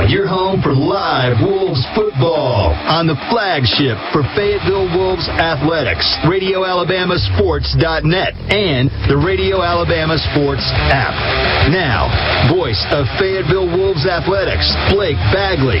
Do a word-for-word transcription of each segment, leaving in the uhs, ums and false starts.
now your home for live Wolves football on the flagship for Fayetteville Wolves athletics, radio alabama sports dot net and the Radio Alabama Sports app. Now, voice of Fayetteville Wolves athletics, Blake Bagley.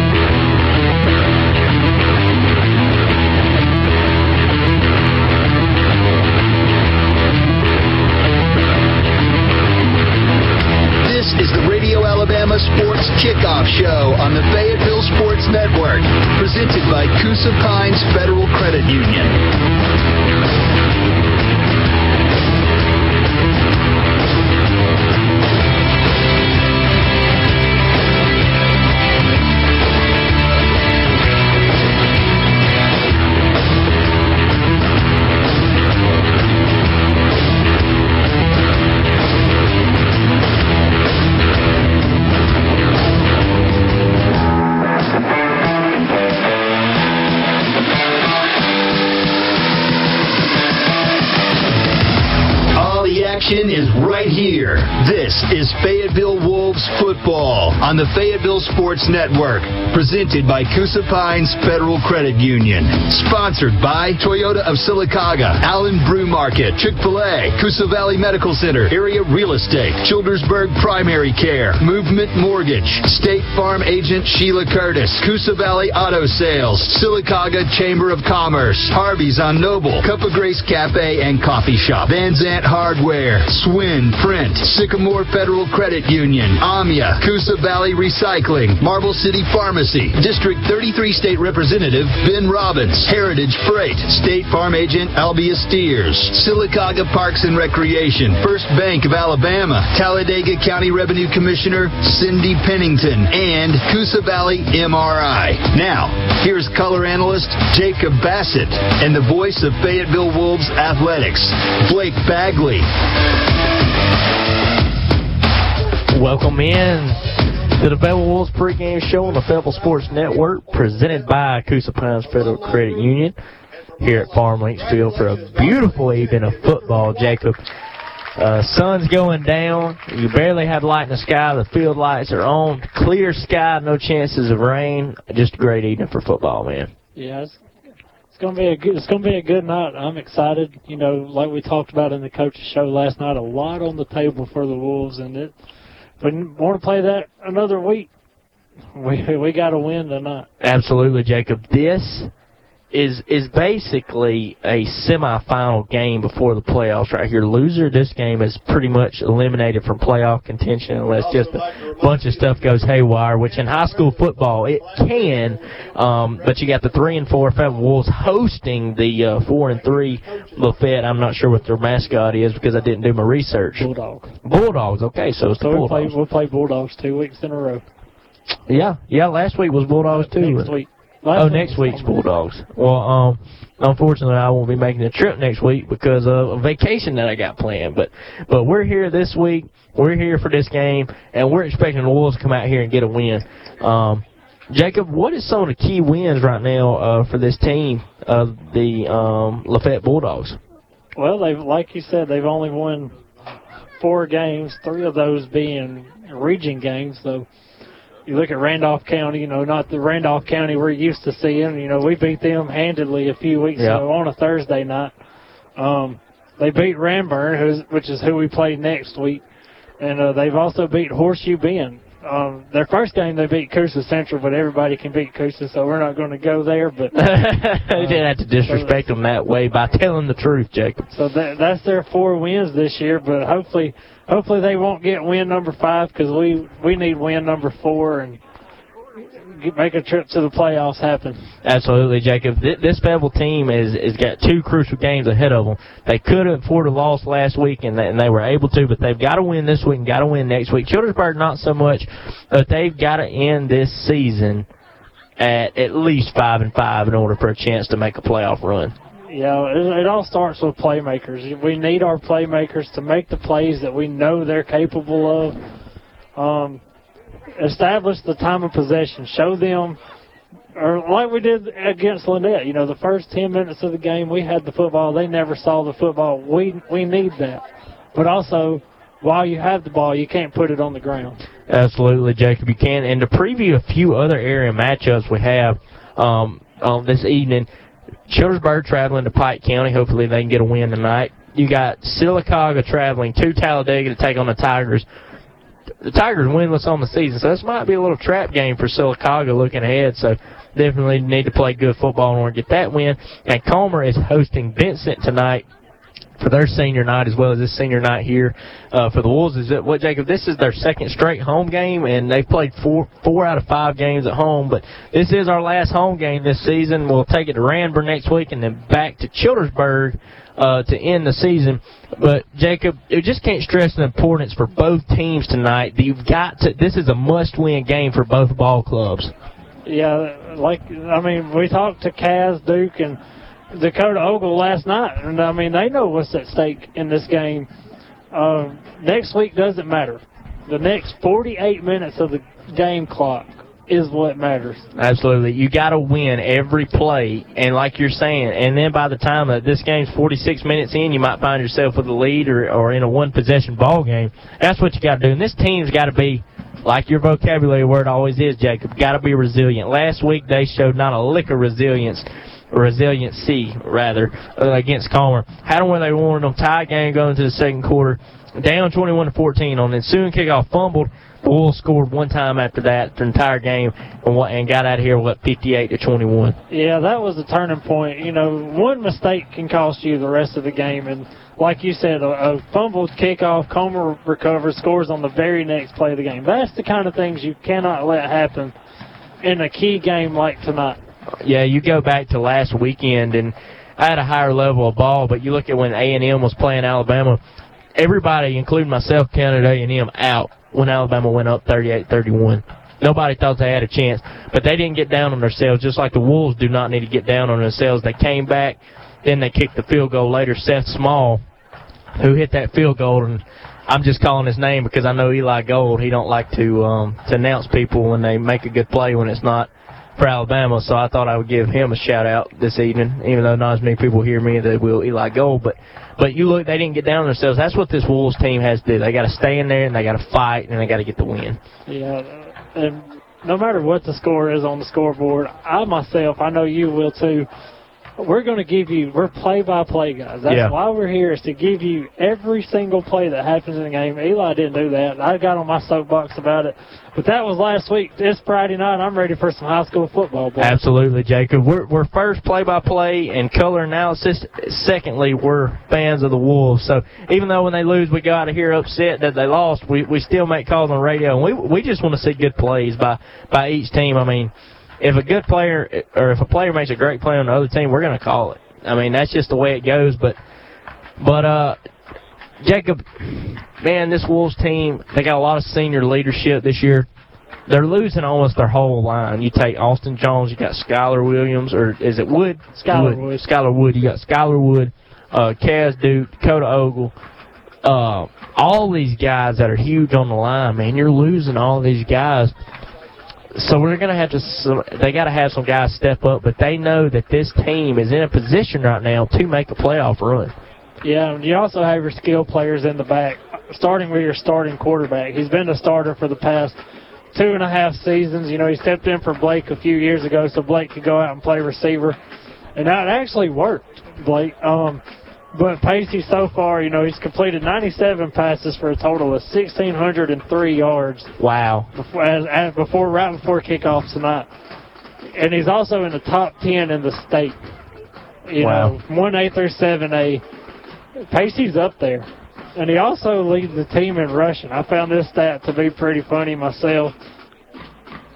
This is the Radio Alabama Sports Kickoff Show on the Fayetteville Sports Network, presented by Coosa Pines Federal Credit Union. Is right here. This is Fayetteville Wolves football on the Fayetteville Sports Network, presented by Coosa Pines Federal Credit Union. Sponsored by Toyota of Sylacauga, Allen Brew Market, Chick-fil-A, Coosa Valley Medical Center, Area Real Estate, Childersburg Primary Care, Movement Mortgage, State Farm Agent Sheila Curtis, Coosa Valley Auto Sales, Sylacauga Chamber of Commerce, Harvey's on Noble, Cup of Grace Cafe and Coffee Shop, Van Zant Hardware, Swin Print, Sycamore Federal Credit Union, AMIA, Coosa Valley Recycling, Marble City Pharmacy, District thirty-three State Representative Ben Robbins, Heritage Freight, State Farm Agent Albia Steers, Sylacauga Parks and Recreation, First Bank of Alabama, Talladega County Revenue Commissioner Cindy Pennington, and Coosa Valley M R I. Now, here's color analyst Jacob Bassett and the voice of Fayetteville Wolves athletics, Blake Bagley. Welcome in to the Fayetteville Wolves pregame show on the Fayetteville Sports Network, presented by Coosa Pines Federal Credit Union here at Farmlinks Field for a beautiful evening of football, Jacob. Uh, sun's going down. You barely had light in the sky. The field lights are on. Clear sky, no chances of rain. Just a great evening for football, man. Yeah, it's, it's going to be a good, it's going to be a good night. I'm excited. You know, like we talked about in the coach's show last night, a lot on the table for the Wolves, and it. We want to play that another week. We we got to win tonight. Absolutely, Jacob. This is is basically a semifinal game before the playoffs right here. Loser of this game is pretty much eliminated from playoff contention unless just a bunch of stuff goes haywire, which in high school football it can. Um, but you got the three and four Fayetteville Wolves hosting the uh, four and three Lafayette. I'm not sure what their mascot is because I didn't do my research. Bulldogs. Bulldogs. Okay, so it's so the Bulldogs. We'll play, we'll play Bulldogs two weeks in a row. Yeah, yeah. Last week was Bulldogs too. Next week. Last oh, next week's Bulldogs. Well, um, unfortunately, I won't be making a trip next week because of a vacation that I got planned. But but we're here this week. We're here for this game, and we're expecting the Wolves to come out here and get a win. Um, Jacob, what is some of the key wins right now uh, for this team of the um, Lafayette Bulldogs? Well, they've like you said, they've only won four games, three of those being region games, though. You look at Randolph County, you know, not the Randolph County we're used to seeing. You know, we beat them handedly a few weeks yep. ago on a Thursday night. Um, they beat Ranburne, who's, which is who we play next week. And uh, they've also beat Horseshoe Bend. Um, their first game they beat Coosa Central, but everybody can beat Coosa, so we're not going to go there. But uh, you didn't have to disrespect so them that way by telling the truth, Jacob. So that, that's their four wins this year, but hopefully – Hopefully they won't get win number five because we, we need win number four and get, make a trip to the playoffs happen. Absolutely, Jacob. This, this Fayetteville team has is, is got two crucial games ahead of them. They could have afforded a loss last week, and they, and they were able to, but they've got to win this week and got to win next week. Childersburg, not so much, but they've got to end this season at at least five and five in order for a chance to make a playoff run. Yeah, it, it all starts with playmakers. We need our playmakers to make the plays that we know they're capable of. Um, establish the time of possession. Show them, or like we did against Lynette, you know, the first ten minutes of the game, we had the football. They never saw the football. We, we need that. But also, while you have the ball, you can't put it on the ground. Absolutely, Jacob, you can. And to preview a few other area matchups we have um, on this evening, Childersburg traveling to Pike County. Hopefully they can get a win tonight. You got Sylacauga traveling to Talladega to take on the Tigers. The Tigers winless on the season, so this might be a little trap game for Sylacauga looking ahead, so definitely need to play good football in order to get that win. And Comer is hosting Vincent tonight for their senior night, as well as this senior night here uh, for the Wolves. Is it what, Jacob? This is their second straight home game, and they've played four four out of five games at home. But this is our last home game this season. We'll take it to Ranburne next week and then back to Childersburg uh, to end the season. But, Jacob, you just can't stress the importance for both teams tonight. You've got to. This is a must-win game for both ball clubs. Yeah, like, I mean, we talked to Kaz, Duke, and Dakota Ogle last night, and I mean, they know what's at stake in this game. Uh, next week doesn't matter. The next forty-eight minutes of the game clock is what matters. Absolutely. You got to win every play, and like you're saying, and then by the time that this game's forty-six minutes in, you might find yourself with a lead or, or in a one-possession ball game. That's what you got to do, and this team's got to be, like your vocabulary word always is, Jacob, got to be resilient. Last week they showed not a lick of resilience. Resiliency, rather, against Comer. Had them where they wanted them. Tie game going into the second quarter. Down twenty-one to fourteen on the ensuing kickoff, fumbled. The Wolves scored one time after that the entire game and, and got out of here, what, fifty-eight to twenty-one. Yeah, that was the turning point. You know, one mistake can cost you the rest of the game. And like you said, a, a fumbled kickoff, Comer recovers, scores on the very next play of the game. That's the kind of things you cannot let happen in a key game like tonight. Yeah, you go back to last weekend, and I had a higher level of ball, but you look at when A and M was playing Alabama, everybody, including myself, counted A and M out when Alabama went up thirty-eight thirty-one. Nobody thought they had a chance, but they didn't get down on themselves, just like the Wolves do not need to get down on themselves. They came back, then they kicked the field goal later. Seth Small, who hit that field goal, and I'm just calling his name because I know Eli Gold, he don't like to, um, to announce people when they make a good play when it's not for Alabama, so I thought I would give him a shout-out this evening, even though not as many people hear me that will Eli Gold. But but you look, they didn't get down on themselves. That's what this Wolves team has to do. They got to stay in there, and they got to fight, and they got to get the win. Yeah, and no matter what the score is on the scoreboard, I myself, I know you will too, we're going to give you, we're play-by-play guys. That's yeah. why we're here, is to give you every single play that happens in the game. Eli didn't do that. I got on my soapbox about it. But that was last week. This Friday night, I'm ready for some high school football, boys. Absolutely, Jacob. We're, we're first play-by-play and color analysis. Secondly, we're fans of the Wolves. So even though when they lose, we go out of here upset that they lost, we, we still make calls on the radio. And we, we just want to see good plays by, by each team. I mean, if a good player or if a player makes a great play on the other team, we're going to call it. I mean, that's just the way it goes. But, but uh, Jacob, man, this Wolves team, they got a lot of senior leadership this year. They're losing almost their whole line. You take Austin Jones, you got Schuyler Williams, or is it Wood? Schuyler Wood. Schuyler Wood. You got Schuyler Wood, uh, Kaz Duke, Dakota Ogle. Uh, all these guys that are huge on the line, man. You're losing all these guys. So we're going to have to – they got to have some guys step up, but they know that this team is in a position right now to make a playoff run. Yeah, and you also have your skill players in the back, starting with your starting quarterback. He's been a starter for the past two and a half seasons. You know, he stepped in for Blake a few years ago so Blake could go out and play receiver, and that actually worked, Blake. Um, but Pacey so far, you know, he's completed ninety-seven passes for a total of one thousand six hundred three yards. Wow. Before, as, as before, right before kickoff tonight. And he's also in the top ten in the state. You wow. know, one A through seven A. Pacey's up there. And he also leads the team in rushing. I found this stat to be pretty funny myself.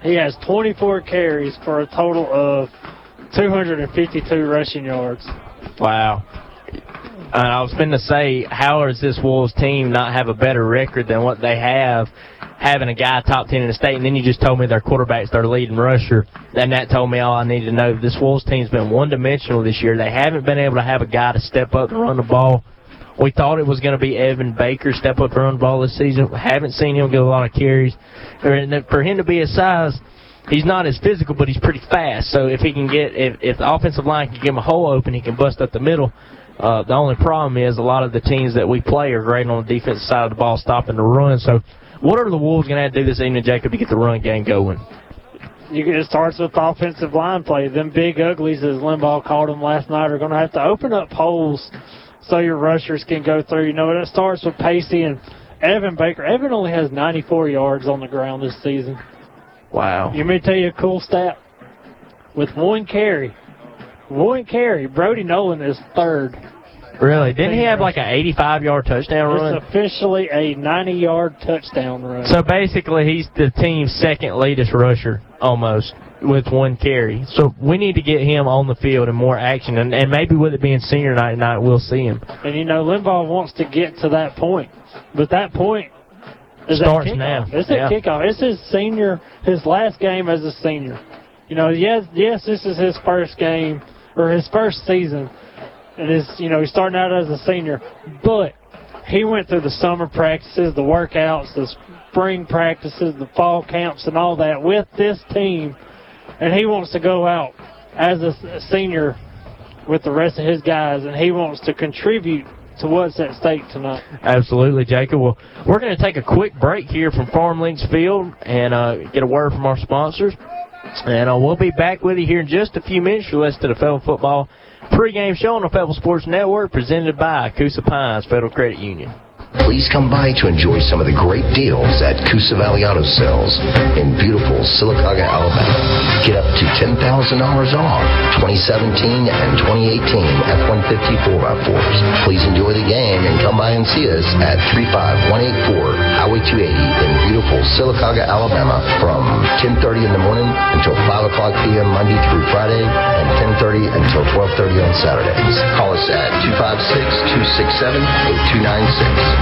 He has twenty-four carries for a total of two hundred fifty-two rushing yards. Wow. Uh, I was going to say, how does this Wolves team not have a better record than what they have? having a guy top ten in the state, and then you just told me their quarterback's their leading rusher, and that told me all I needed to know. This Wolves team's been one-dimensional this year. They haven't been able to have a guy to step up to run the ball. We thought it was going to be Evan Baker step up to run the ball this season. We haven't seen him get a lot of carries. For him to be his size, he's not as physical, but he's pretty fast. So if he can get, if, if the offensive line can give him a hole open, he can bust up the middle. Uh, the only problem is a lot of the teams that we play are great on the defensive side of the ball, stopping the run. So what are the Wolves going to have to do this evening, Jacob, to get the run game going? You can just start with offensive line play. Them big uglies, as Limbaugh called them last night, are going to have to open up holes so your rushers can go through. You know, it starts with Pacey and Evan Baker. Evan only has ninety-four yards on the ground this season. Wow. You want me to tell you a cool stat? With one carry, one carry, Brody Nolan is third. Really? Didn't he have like an eighty-five-yard touchdown run? It's officially a ninety-yard touchdown run. So basically he's the team's second latest rusher almost with one carry. So we need to get him on the field and more action. And, and maybe with it being senior night night, we'll see him. And, you know, Limbaugh wants to get to that point. But that point is starts now. It's yeah. a kickoff. It's his senior, his last game as a senior. You know, yes, yes, this is his first game or his first season. And it's, you know, he's starting out as a senior, but he went through the summer practices, the workouts, the spring practices, the fall camps, and all that with this team. And he wants to go out as a senior with the rest of his guys, and he wants to contribute to what's at stake tonight. Absolutely, Jacob. Well, we're going to take a quick break here from Farmlinks Field and uh, get a word from our sponsors. And uh, we'll be back with you here in just a few minutes. You're listening to the Fayetteville Football Pre-game show on the Fayetteville Sports Network, presented by Coosa Pines Federal Credit Union. Please come by to enjoy some of the great deals at Coosa Valley Auto Sales in beautiful Sylacauga, Alabama. Get up to ten thousand dollars off twenty seventeen and twenty eighteen F one fifty four by fours. Please enjoy the game and come by and see us at three five one eight four Highway two eighty in beautiful Sylacauga, Alabama from ten thirty in the morning until five o'clock p.m. Monday through Friday and ten thirty until twelve thirty on Saturdays. Call us at two five six, two six seven, eight two nine six.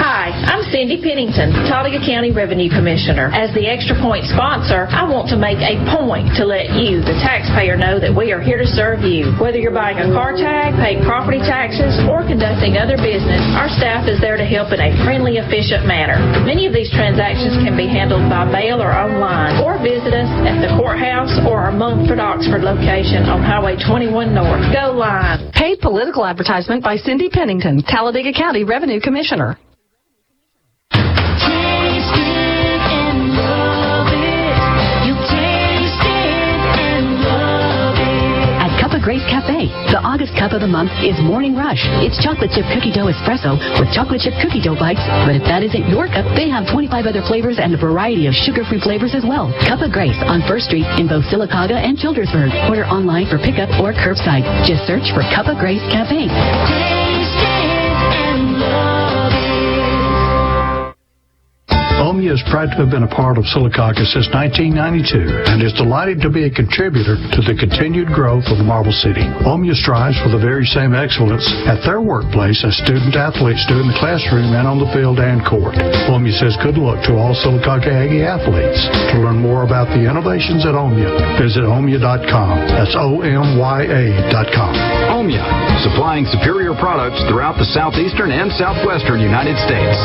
Hi, I'm Cindy Pennington, Talladega County Revenue Commissioner. As the Extra Point sponsor, I want to make a point to let you, the taxpayer, know that we are here to serve you. Whether you're buying a car tag, paying property taxes, or conducting other business, our staff is there to help in a friendly, efficient manner. Many of these transactions can be handled by mail or online, or visit us at the courthouse or our Mumford Oxford location on Highway twenty-one North. Go Line! Paid political advertisement by Cindy Pennington, Talladega County Revenue Commissioner. Grace Cafe. The August cup of the month is Morning Rush. It's chocolate chip cookie dough espresso with chocolate chip cookie dough bites. But if that isn't your cup, they have twenty-five other flavors and a variety of sugar-free flavors as well. Cup of Grace on First Street in both Sylacauga and Childersburg. Order online for pickup or curbside. Just search for Cup of Grace Cafe. Omnia is proud to have been a part of Sylacauga since nineteen ninety-two and is delighted to be a contributor to the continued growth of Marble City. Omnia strives for the very same excellence at their workplace as student-athletes do in the classroom and on the field and court. Omnia says good luck to all Sylacauga Aggie athletes. To learn more about the innovations at Omnia, visit omnia dot com. That's O M Y A dot com. Omnia, supplying superior products throughout the southeastern and southwestern United States.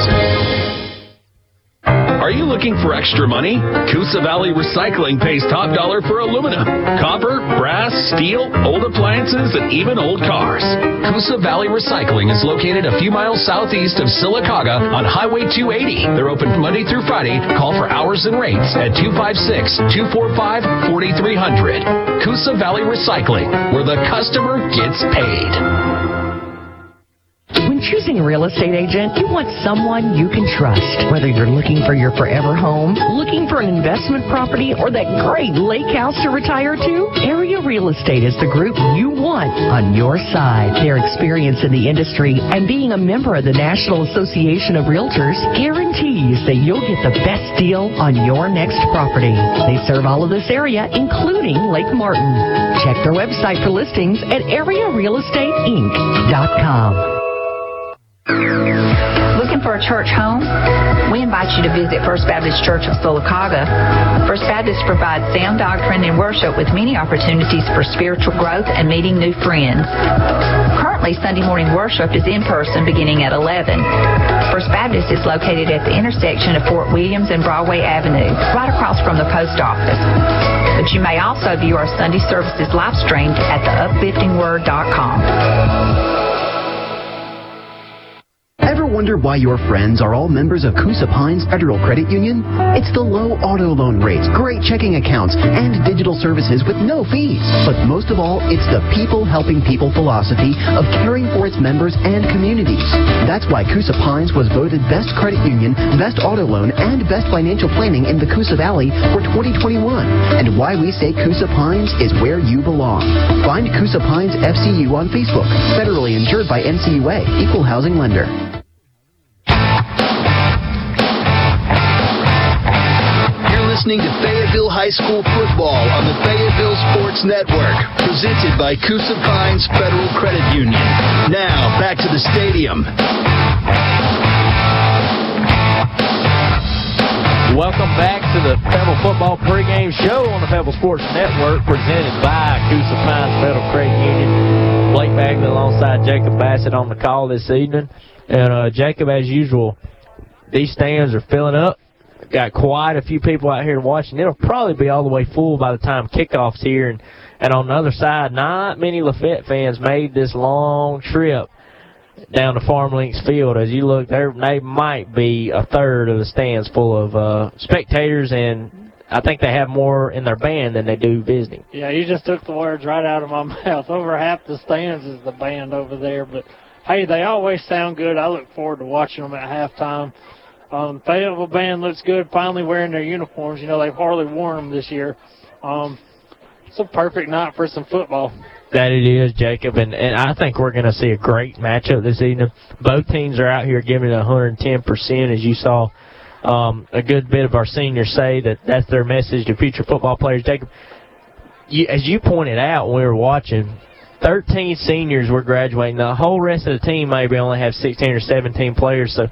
Are you looking for extra money? Coosa Valley Recycling pays top dollar for aluminum, copper, brass, steel, old appliances, and even old cars. Coosa Valley Recycling is located a few miles southeast of Sylacauga on Highway two eighty. They're open Monday through Friday. Call for hours and rates at two five six, two four five, four three zero zero. Coosa Valley Recycling, where the customer gets paid. When choosing a real estate agent, you want someone you can trust. Whether you're looking for your forever home, looking for an investment property, or that great lake house to retire to, Area Real Estate is the group you want on your side. Their experience in the industry and being a member of the National Association of Realtors guarantees that you'll get the best deal on your next property. They serve all of this area, including Lake Martin. Check their website for listings at area real estate inc dot com. looking for a church home? We invite you to visit First Baptist Church of Sylacauga. First Baptist provides sound doctrine and worship with many opportunities for spiritual growth and meeting new friends. Currently, Sunday morning worship is in person beginning at eleven. First Baptist is located at the intersection of Fort Williams and Broadway Avenue, right across from the post office. But you may also view our Sunday services live streamed at the uplifting word dot com. Ever wonder why your friends are all members of Coosa Pines Federal Credit Union? It's the low auto loan rates, great checking accounts, and digital services with no fees. But most of all, it's the people helping people philosophy of caring for its members and communities. That's why Coosa Pines was voted Best Credit Union, Best Auto Loan, and Best Financial Planning in the Coosa Valley for twenty twenty-one, and why we say Coosa Pines is where you belong. Find Coosa Pines F C U on Facebook, federally insured by N C U A, Equal Housing Lender. Listening to Fayetteville High School football on the Fayetteville Sports Network, presented by Coosa Pines Federal Credit Union. Now, back to the stadium. Welcome back to the Fayetteville football pregame show on the Fayetteville Sports Network, presented by Coosa Pines Federal Credit Union. Blake Bagley alongside Jacob Bassett on the call this evening. And uh, Jacob, as usual, these stands are filling up. Got quite a few people out here watching. It'll probably be all the way full by the time kickoff's here. And, and on the other side, not many Lafayette fans made this long trip down to Farmlinks Field. As you look, there they might be a third of the stands full of uh, spectators, and I think they have more in their band than they do visiting. Yeah, you just took the words right out of my mouth. Over half the stands is the band over there. But, hey, they always sound good. I look forward to watching them at halftime. Um, Fayetteville band looks good, finally wearing their uniforms. You know, they've hardly worn them this year. Um, it's a perfect night for some football. That it is, Jacob, and, and I think we're going to see a great matchup this evening. Both teams are out here giving it one hundred ten percent, as you saw. Um, a good bit of our seniors say that that's their message to future football players. Jacob, you, as you pointed out when we were watching, thirteen seniors were graduating. The whole rest of the team maybe only have sixteen or seventeen players, so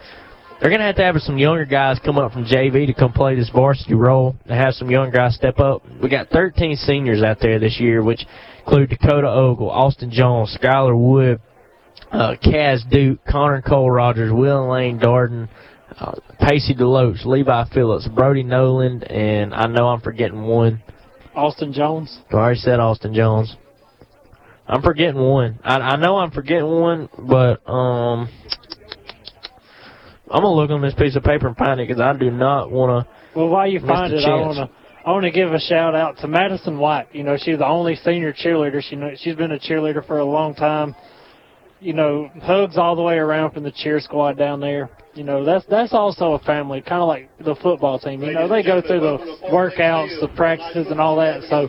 they're going to have to have some younger guys come up from J V to come play this varsity role and have some young guys step up. We got thirteen seniors out there this year, which include Dakota Ogle, Austin Jones, Schuyler Wood, uh, Kaz Duke, Connor Cole Rogers, Will and Lane Darden, uh, Pacey DeLoach, Levi Phillips, Brody Nolan, and I know I'm forgetting one. Austin Jones. I already said Austin Jones. I'm forgetting one. I, I know I'm forgetting one, but um. I'm going to look on this piece of paper and find it because I do not want to. Well, while you find it, I want to I want to give a shout-out to Madison White. You know, she's the only senior cheerleader. She knows, she's been a cheerleader for a long time. You know, hugs all the way around from the cheer squad down there. You know, that's that's also a family, kind of like the football team. You know, they go through the workouts, the practices, and all that. So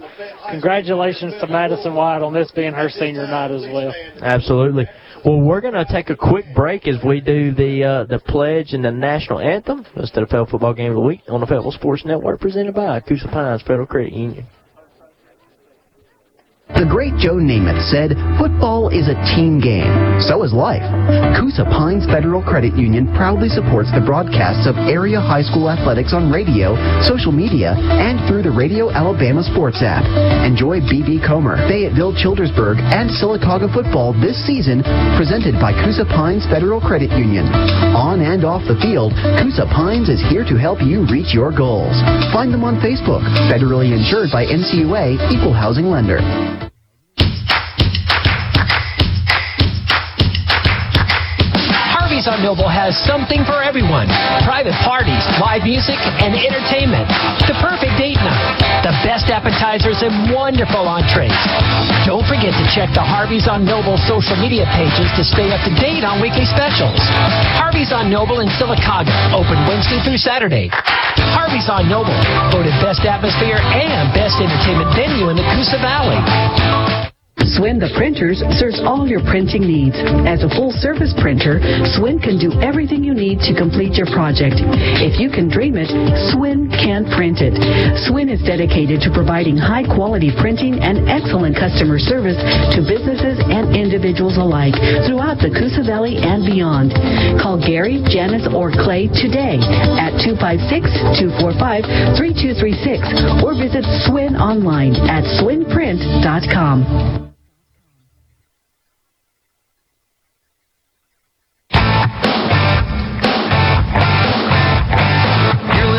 congratulations to Madison White on this being her senior night as well. Absolutely. Well, we're going to take a quick break as we do the uh, the pledge and the national anthem. That's the Fayetteville Football Game of the Week on the Fayetteville Sports Network, presented by Coosa Pines Federal Credit Union. The great Joe Namath said, football is a team game. So is life. Coosa Pines Federal Credit Union proudly supports the broadcasts of area high school athletics on radio, social media, and through the Radio Alabama Sports app. Enjoy B B. Comer, Fayetteville, Childersburg, and Sylacauga football this season, presented by Coosa Pines Federal Credit Union. On and off the field, Coosa Pines is here to help you reach your goals. Find them on Facebook, federally insured by N C U A, Equal Housing Lender. On Noble has something for everyone. Private parties, live music, and entertainment. The perfect date night. The best appetizers and wonderful entrees. Don't forget to check the Harvey's on Noble social media pages to stay up to date on weekly specials. Harvey's on Noble in Sylacauga, open Wednesday through Saturday. Harvey's on Noble, voted best atmosphere and best entertainment venue in the Coosa Valley. Swin the Printers serves all your printing needs. As a full-service printer, Swin can do everything you need to complete your project. If you can dream it, Swin can print it. Swin is dedicated to providing high-quality printing and excellent customer service to businesses and individuals alike throughout the Coosa Valley and beyond. Call Gary, Janice, or Clay today at two five six, two four five, three two three six or visit Swin online at swin print dot com.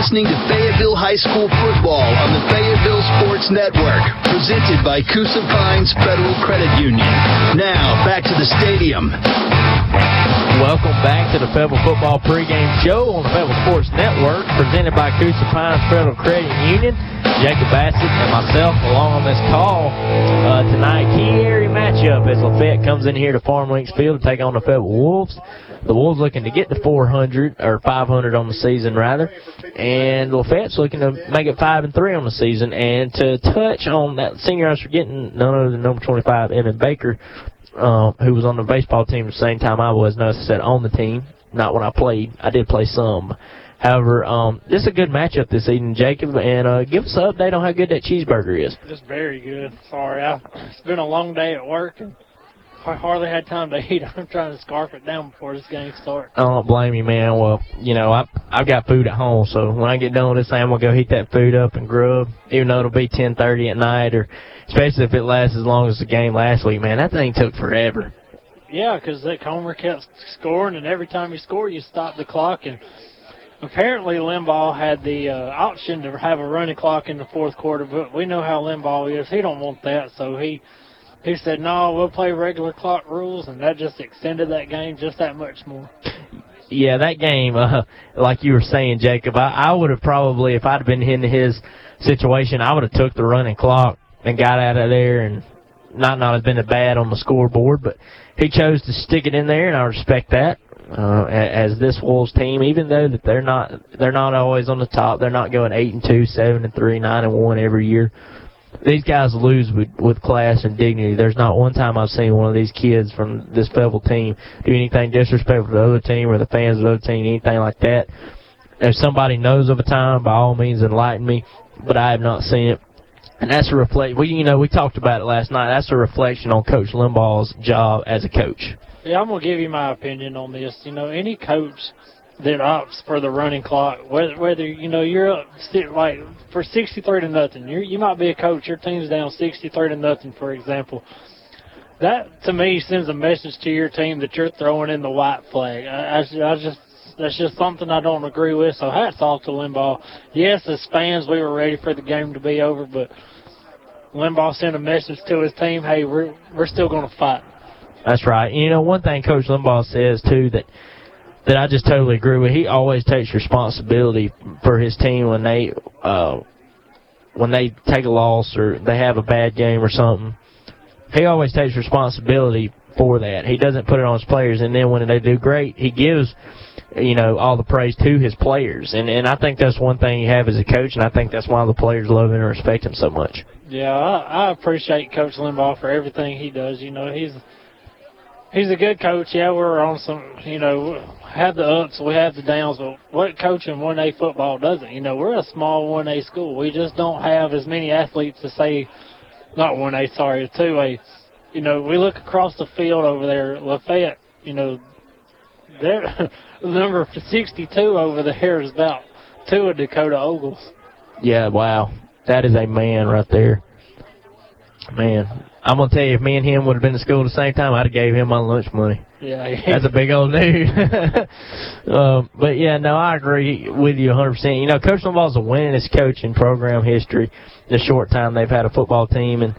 Listening to Fayetteville High School football on the Fayetteville Sports Network, presented by Coosa Pines Federal Credit Union. Now, back to the stadium. Welcome back to the Fayetteville football pregame show on the Fayetteville Sports Network, presented by Coosa Pines Federal Credit Union. Jacob Bassett and myself along on this call uh, tonight. Key area matchup as Lafayette comes in here to Farmlinks Field to take on the Fayetteville Wolves. The Wolves looking to get to four hundred, or five hundred on the season, rather. And Lafayette's looking to make it five and three on the season. And to touch on that senior I was forgetting, none other than number twenty-five, Evan Baker, uh, who was on the baseball team the same time I was. Notice I said on the team, not when I played. I did play some. However, um, this is a good matchup this evening, Jacob. And uh, give us an update on how good that cheeseburger is. It's very good. Sorry, I, it's been a long day at work. And I hardly had time to eat. I'm trying to scarf it down before this game starts. I don't blame you, man. Well, you know, I've, I've got food at home, so when I get done with this, I'm going to go heat that food up and grub, even though it'll be ten thirty at night, or especially if it lasts as long as the game last week. Man, that thing took forever. Yeah, because that Comer kept scoring, and every time you score, you stop the clock. And apparently Limbaugh had the uh, option to have a running clock in the fourth quarter, but we know how Limbaugh is. He don't want that, so he... He said, no, we'll play regular clock rules, and that just extended that game just that much more. Yeah, that game, uh, like you were saying, Jacob, I, I would have probably, if I'd have been in his situation, I would have took the running clock and got out of there and not not have been a bad on the scoreboard. But he chose to stick it in there, and I respect that. Uh, as this Wolves team, even though that they're not they're not always on the top, they're not going eight and two, seven and three, nine and one every year. These guys lose with, with class and dignity. There's not one time I've seen one of these kids from this Fayetteville team do anything disrespectful to the other team or the fans of the other team, anything like that. If somebody knows of a time, by all means enlighten me, but I have not seen it. And that's a reflect. We, you know, we talked about it last night. That's a reflection on Coach Limbaugh's job as a coach. Yeah, I'm going to give you my opinion on this. You know, any coach that opts for the running clock, whether, whether you know, you're up like for sixty-three to nothing. You you might be a coach. Your team's down sixty-three to nothing, for example. That, to me, sends a message to your team that you're throwing in the white flag. I, I, I just That's just something I don't agree with, so hats off to Limbaugh. Yes, as fans, we were ready for the game to be over, but Limbaugh sent a message to his team, hey, we're, we're still going to fight. That's right. You know, one thing Coach Limbaugh says, too, that that I just totally agree with. He always takes responsibility for his team when they uh, when they take a loss or they have a bad game or something. He always takes responsibility for that. He doesn't put it on his players. And then when they do great, he gives, you know, all the praise to his players. And and I think that's one thing you have as a coach, and I think that's why the players love him and respect him so much. Yeah, I, I appreciate Coach Limbaugh for everything he does. You know, he's He's a good coach. Yeah, we're on some, you know, have the ups, we have the downs, but what coaching one A football doesn't? You know, we're a small one A school. We just don't have as many athletes to say, not one A, sorry, two A. You know, we look across the field over there, Lafayette, you know, their number sixty-two over there is about two of Dakota Ogles. Yeah, wow. That is a man right there. Man, I'm going to tell you, if me and him would have been to school at the same time, I'd have gave him my lunch money. Yeah, yeah. That's a big old dude. um, but, yeah, no, I agree with you one hundred percent. You know, Coach Limbaugh's the winningest coach in program history the short time they've had a football team. And,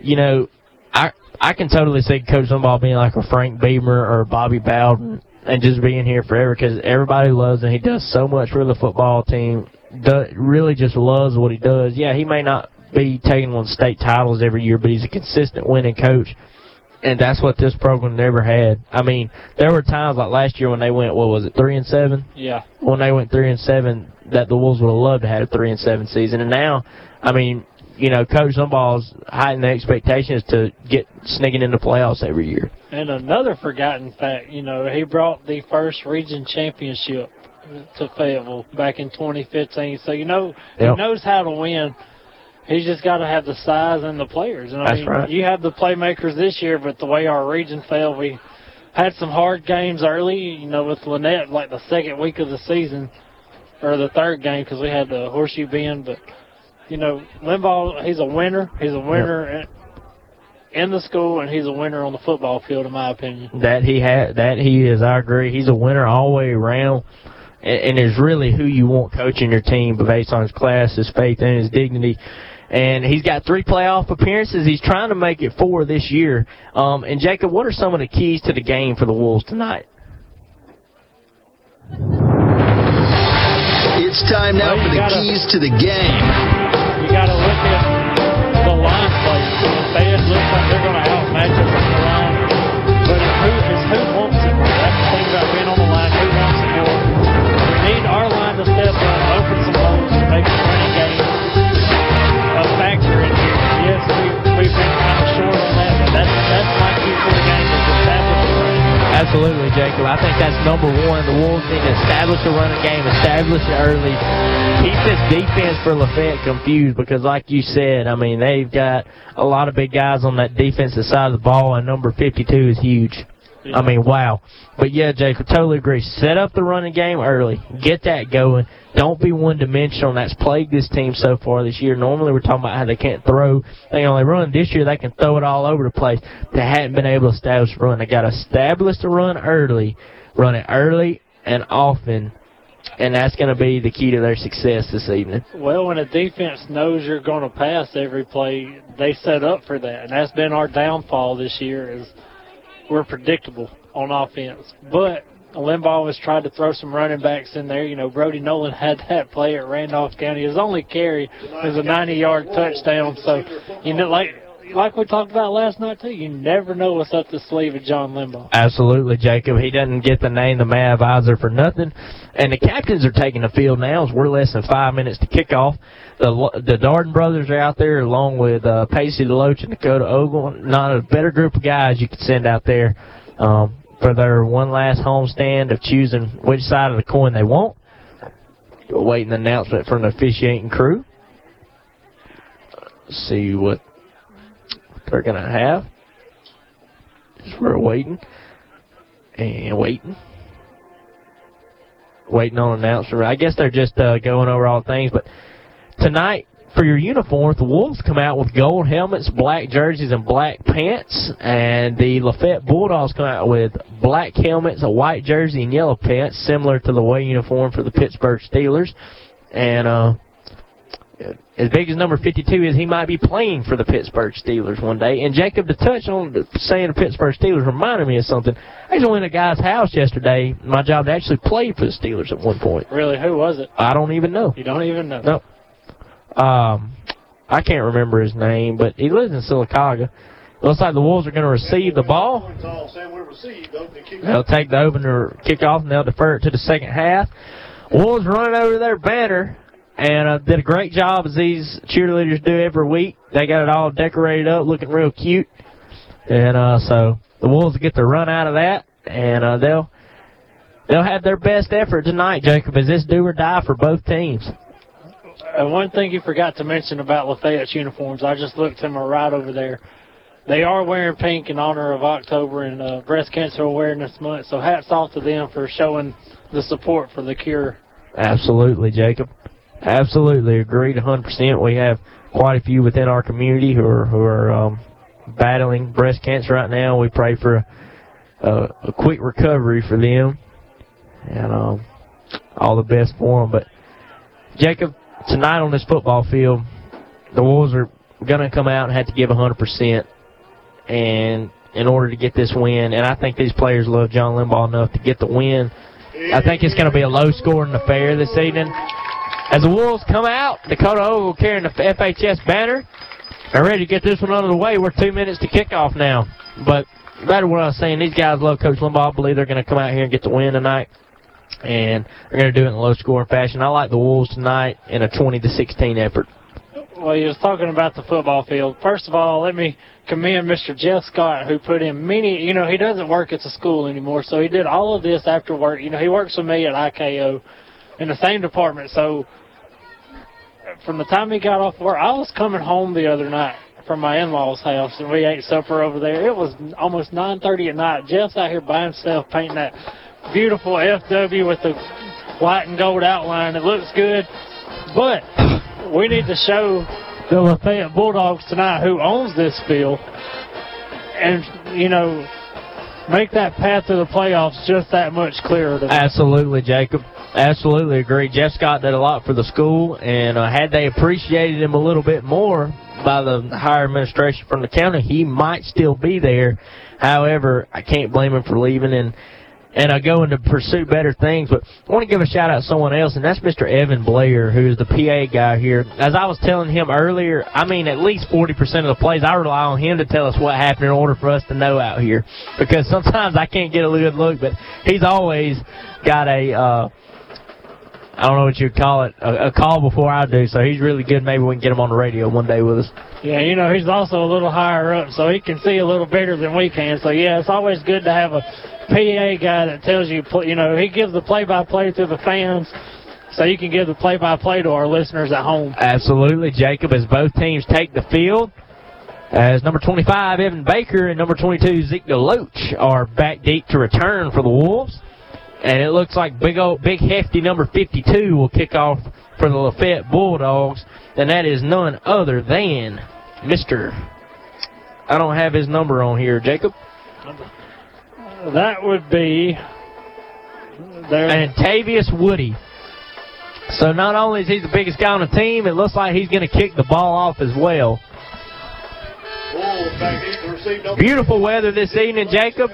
you know, I I can totally see Coach Limbaugh being like a Frank Beamer or Bobby Bowden and just being here forever because everybody loves him. He does so much for the football team, do, really just loves what he does. Yeah, he may not be taking on state titles every year, but he's a consistent winning coach, and that's what this program never had. I mean, there were times like last year when they went, what was it, three and seven? Yeah. When they went three and seven, that the Wolves would have loved to have a three and seven season. And now, I mean, you know, Coach Limbaugh's heightened the expectations to get sneaking into playoffs every year. And another forgotten fact, you know, he brought the first region championship to Fayetteville back in twenty fifteen. So, you know, yep. He knows how to win. He's just got to have the size and the players. And I That's mean, right. You have the playmakers this year, but the way our region fell, we had some hard games early, you know, with Lynette, like the second week of the season, or the third game because we had the Horseshoe Bend. But, you know, Limbaugh, he's a winner. He's a winner yep. in the school, and he's a winner on the football field, in my opinion. That he ha- that he is. I agree. He's a winner all the way around. And is really who you want coaching your team based on his class, his faith, and his dignity. And he's got three playoff appearances. He's trying to make it four this year. Um, and, Jacob, what are some of the keys to the game for the Wolves tonight? It's time now well, for the gotta, keys to the game. You got to look at the line play. They just look like they're going to outmatch it from the line. But it's who, it's who wants it. That's the thing about being on the line. Who wants it more? We need our line to step up, open some holes, and make the running game a factor in here. Yes, we, we've been kind of short on that, but that's, that's my key for the game. Absolutely, Jacob. I think that's number one. The Wolves need to establish a running game, establish it early, keep this defense for Lafayette confused because, like you said, I mean, they've got a lot of big guys on that defensive side of the ball, and number fifty-two is huge. Yeah. I mean, wow. But, yeah, Jacob, totally agree. Set up the running game early. Get that going. Don't be one-dimensional. That's plagued this team so far this year. Normally we're talking about how they can't throw. They can only run. This year they can throw it all over the place. They hadn't been able to establish a run. They got to establish the run early, run it early and often, and that's going to be the key to their success this evening. Well, when a defense knows you're going to pass every play, they set up for that, and that's been our downfall this year is we're predictable on offense. But Limbaugh has tried to throw some running backs in there. You know, Brody Nolan had that play at Randolph County. His only carry was a ninety-yard touchdown. So, you know, like like we talked about last night, too, you never know what's up the sleeve of John Limbaugh. Absolutely, Jacob. He doesn't get the name the Mav Iser for nothing. And the captains are taking the field now as we're less than five minutes to kick off. The the Darden brothers are out there along with uh, Pacey Loach and Dakota Ogle. Not a better group of guys you could send out there. Um for their one last homestand of choosing which side of the coin they want. Awaiting an announcement from the officiating crew. Let's see what they're going to have. Just we're waiting and waiting. Waiting on an announcement. I guess they're just uh, going over all things. But tonight, for your uniform, the Wolves come out with gold helmets, black jerseys, and black pants. And the Lafayette Bulldogs come out with black helmets, a white jersey, and yellow pants, similar to the away uniform for the Pittsburgh Steelers. And uh, as big as number fifty-two is, he might be playing for the Pittsburgh Steelers one day. And Jacob, to touch on saying the Pittsburgh Steelers reminded me of something. I just went to a guy's house yesterday. My job actually played for the Steelers at one point. Really? Who was it? I don't even know. You don't even know? No. Um, I can't remember his name, but he lives in Sylacauga. Looks like the Wolves are going to receive the ball. They'll take the opener kickoff, and they'll defer it to the second half. Wolves running over their banner, and uh, did a great job, as these cheerleaders do every week. They got it all decorated up, looking real cute. And uh, so the Wolves get the run out of that, and uh, they'll, they'll have their best effort tonight, Jacob. Is this do or die for both teams? And one thing you forgot to mention about Lafayette's uniforms, I just looked to my right over there. They are wearing pink in honor of October and uh, Breast Cancer Awareness Month, so hats off to them for showing the support for the cure. Absolutely, Jacob. Absolutely. Agreed one hundred percent. We have quite a few within our community who are, who are um, battling breast cancer right now. We pray for a, a quick recovery for them, and um, all the best for them. But, Jacob, tonight on this football field, the Wolves are going to come out and have to give one hundred percent and in order to get this win. And I think these players love John Limbaugh enough to get the win. I think it's going to be a low-scoring affair this evening. As the Wolves come out, Dakota Ogle carrying the F H S banner. They're ready to get this one out of the way. We're two minutes to kickoff now. But that's what I was saying. These guys love Coach Limbaugh. I believe they're going to come out here and get the win tonight. And they're going to do it in low-scoring fashion. I like the Wolves tonight in a twenty to sixteen effort. Well, he was talking about the football field. First of all, let me commend Mister Jeff Scott, who put in many, you know, he doesn't work at the school anymore, so he did all of this after work. You know, he works with me at I K O in the same department, so from the time he got off work, I was coming home the other night from my in-laws' house, and we ate supper over there. It was almost nine thirty at night. Jeff's out here by himself painting that beautiful F W with the white and gold outline. It looks good, but we need to show the Lafayette Bulldogs tonight who owns this field and, you know, make that path to the playoffs just that much clearer. To Absolutely, Jacob. Absolutely agree. Jeff Scott did a lot for the school, and uh, had they appreciated him a little bit more by the higher administration from the county, he might still be there. However, I can't blame him for leaving and and uh, going to pursue better things. But I want to give a shout-out to someone else, and that's Mister Evan Blair, who is the P A guy here. As I was telling him earlier, I mean, at least forty percent of the plays, I rely on him to tell us what happened in order for us to know out here, because sometimes I can't get a good look, but he's always got a uh, – I don't know what you'd call it, a, a call before I do, so he's really good. Maybe we can get him on the radio one day with us. Yeah, you know, he's also a little higher up, so he can see a little better than we can. So, yeah, it's always good to have a P A guy that tells you, you know, he gives the play-by-play to the fans, so you can give the play-by-play to our listeners at home. Absolutely, Jacob, as both teams take the field. As number twenty-five, Evan Baker, and number twenty-two, Zeke DeLoach are back deep to return for the Wolves. And it looks like big old, big hefty number fifty-two will kick off for the Lafayette Bulldogs. And that is none other than Mister I don't have his number on here, Jacob. That would be Antavius Woody. So not only is he the biggest guy on the team, it looks like he's going to kick the ball off as well. Beautiful weather this evening, Jacob.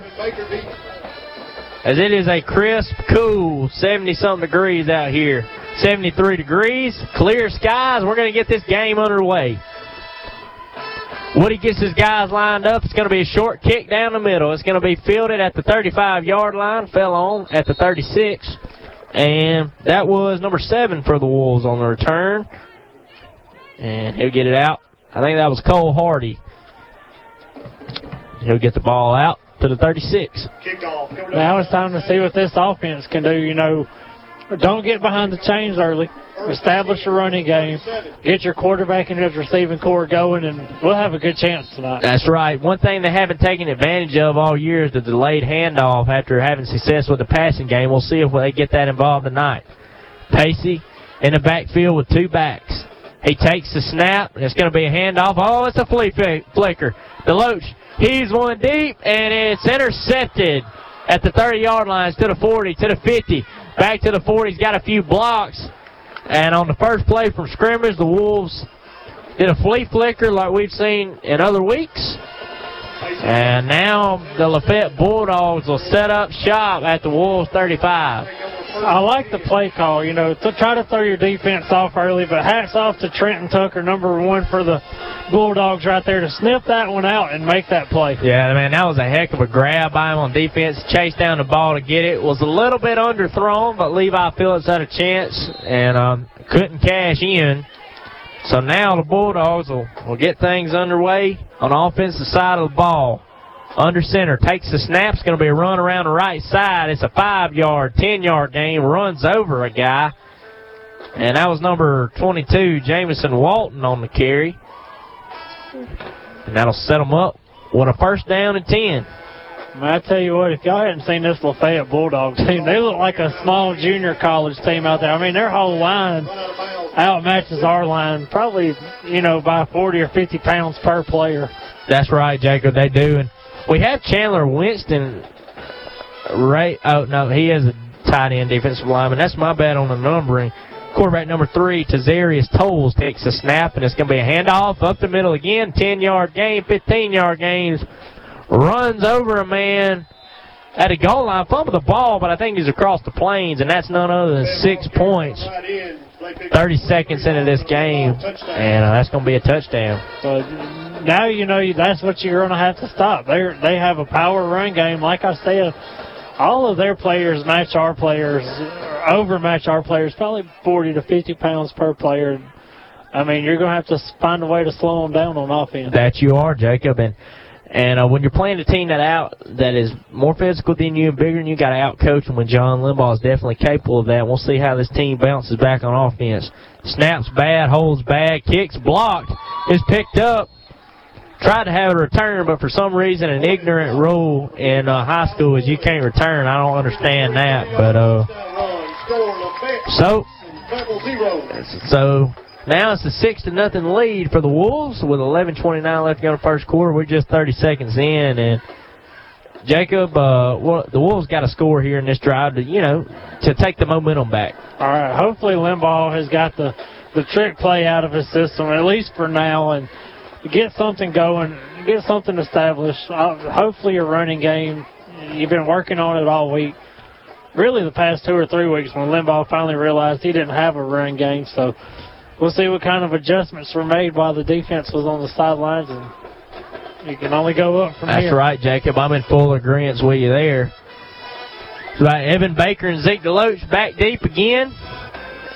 As it is a crisp, cool seventy-something degrees out here. seventy-three degrees, clear skies. We're going to get this game underway. Woody gets his guys lined up. It's going to be a short kick down the middle. It's going to be fielded at the thirty-five-yard line, fell on at the thirty-six. And that was number seven for the Wolves on the return. And he'll get it out. I think that was Cole Hardy. He'll get the ball out to the thirty-six. Now it's time to see what this offense can do. You know, don't get behind the chains early. Establish a running game. Get your quarterback and his receiving core going, and we'll have a good chance tonight. That's right. One thing they haven't taken advantage of all year is the delayed handoff after having success with the passing game. We'll see if they get that involved tonight. Pacey in the backfield with two backs. He takes the snap. It's going to be a handoff. Oh, it's a flea flicker. DeLoach, he's one deep, and it's intercepted at the thirty-yard line, to the forty, to the fifty, back to the forty. He's got a few blocks. And on the first play from scrimmage, the Wolves did a flea flicker like we've seen in other weeks. And now the Lafayette Bulldogs will set up shop at the Wolves thirty-five. I like the play call, you know, to try to throw your defense off early, but hats off to Trenton Tucker, number one for the Bulldogs right there, to sniff that one out and make that play. Yeah, man, that was a heck of a grab by him on defense. Chased down the ball to get it. Was a little bit underthrown, but Levi Phillips had a chance and um, couldn't cash in. So now the Bulldogs will, will get things underway on the offensive side of the ball. Under center, takes the snap. It's going to be a run around the right side. It's a five-yard, ten-yard game. Runs over a guy. And that was number twenty-two, Jamison Walton, on the carry. And that'll set them up with a first down and ten. I tell you what, if y'all hadn't seen this Lafayette Bulldog team, they look like a small junior college team out there. I mean, their whole line outmatches our line probably, you know, by forty or fifty pounds per player. That's right, Jacob, they do. And we have Chandler Winston, right? Oh, no, he is a tight end defensive lineman. That's my bad on the numbering. Quarterback number three, Tazarius Tolles, takes a snap, and it's going to be a handoff up the middle again. ten-yard game, fifteen-yard games. Runs over a man at a goal line. Fumble the ball, but I think he's across the plains, and that's none other than six points. thirty seconds into this game, and uh, that's going to be a touchdown. So, now you know that's what you're going to have to stop. They they have a power run game. Like I said, all of their players match our players, overmatch our players, probably forty to fifty pounds per player. I mean, you're going to have to find a way to slow them down on offense. That you are, Jacob. And and uh, when you're playing a team that out that is more physical than you and bigger than you, got to outcoach them. When John Limbaugh is definitely capable of that, we'll see how this team bounces back on offense. Snaps bad, holds bad, kicks blocked, is picked up. Tried to have it returned, but for some reason an ignorant rule in uh, high school is you can't return. I don't understand that, but uh, so so now it's a six to nothing lead for the Wolves with eleven twenty-nine left to go in the first quarter. We're just thirty seconds in, and Jacob, uh, well, the Wolves got a score here in this drive to you know to take the momentum back. All right, hopefully Limbaugh has got the the trick play out of his system at least for now, and get something going, get something established. Uh, hopefully a running game. You've been working on it all week. Really the past two or three weeks when Limbaugh finally realized he didn't have a running game. So we'll see what kind of adjustments were made while the defense was on the sidelines. And you can only go up from That's here. That's right, Jacob. I'm in full agreement with you there. It's about Evan Baker and Zeke DeLoach back deep again.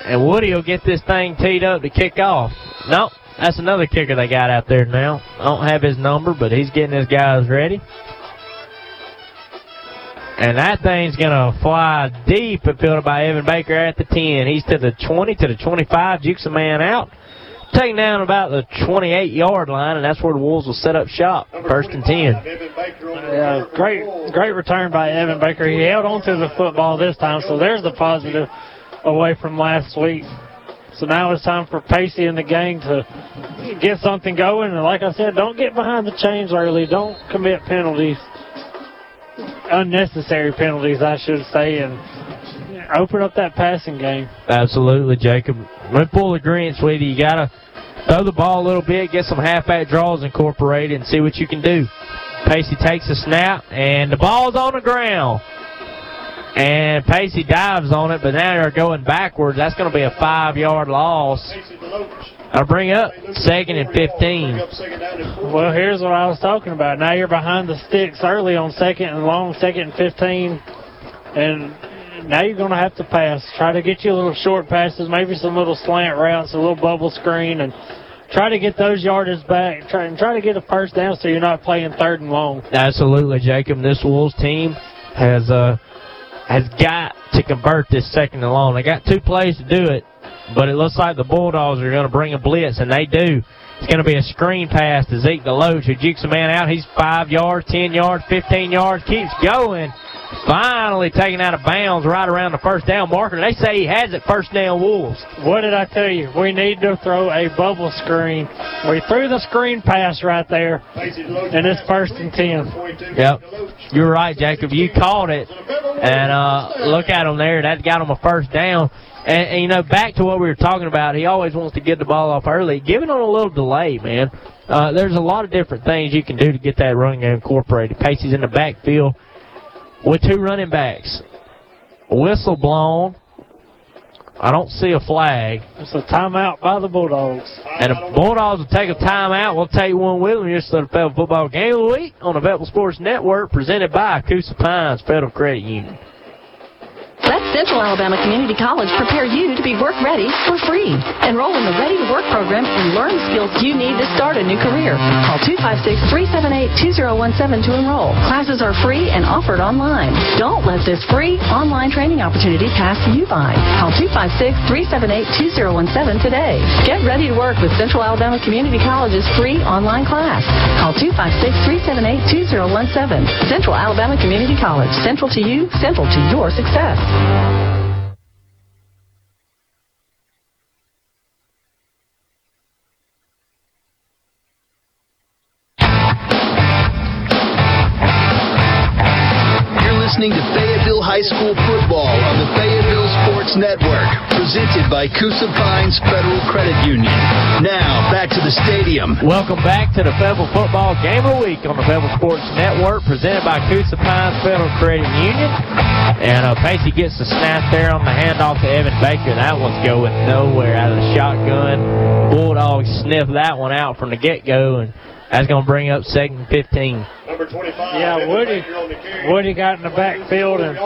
And Woody will get this thing teed up to kick off. Nope. That's another kicker they got out there now. I don't have his number, but he's getting his guys ready. And that thing's going to fly deep and fielded by Evan Baker at the ten. He's to the twenty, to the twenty-five, jukes a man out. Taking down about the twenty-eight-yard line, and that's where the Wolves will set up shop, first and ten. Uh, great, great return by Evan Baker. He held on to the football this time, so there's the positive away from last week. So now it's time for Pacey and the gang to get something going. And like I said, don't get behind the chains early. Don't commit penalties, unnecessary penalties, I should say, and open up that passing game. Absolutely, Jacob. We're full agreement with you. You got to throw the ball a little bit, get some halfback draws incorporated, and see what you can do. Pacey takes a snap, and the ball's on the ground. And Pacey dives on it, but now they're going backwards. That's going to be a five-yard loss. I'll bring up second and fifteen. Well, here's what I was talking about. Now you're behind the sticks early on second and long, second and fifteen. And now you're going to have to pass. Try to get you a little short passes, maybe some little slant routes, a little bubble screen, and try to get those yardage back. Try, and try to get a first down so you're not playing third and long. Absolutely, Jacob. This Wolves team has... Uh, has got to convert this second and long. They got two plays to do it, but it looks like the Bulldogs are going to bring a blitz, and they do. It's going to be a screen pass to Zeke DeLoach, who jukes a man out. He's five yards, ten yards, fifteen yards, keeps going. Finally taken out of bounds right around the first down marker. They say he has it, first down Wolves. What did I tell you? We need to throw a bubble screen. We threw the screen pass right there, and it's first and ten. Yep, you're right, Jacob. You caught it, and uh, look at him there. That got him a first down. And, and, you know, back to what we were talking about, he always wants to get the ball off early. Giving him a little delay, man. Uh, there's a lot of different things you can do to get that running game incorporated. Pacey's in the backfield with two running backs. Whistle blown. I don't see a flag. It's a timeout by the Bulldogs. And the Bulldogs will take a timeout. We'll take one with them. Here's the Fayetteville Football Game of the Week on the Fayetteville Sports Network, presented by Coosa Pines Federal Credit Union. Let Central Alabama Community College prepare you to be work ready for free. Enroll in the Ready to Work program and learn skills you need to start a new career. Call two five six, three seven eight, two zero one seven to enroll. Classes are free and offered online. Don't let this free online training opportunity pass you by. Call two five six, three seven eight, two zero one seven today. Get ready to work with Central Alabama Community College's free online class. Call two five six, three seven eight, two zero one seven. Central Alabama Community College. Central to you, central to your success. You're listening to Fayetteville High School Football on the Fayetteville Sports Network, presented by Coosa Pines Federal Credit Union. Now, back to the stadium. Welcome back to the Fayetteville Football Game of the Week on the Fayetteville Sports Network, presented by Coosa Pines Federal Credit Union. And uh, Pacey gets the snap there on the handoff to Evan Baker. That one's going nowhere out of the shotgun. Bulldogs sniff that one out from the get-go, and That's going to bring up second fifteen. Number twenty-five. Yeah, Woody, Woody got in the backfield and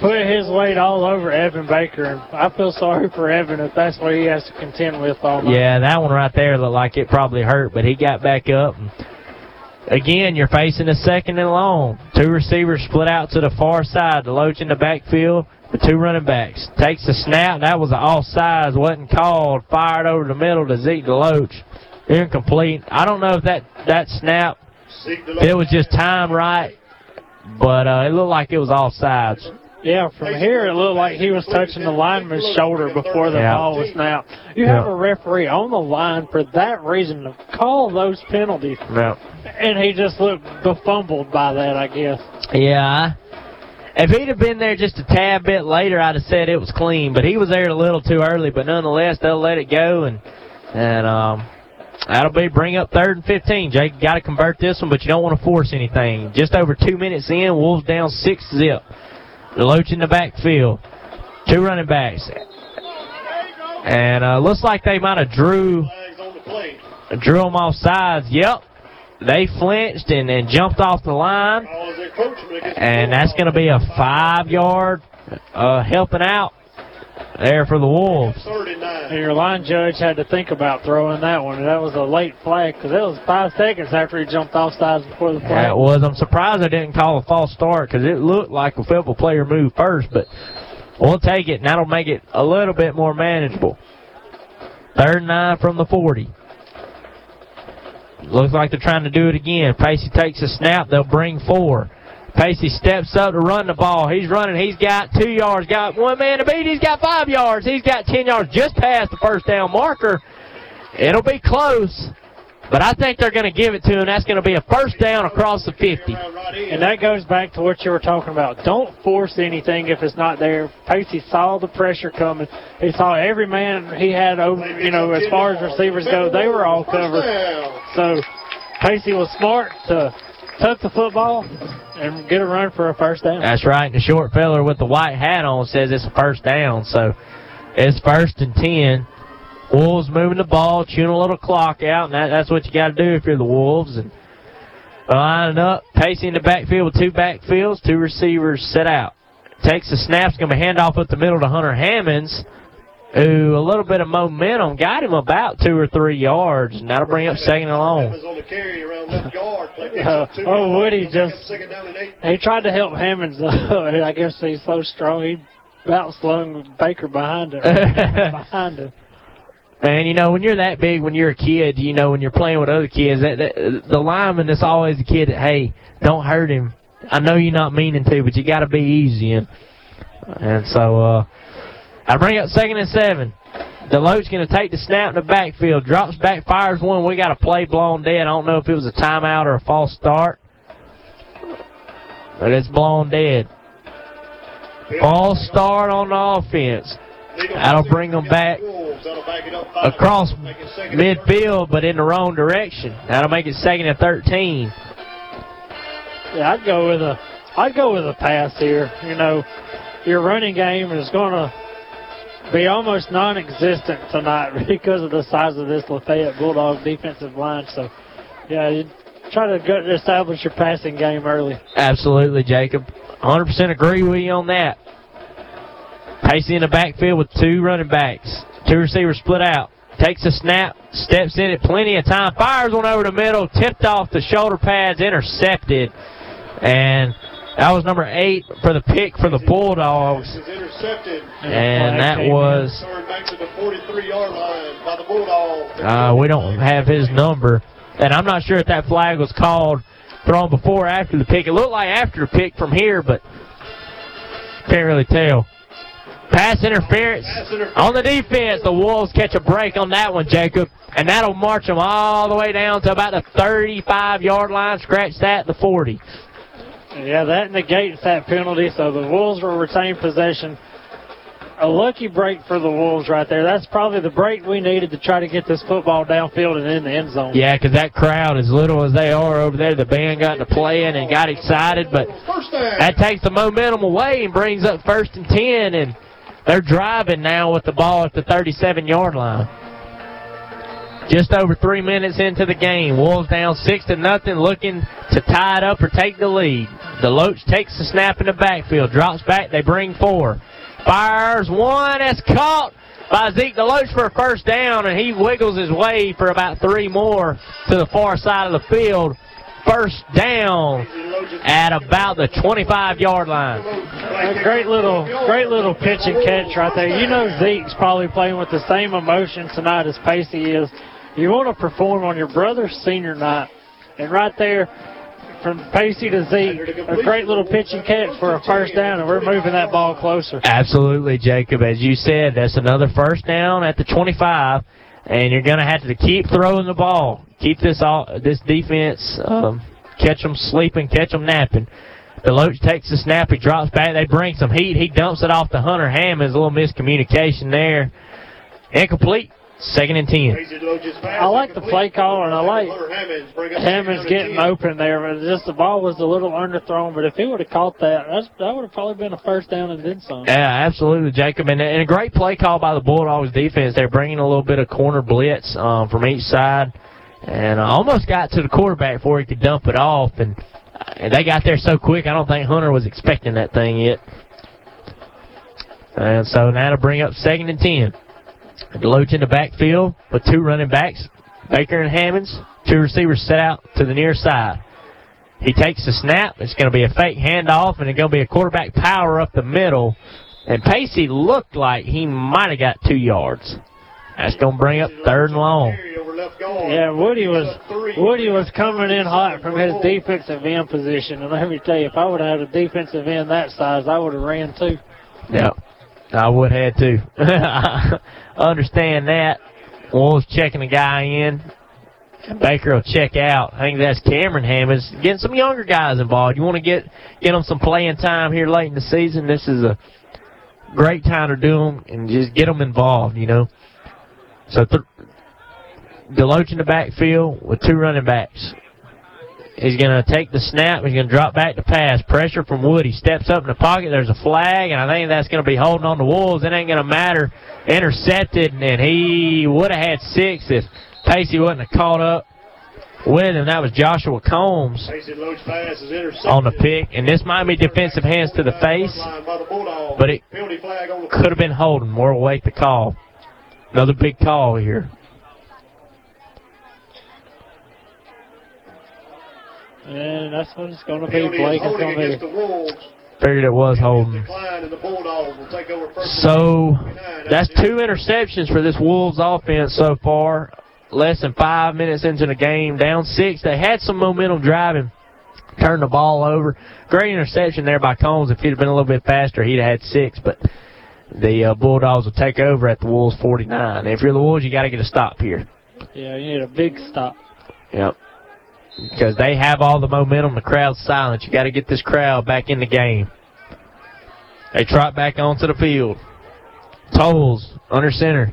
put his weight all over Evan Baker. And I feel sorry for Evan if that's what he has to contend with all night. Yeah, that one right there looked like it probably hurt, but he got back up. Again, you're facing a second and long. Two receivers split out to the far side. DeLoach in the backfield with two running backs. Takes the snap. That was an offsides. Wasn't called. Fired over the middle to Zeke DeLoach. Incomplete. I don't know if that, that snap, it was just time right, but uh, it looked like it was offsides. Yeah, from here it looked like he was touching the lineman's shoulder before the yeah. ball was snapped. You yeah. have a referee on the line for that reason to call those penalties. Yeah. And he just looked befumbled by that, I guess. Yeah. If he'd have been there just a tad bit later, I'd have said it was clean. But he was there a little too early. But nonetheless, they'll let it go. And, and um, that'll be bring up third and fifteen. Jake, got to convert this one, but you don't want to force anything. Just over two minutes in, Wolves down six zip. DeLoach in the backfield. Two running backs. And uh looks like they might have drew drew them off sides. Yep. They flinched and, and jumped off the line. And that's going to be a five-yard uh, helping out there for the Wolves. And your line judge had to think about throwing that one. That was a late flag because it was five seconds after he jumped off sides before the flag. That was. I'm surprised they didn't call a false start because it looked like a football player moved first, but we'll take it, and that'll make it a little bit more manageable. Third and nine from the forty. Looks like they're trying to do it again. Pacey takes a snap. They'll bring four. Pacey steps up to run the ball. He's running. He's got two yards. Got one man to beat. He's got five yards. He's got ten yards just past the first down marker. It'll be close, but I think they're going to give it to him. That's going to be a first down across the fifty. And that goes back to what you were talking about. Don't force anything if it's not there. Pacey saw the pressure coming. He saw every man he had over, you know, as far as receivers go, they were all covered. So Pacey was smart to tuck the football and get a run for a first down. That's right. And the short fella with the white hat on says it's a first down. So it's first and ten. Wolves moving the ball, chewing a little clock out, and that, that's what you got to do if you're the Wolves. And lining up, Pacey in the backfield with two backfields, two receivers set out. Takes the snaps, going to hand off up the middle to Hunter Hammonds, who a little bit of momentum got him about two or three yards, and that'll bring up second and long. uh, oh, Woody just, he tried to help Hammonds, though. I guess he's so strong, he about slung Baker behind him. behind him. And, you know, when you're that big, when you're a kid, you know, when you're playing with other kids, that, that, the lineman is always the kid that, hey, don't hurt him. I know you're not meaning to, but you got to be easy. And, and so uh, I bring up second and seven. DeLoach going to take the snap in the backfield, drops back, fires one. We got a play blown dead. I don't know if it was a timeout or a false start, but it's blown dead. False start on the offense. That'll bring them back across midfield, but in the wrong direction. That'll make it second and thirteen. Yeah, I'd go with a, I'd go with a pass here. You know, your running game is going to be almost non-existent tonight because of the size of this Lafayette Bulldog defensive line. So, yeah, you try to establish your passing game early. Absolutely, Jacob. one hundred percent agree with you on that. Pacey in the backfield with two running backs. Two receivers split out. Takes a snap, steps in it plenty of time, fires one over the middle, tipped off the shoulder pads, intercepted. And that was number eight for the pick for the Bulldogs. And that was... Uh, we don't have his number. And I'm not sure if that flag was called thrown before or after the pick. It looked like after the pick from here, but can't really tell. Pass interference on the defense. The Wolves catch a break on that one, Jacob. And that'll march them all the way down to about the thirty-five-yard line. Scratch that, the forty. Yeah, that negates that penalty, so the Wolves will retain possession. A lucky break for the Wolves right there. That's probably the break we needed to try to get this football downfield and in the end zone. Yeah, because that crowd, as little as they are over there, the band got to playing and got excited. But that takes the momentum away and brings up first and ten, and they're driving now with the ball at the thirty-seven-yard line. Just over three minutes into the game. Wolves down six to nothing, looking to tie it up or take the lead. DeLoach takes the snap in the backfield, drops back, they bring four. Fires one, that's caught by Zeke DeLoach for a first down, and he wiggles his way for about three more to the far side of the field. First down at about the twenty-five-yard line. A great little, great little pitch and catch right there. You know Zeke's probably playing with the same emotion tonight as Pacey is. You want to perform on your brother's senior night. And right there, from Pacey to Zeke, a great little pitch and catch for a first down, and we're moving that ball closer. Absolutely, Jacob. As you said, that's another first down at the twenty-five, and you're going to have to keep throwing the ball. Keep this all, this defense, um, catch them sleeping, catch them napping. DeLoach takes the snap, he drops back, they bring some heat. He dumps it off to Hunter Hammonds. A little miscommunication there. Incomplete, second and ten. I like the play call, and I like Hammonds getting open there. But just the ball was a little underthrown, but if he would have caught that, that's, that would have probably been a first down and then some. Yeah, absolutely, Jacob. And, and a great play call by the Bulldogs defense. They're bringing a little bit of corner blitz um, from each side. And I almost got to the quarterback before he could dump it off. And they got there so quick, I don't think Hunter was expecting that thing yet. And so now to bring up second and ten. DeLoach in the backfield with two running backs, Baker and Hammonds. Two receivers set out to the near side. He takes the snap. It's going to be a fake handoff, and it's going to be a quarterback power up the middle. And Pacey looked like he might have got two yards. That's going to bring up third and long. Yeah, Woody was Woody was coming in hot from his defensive end position. And let me tell you, if I would have had a defensive end that size, I would have ran too. Yeah, I would have had to. I understand that. Wolves checking the guy in. Baker will check out. I think that's Cameron Hammonds. Getting some younger guys involved. You want to get, get them some playing time here late in the season. This is a great time to do them and just get them involved, you know. So th- DeLoach in the backfield with two running backs. He's going to take the snap. He's going to drop back to pass. Pressure from Woody. Steps up in the pocket. There's a flag, and I think that's going to be holding on the Wolves. It ain't going to matter. Intercepted, and he would have had six if Pacey wouldn't have caught up with him. That was Joshua Combs on the pick, and this might be defensive hands to the face, but it could have been holding. More awake the call. Another big call here. And that's what it's going to be, Blake. It's going to be. Figured it was holding. So that's two interceptions for this Wolves offense so far. Less than five minutes into the game, down six. They had some momentum driving, turned the ball over. Great interception there by Combs. If he'd have been a little bit faster, he'd have had six. But the uh, Bulldogs will take over at the Wolves forty-nine. If you're the Wolves, you got to get a stop here. Yeah, you need a big stop. Yep. Because they have all the momentum, the crowd's silent. You got to get this crowd back in the game. They trot back onto the field. Tolles under center.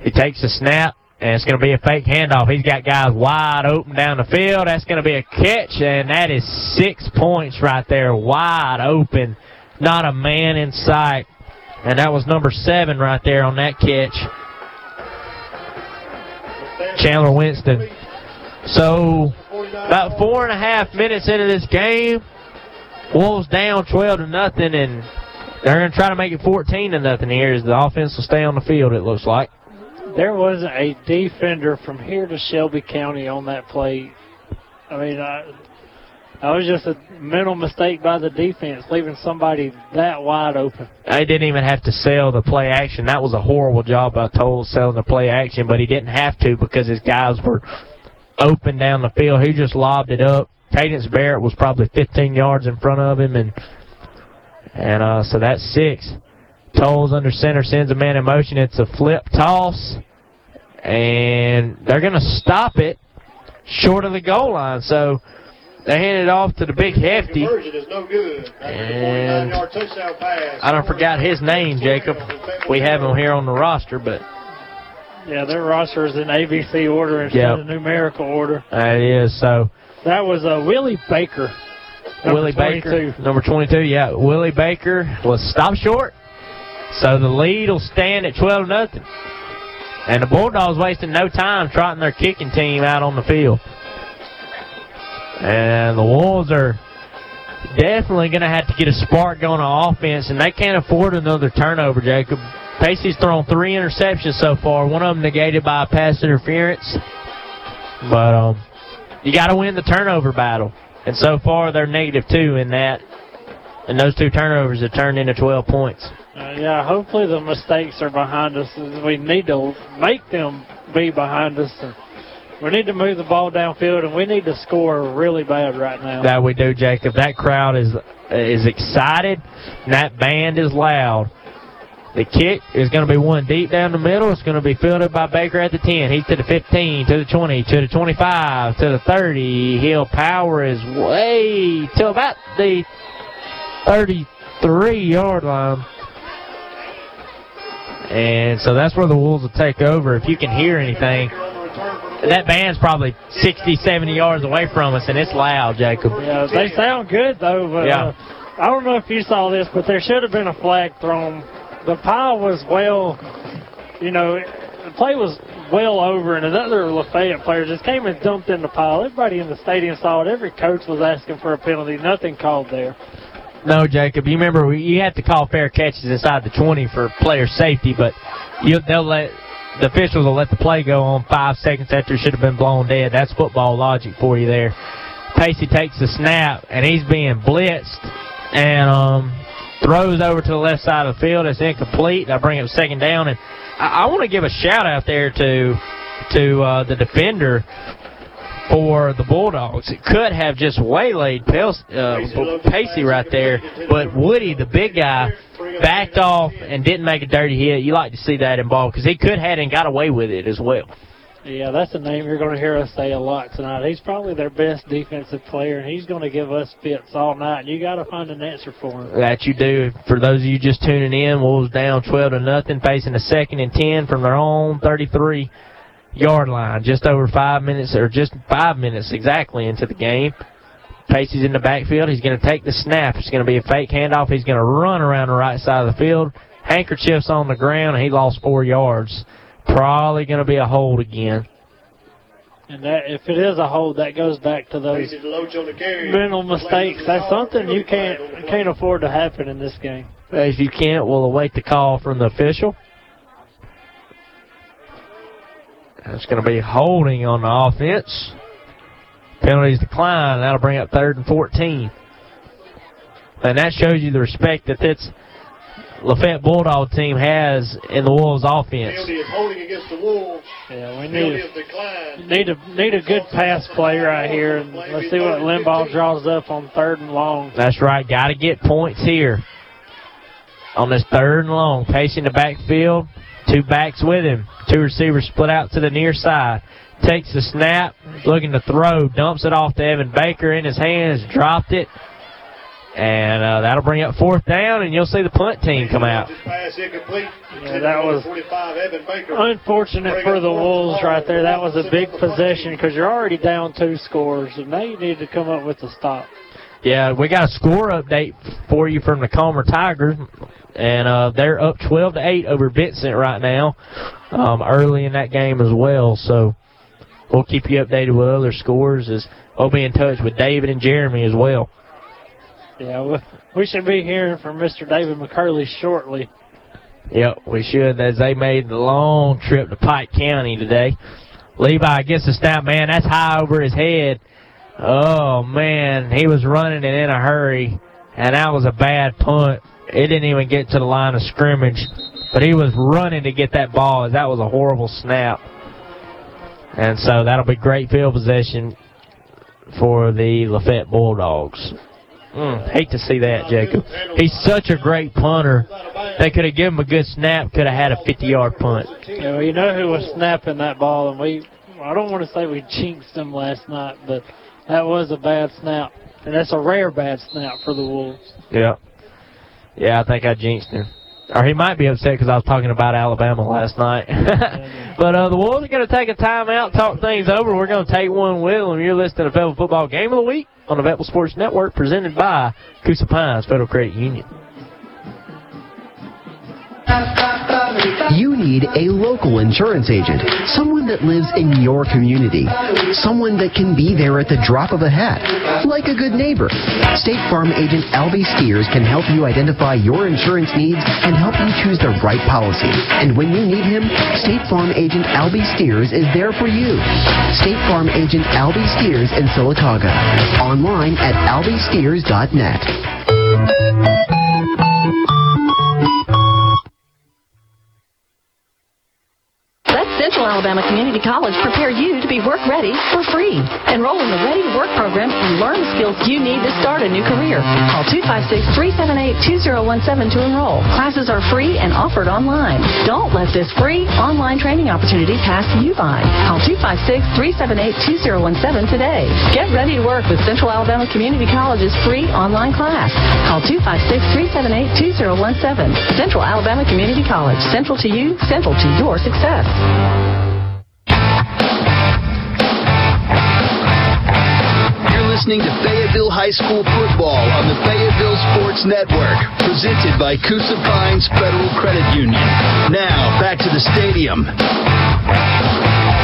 He takes a snap, and it's going to be a fake handoff. He's got guys wide open down the field. That's going to be a catch, and that is six points right there, wide open. Not a man in sight. And that was number seven right there on that catch. Chandler Winston. So, about four and a half minutes into this game, Wolves down twelve to nothing, and they're going to try to make it fourteen to nothing here as the offense will stay on the field, it looks like. There was a defender from here to Shelby County on that play. I mean, I, that was just a mental mistake by the defense, leaving somebody that wide open. They didn't even have to sell the play action. That was a horrible job by Toll selling the play action, but he didn't have to because his guys were open down the field. He just lobbed it up. Cadence Barrett was probably fifteen yards in front of him, and and uh, so that's six. Tolles under center sends a man in motion. It's a flip toss, and they're going to stop it short of the goal line. So they hand it off to the big hefty. And I don't forgot his name, Jacob. We have him here on the roster, but. Yeah, their roster is in A B C order instead yep. of numerical order. It is, so. That was uh, Willie Baker. Willie Baker, number twenty-two, yeah. Willie Baker was stopped short, so the lead will stand at twelve to nothing. And the Bulldogs wasting no time trotting their kicking team out on the field. And the Wolves are definitely going to have to get a spark going on offense, and they can't afford another turnover, Jacob. Pacey's thrown three interceptions so far, one of them negated by a pass interference. But um, you got to win the turnover battle. And so far, they're negative two in that. And those two turnovers have turned into twelve points. Uh, yeah, hopefully the mistakes are behind us. We need to make them be behind us. We need to move the ball downfield, and we need to score really bad right now. That we do, Jacob. That crowd is is excited, and that band is loud. The kick is going to be one deep down the middle. It's going to be fielded by Baker at the ten. He's to the fifteen, to the twenty, to the twenty-five, to the thirty. He'll power his way to about the thirty-three-yard line. And so that's where the Wolves will take over. If you can hear anything, that band's probably sixty, seventy yards away from us, and it's loud, Jacob. Yeah, they sound good, though. But, yeah. uh, I don't know if you saw this, but there should have been a flag thrown. The pile was well, you know, the play was well over, and another Lafayette player just came and dumped in the pile. Everybody in the stadium saw it. Every coach was asking for a penalty. Nothing called there. No, Jacob. You remember, you have to call fair catches inside the twenty for player safety, but you, they'll let the officials will let the play go on five seconds after it should have been blown dead. That's football logic for you there. Pacey takes the snap, and he's being blitzed, and um. throws over to the left side of the field. It's incomplete. I bring up second down, and I, I want to give a shout out there to to uh, the defender for the Bulldogs. It could have just waylaid Pels, uh, Pacey right there, but Woody, the big guy, backed off and didn't make a dirty hit. You like to see that in ball because he could have and got away with it as well. Yeah, that's a name you're going to hear us say a lot tonight. He's probably their best defensive player, and he's going to give us fits all night. You got to find an answer for him. That you do. For those of you just tuning in, Wolves down twelve to nothing, facing a second and ten from their own thirty-three-yard line. Just over five minutes, or just five minutes exactly into the game. Pacey's in the backfield. He's going to take the snap. It's going to be a fake handoff. He's going to run around the right side of the field. Handkerchief's on the ground, and he lost four yards. Probably going to be a hold again. And that, if it is a hold, that goes back to those mental mistakes. That's something you can't can't afford to happen in this game. If you can't, we'll await the call from the official. That's going to be holding on the offense. Penalties decline. That'll bring up third and fourteen. And that shows you the respect that that's Lafayette Bulldog team has in the Wolves' offense. Is holding against the Wolves. Yeah, we need a, need a need a good pass play right here, and let's see what Limbaugh draws up on third and long. That's right. Got to get points here on this third and long. Pacing the backfield, two backs with him, two receivers split out to the near side. Takes the snap, looking to throw, dumps it off to Evan Baker in his hands, dropped it. And uh, that'll bring up fourth down, and you'll see the punt team come out. Yeah, that was unfortunate for the Wolves right there. That was a big possession because you're already down two scores, and now you need to come up with a stop. Yeah, we got a score update for you from the Comer Tigers, and uh, they're up twelve to eight over Vincent right now, um, early in that game as well. So we'll keep you updated with other scores. As we'll be in touch with David and Jeremy as well. Yeah, we should be hearing from Mister David McCurley shortly. Yep, we should, as they made the long trip to Pike County today. Levi gets the snap, man. That's high over his head. Oh, man, he was running it in a hurry, and that was a bad punt. It didn't even get to the line of scrimmage, but he was running to get that ball, as that was a horrible snap. And so that'll be great field possession for the Lafayette Bulldogs. Mm, hate to see that, Jacob. He's such a great punter. They could have given him a good snap, could have had a fifty-yard punt. Yeah, well, you know who was snapping that ball, and we I don't want to say we jinxed him last night, but that was a bad snap, and that's a rare bad snap for the Wolves. Yeah. Yeah, I think I jinxed him. Or he might be upset because I was talking about Alabama last night. But uh, the Wolves are going to take a timeout, talk things over. We're going to take one with them. You're listening to Fayetteville Football Game of the Week on the Fayetteville Sports Network, presented by Coosa Pines Federal Credit Union. You need a local insurance agent, someone that lives in your community, someone that can be there at the drop of a hat, like a good neighbor. State Farm agent Albie Steers can help you identify your insurance needs and help you choose the right policy. And when you need him, State Farm agent Albie Steers is there for you. State Farm agent Albie Steers in Sylacauga. Online at albie steers dot net. Central Alabama Community College prepare you to be work ready for free. Enroll in the Ready to Work program and learn the skills you need to start a new career. Call two five six, three seven eight, two zero one seven to enroll. Classes are free and offered online. Don't let this free online training opportunity pass you by. Call two five six, three seven eight, two zero one seven today. Get ready to work with Central Alabama Community College's free online class. Call two five six, three seven eight, two zero one seven. Central Alabama Community College. Central to you, central to your success. You're listening to Fayetteville High School football on the Fayetteville Sports Network, presented by Coosa Pines Federal Credit Union. Now, back to the stadium.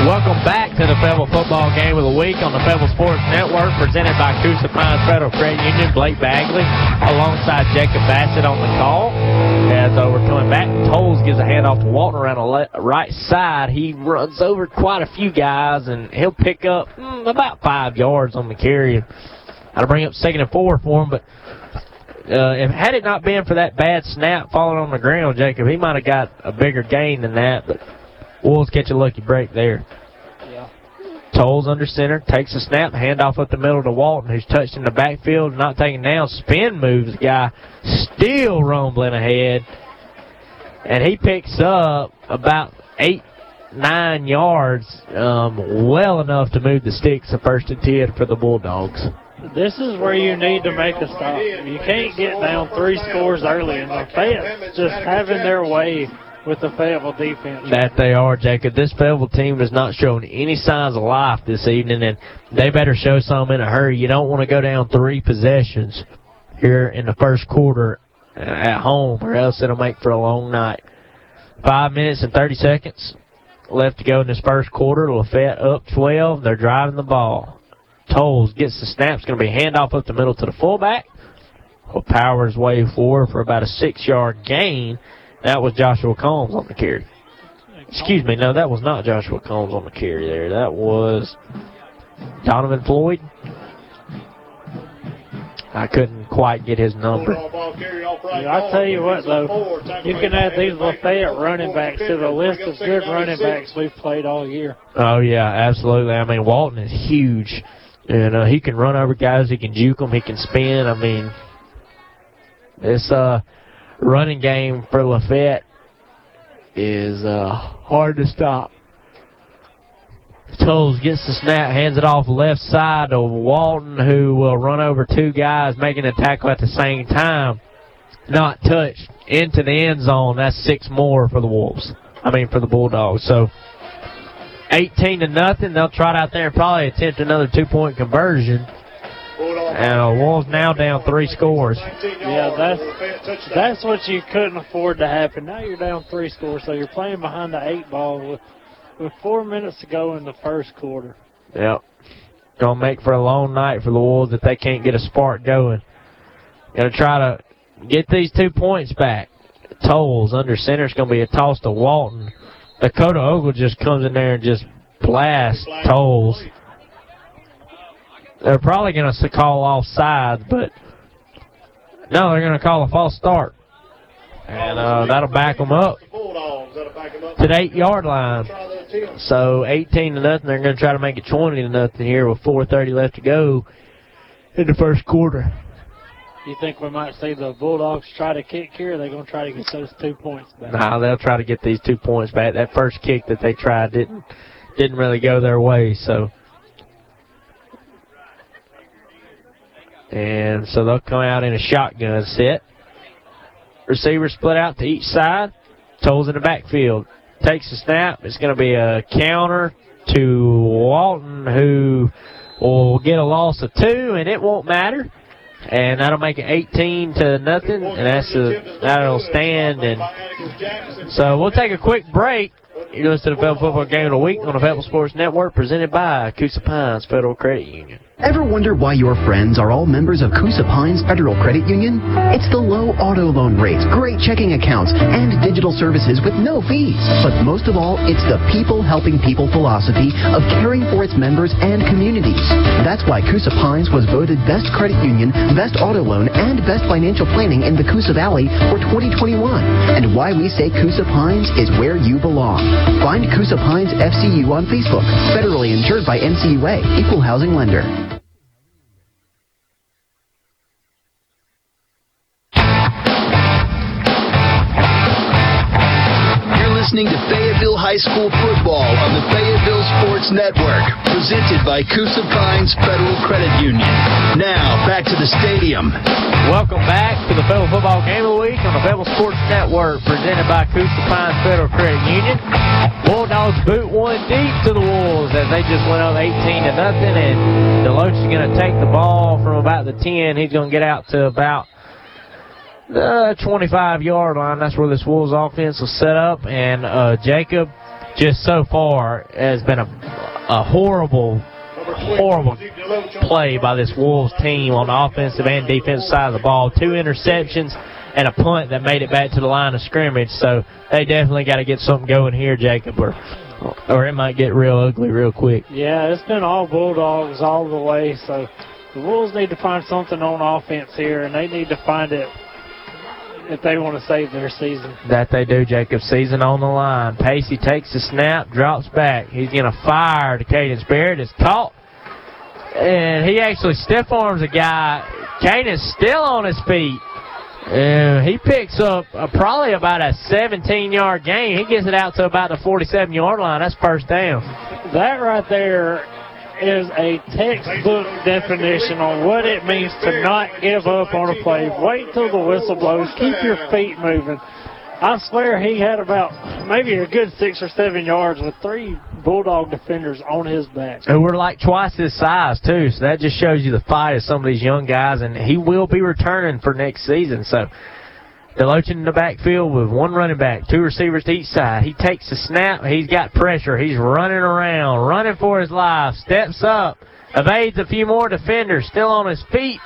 Welcome back to the Fayetteville Football Game of the Week on the Fayetteville Sports Network, presented by Coosa Pines Federal Credit Union. Blake Bagley alongside Jacob Bassett on the call. As uh, we're coming back, Tolles gives a handoff to Walton around the le- right side. He runs over quite a few guys, and he'll pick up mm, about five yards on the carry. That'll bring up second and four for him, but uh, if had it not been for that bad snap falling on the ground, Jacob, he might have got a bigger gain than that, but Wolves catch a lucky break there. Yeah. Tolles under center, takes a snap, handoff up the middle to Walton, who's touched in the backfield, not taken down. Spin moves the guy, still rumbling ahead. And he picks up about eight, nine yards, um, well enough to move the sticks to first and ten for the Bulldogs. This is where you need to make a stop. You can't get down three scores early, and the Feds just having their way with the Fayetteville defense. That they are, Jacob. This Fayetteville team is not showing any signs of life this evening, and they better show some in a hurry. You don't want to go down three possessions here in the first quarter at home, or else it'll make for a long night. Five minutes and thirty seconds left to go in this first quarter. Lafayette up twelve. They're driving the ball. Tolles gets the snap. It's going to be a handoff up the middle to the fullback. Will power his way forward for about a six-yard gain. That was Joshua Combs on the carry. Excuse me, no, that was not Joshua Combs on the carry there. That was Donovan Floyd. I couldn't quite get his number. Yeah, I tell you what, though, you can add these Lafayette running backs to the list of good running backs we've played all year. Oh, yeah, absolutely. I mean, Walton is huge. And uh, he can run over guys. He can juke them. He can spin. I mean, it's uh. running game for Lafayette is uh, hard to stop. Tolles gets the snap, hands it off left side to Walton, who will run over two guys, making a tackle at the same time. Not touched, into the end zone. That's six more for the Wolves. I mean, for the Bulldogs. So, eighteen to nothing. They'll try it out there and probably attempt another two-point conversion. And uh, Wolves now down three scores. Yeah, that's that's what you couldn't afford to happen. Now you're down three scores, so you're playing behind the eight ball with, with four minutes to go in the first quarter. Yep. Going to make for a long night for the Wolves if they can't get a spark going. Going to try to get these two points back. Tolles under center is going to be a toss to Walton. Dakota Ogle just comes in there and just blasts Tolles. They're probably going to call offsides, but no, they're going to call a false start. And uh, that'll back them up to the eight-yard line. So eighteen to nothing. They're going to try to make it twenty to nothing here with four thirty left to go in the first quarter. You think we might see the Bulldogs try to kick here, or they're going to try to get those two points back? No, nah, they'll try to get these two points back. That first kick that they tried didn't didn't really go their way, so... And so they'll come out in a shotgun set. Receivers split out to each side. Tolles in the backfield. Takes the snap. It's going to be a counter to Walton, who will get a loss of two, and it won't matter. And that'll make it eighteen to nothing. And that's a, that'll stand. And so we'll take a quick break. You're listening to the Fayetteville Football Game of the Week on the Fayetteville Sports Network, presented by Coosa Pines Federal Credit Union. Ever wonder why your friends are all members of Coosa Pines Federal Credit Union? It's the low auto loan rates, great checking accounts, and digital services with no fees. But most of all, it's the people helping people philosophy of caring for its members and communities. That's why Coosa Pines was voted Best Credit Union, Best Auto Loan, and Best Financial Planning in the Coosa Valley for twenty twenty-one. And why we say Coosa Pines is where you belong. Find Coosa Pines F C U on Facebook, federally insured by N C U A, Equal Housing Lender. Listening to Fayetteville High School football on the Fayetteville Sports Network, presented by Coosa Pines Federal Credit Union. Now, back to the stadium. Welcome back to the Fayetteville Football Game of the Week on the Fayetteville Sports Network, presented by Coosa Pines Federal Credit Union. Bulldogs boot one deep to the Wolves as they just went up eighteen to nothing, and DeLoach is going to take the ball from about the ten. He's going to get out to about the twenty-five-yard line. That's where this Wolves offense was set up, and uh, Jacob just so far has been a, a horrible, horrible play by this Wolves team on the offensive and defensive side of the ball. Two interceptions and a punt that made it back to the line of scrimmage, so they definitely got to get something going here, Jacob, or, or it might get real ugly real quick. Yeah, it's been all Bulldogs all the way, so the Wolves need to find something on offense here, and they need to find it if they want to save their season. That they do, Jacob. Season on the line. Pacey takes the snap, drops back. He's going to fire to Cadence Barrett. It's caught. And he actually stiff-arms a guy. Cadence still on his feet. Uh, he picks up uh, probably about a seventeen-yard gain. He gets it out to about the forty-seven-yard line. That's first down. That right there is a textbook definition on what it means to not give up on a play. Wait till the whistle blows. Keep your feet moving. I swear he had about maybe a good six or seven yards with three Bulldog defenders on his back. And we're like twice his size, too, so that just shows you the fight of some of these young guys, and he will be returning for next season. So DeLoach in the backfield with one running back, two receivers to each side. He takes the snap. He's got pressure. He's running around, running for his life, steps up, evades a few more defenders, still on his feet,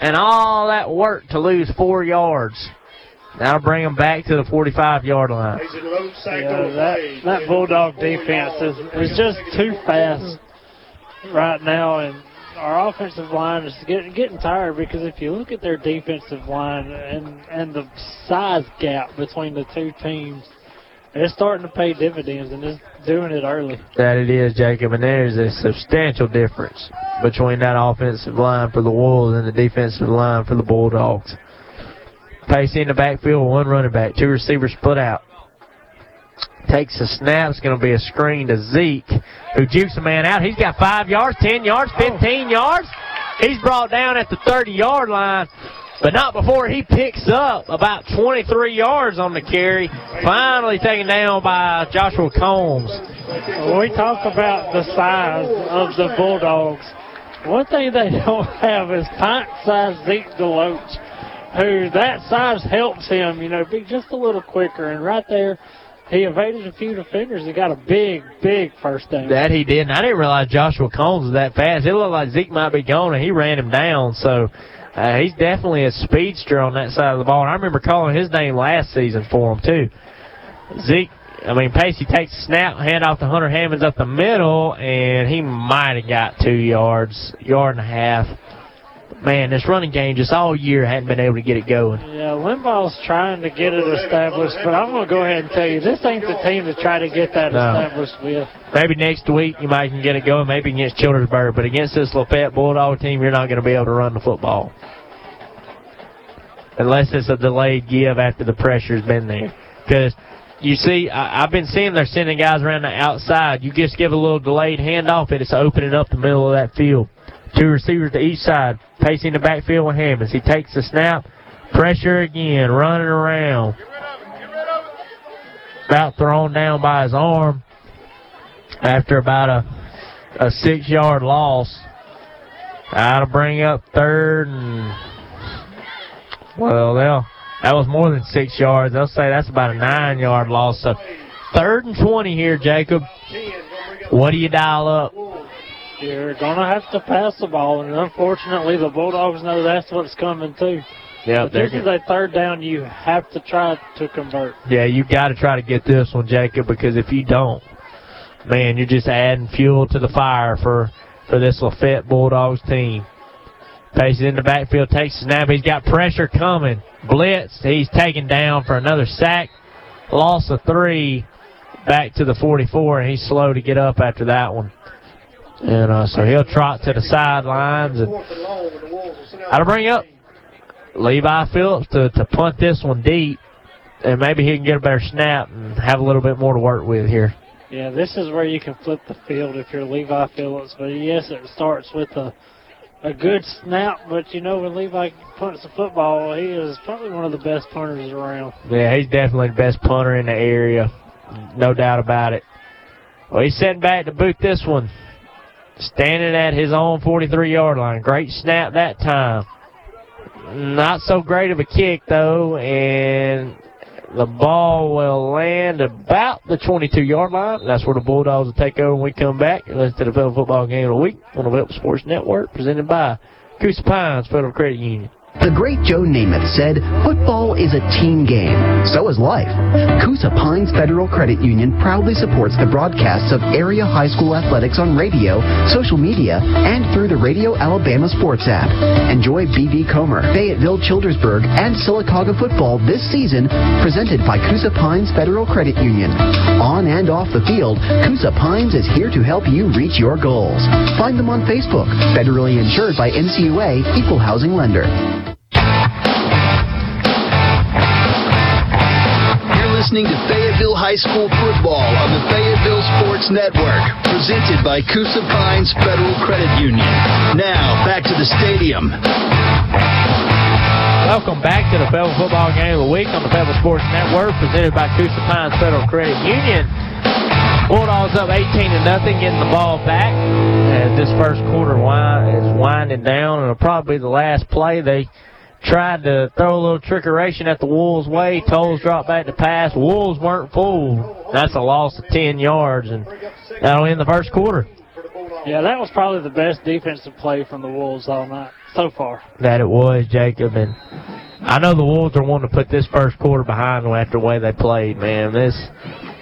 and all that work to lose four yards. That'll bring him back to the forty-five-yard line. Yeah, that, that Bulldog defense is, is just too fast right now, and our offensive line is getting, getting tired, because if you look at their defensive line and, and the size gap between the two teams, it's starting to pay dividends, and it's doing it early. That it is, Jacob, and there's a substantial difference between that offensive line for the Wolves and the defensive line for the Bulldogs. Pacey in the backfield, one running back, two receivers split out. Takes a snap. It's going to be a screen to Zeke, who jukes a man out. He's got five yards, ten yards, fifteen oh. yards. He's brought down at the thirty-yard line, but not before he picks up about twenty-three yards on the carry. Finally taken down by Joshua Combs. When we talk about the size of the Bulldogs, one thing they don't have is pint-sized Zeke DeLoach, who that size helps him, you know, be just a little quicker. And right there, he evaded a few defenders and got a big, big first down. That he did, and I didn't realize Joshua Combs was that fast. It looked like Zeke might be gone, and he ran him down. So uh, he's definitely a speedster on that side of the ball. And I remember calling his name last season for him, too. Zeke, I mean, Pacey takes a snap, hand off to Hunter Hammonds up the middle, and he might have got two yards, yard and a half. Man, this running game just all year hadn't been able to get it going. Yeah, Limbaugh's trying to get it established, but I'm going to go ahead and tell you, this ain't the team to try to get that no. established with. Maybe next week you might can get it going, maybe against Childersburg, but against this Lafayette Bulldog team, you're not going to be able to run the football. Unless it's a delayed give after the pressure's been there. Because, you see, I, I've been seeing they're sending guys around the outside. You just give a little delayed handoff, and it's opening up the middle of that field. Two receivers to each side, pacing the backfield with Hammonds. He takes the snap, pressure again, running around. Get rid of it, get rid of it. About thrown down by his arm after about a, a six-yard loss. That'll bring up third and Well, now that was more than six yards. I'll say that's about a nine-yard loss. So third and twenty here, Jacob. What do you dial up? You're going to have to pass the ball, and unfortunately the Bulldogs know that's what's coming too. Yep, this is a third down you have to try to convert. Yeah, you got to try to get this one, Jacob, because if you don't, man, you're just adding fuel to the fire for, for this Lafayette Bulldogs team. Pace in the backfield, takes the snap. He's got pressure coming. Blitz. He's taken down for another sack. Loss of three back to the forty-four, and he's slow to get up after that one. And uh, so he'll trot to the sidelines. And that'll bring up Levi Phillips to, to punt this one deep, and maybe he can get a better snap and have a little bit more to work with here. Yeah, this is where you can flip the field if you're Levi Phillips. But, yes, it starts with a a good snap, but, you know, when Levi punts the football, he is probably one of the best punters around. Yeah, he's definitely the best punter in the area, no doubt about it. Well, he's sitting back to boot this one, standing at his own forty-three-yard line. Great snap that time. Not so great of a kick, though, and the ball will land about the twenty-two-yard line. That's where the Bulldogs will take over when we come back. You're listening to the Fayetteville Football Game of the Week on the Fayetteville Sports Network, presented by Coosa Pines Federal Credit Union. The great Joe Namath said, football is a team game. So is life. Coosa Pines Federal Credit Union proudly supports the broadcasts of area high school athletics on radio, social media, and through the Radio Alabama Sports app. Enjoy B V Comer, Fayetteville, Childersburg, and Sylacauga football this season, presented by Coosa Pines Federal Credit Union. On and off the field, Coosa Pines is here to help you reach your goals. Find them on Facebook, federally insured by N C U A, Equal Housing Lender. Listening to Fayetteville High School football on the Fayetteville Sports Network, presented by Coosa Pines Federal Credit Union. Now, back to the stadium. Welcome back to the Fayetteville Football Game of the Week on the Fayetteville Sports Network, presented by Coosa Pines Federal Credit Union. Bulldogs up eighteen to nothing, getting the ball back as this first quarter wind, is winding down, and it'll probably be the last play. They tried to throw a little trickeration at the Wolves' way. Tolles dropped back to pass. Wolves weren't fooled. That's a loss of ten yards, and that'll end the first quarter. Yeah, that was probably the best defensive play from the Wolves all night so far. That it was, Jacob. And I know the Wolves are wanting to put this first quarter behind them after the way they played, man. This,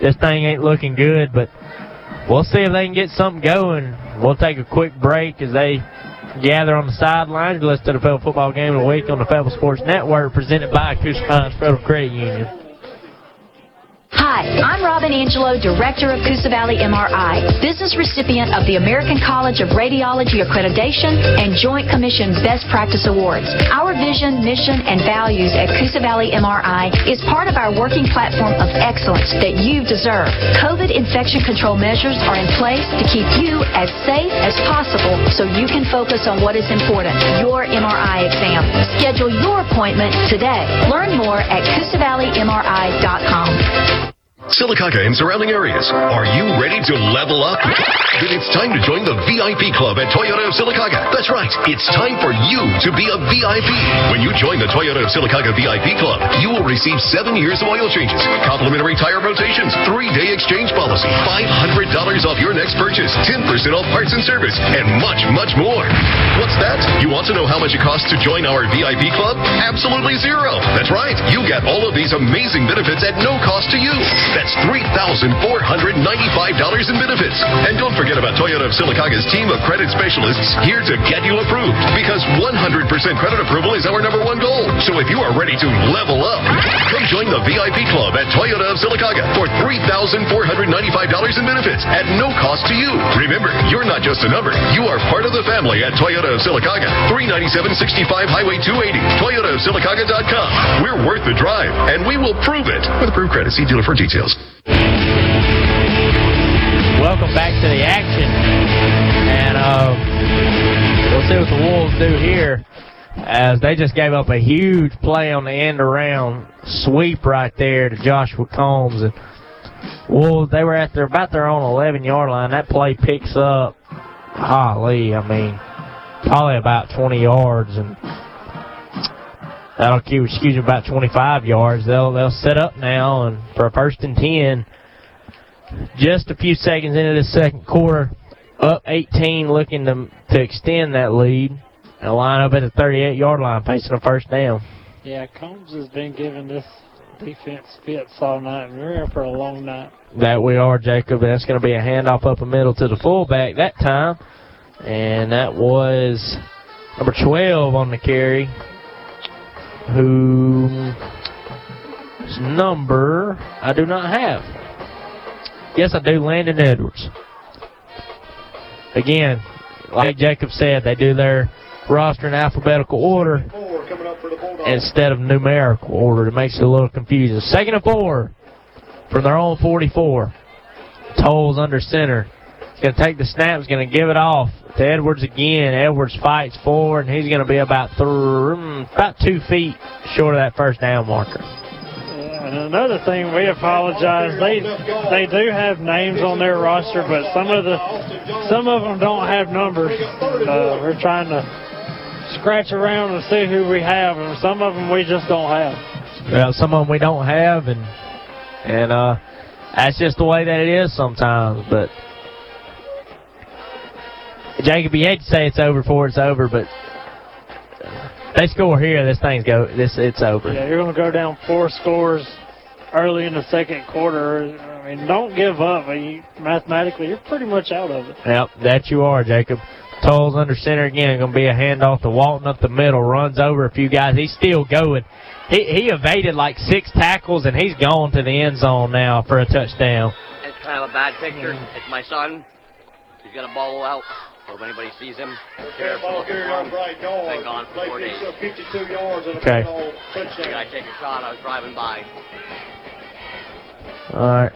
this thing ain't looking good, but we'll see if they can get something going. We'll take a quick break as they gather on the sidelines. You're listening to the Fayetteville Football Game of the Week on the Fayetteville Sports Network, presented by Coosa Pines Federal Credit Union. Hi, I'm Robin Angelo, Director of Coosa Valley M R I, business recipient of the American College of Radiology Accreditation and Joint Commission Best Practice Awards. Our vision, mission, and values at Coosa Valley M R I is part of our working platform of excellence that you deserve. COVID infection control measures are in place to keep you as safe as possible so you can focus on what is important, your M R I exam. Schedule your appointment today. Learn more at Coosa Valley M R I dot com. Sylacauga and surrounding areas. Are you ready to level up? Then it's time to join the V I P Club at Toyota of Sylacauga. That's right. It's time for you to be a V I P. When you join the Toyota of Sylacauga V I P Club, you will receive seven years of oil changes, complimentary tire rotations, three-day exchange policy, five hundred dollars off your next purchase, ten percent off parts and service, and much, much more. What's that? You want to know how much it costs to join our V I P Club? Absolutely zero. That's right. You get all of these amazing benefits at no cost to you. That's three thousand four hundred ninety-five dollars in benefits. And don't forget about Toyota of Sylacauga's team of credit specialists here to get you approved, because one hundred percent credit approval is our number one goal. So if you are ready to level up, come join the V I P Club at Toyota of Sylacauga for three thousand four hundred ninety-five dollars in benefits at no cost to you. Remember, you're not just a number. You are part of the family at Toyota of Sylacauga, three ninety-seven sixty-five Highway two eighty, Toyota of Sylacauga dot com. We're worth the drive, and we will prove it. With approved credit, see dealer for details. Welcome back to the action, and uh, we'll see what the Wolves do here, as they just gave up a huge play on the end around sweep right there to Joshua Combs. And Wolves, they were at their about their own eleven-yard line. That play picks up, golly, I mean, probably about twenty yards, and That'll keep, excuse me, about twenty-five yards. They'll they'll set up now, and for a first and ten, just a few seconds into the second quarter, up eighteen, looking to to extend that lead. And line up at the thirty-eight-yard line, facing a first down. Yeah, Combs has been giving this defense fits all night, and we're here for a long night. That we are, Jacob, and that's going to be a handoff up the middle to the fullback that time. And that was number twelve on the carry, whose number I do not have. Yes, I do, Landon Edwards. Again, like Jacob said, they do their roster in alphabetical order instead of numerical order. It makes it a little confusing. Second and four from their own forty-four. Tolles under center. He's going to take the snap. He's going to give it off to Edwards again. Edwards fights forward, and he's going to be about th- about two feet short of that first down marker. And another thing, we apologize. They they do have names on their roster, but some of the some of them don't have numbers. Uh, we're trying to scratch around and see who we have, and some of them we just don't have. Well, some of them we don't have, and and uh, that's just the way that it is sometimes. But Jacob, you hate to say it's over before it's over, but they score here, this thing's go. This it's over. Yeah, you're going to go down four scores early in the second quarter. I mean, don't give up. You, mathematically, you're pretty much out of it. Yep, that you are, Jacob. Tolles under center again. Going to be a handoff to Walton up the middle. Runs over a few guys. He's still going. He he evaded like six tackles, and he's gone to the end zone now for a touchdown. It's kind of a bad picture. Mm-hmm. It's my son. He's got a ball out. If anybody sees him, okay, ball carried on Bright Dawn. They gone for four days. fifty-two yards and a okay. touchdown. I take a shot. I was driving by. All right.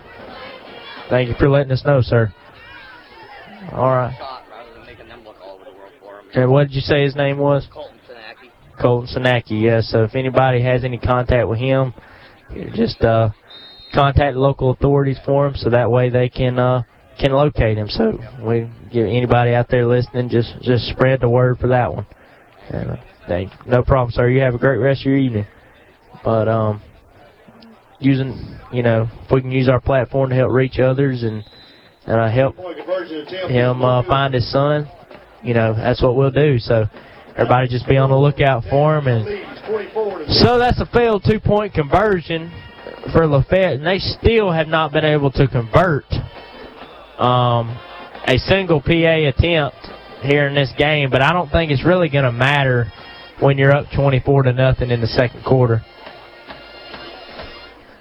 Thank you for letting us know, sir. All right. Shot rather than making them look all over the world for him. Okay, what did you say his name was? Colton Sanaki. Colton Sanaki, yes. So if anybody has any contact with him, just uh, contact local authorities for him so that way they can... Uh, can locate him. So we give anybody out there listening, just just spread the word for that one. And, uh, thank you. No problem, sir. You have a great rest of your evening. But um, using, you know, if we can use our platform to help reach others and and uh, help him uh, find his son, you know, that's what we'll do. So everybody just be on the lookout for him. And so that's a failed two-point conversion for Lafayette, and they still have not been able to convert Um, a single P A attempt here in this game, but I don't think it's really going to matter when you're up twenty-four to nothing in the second quarter.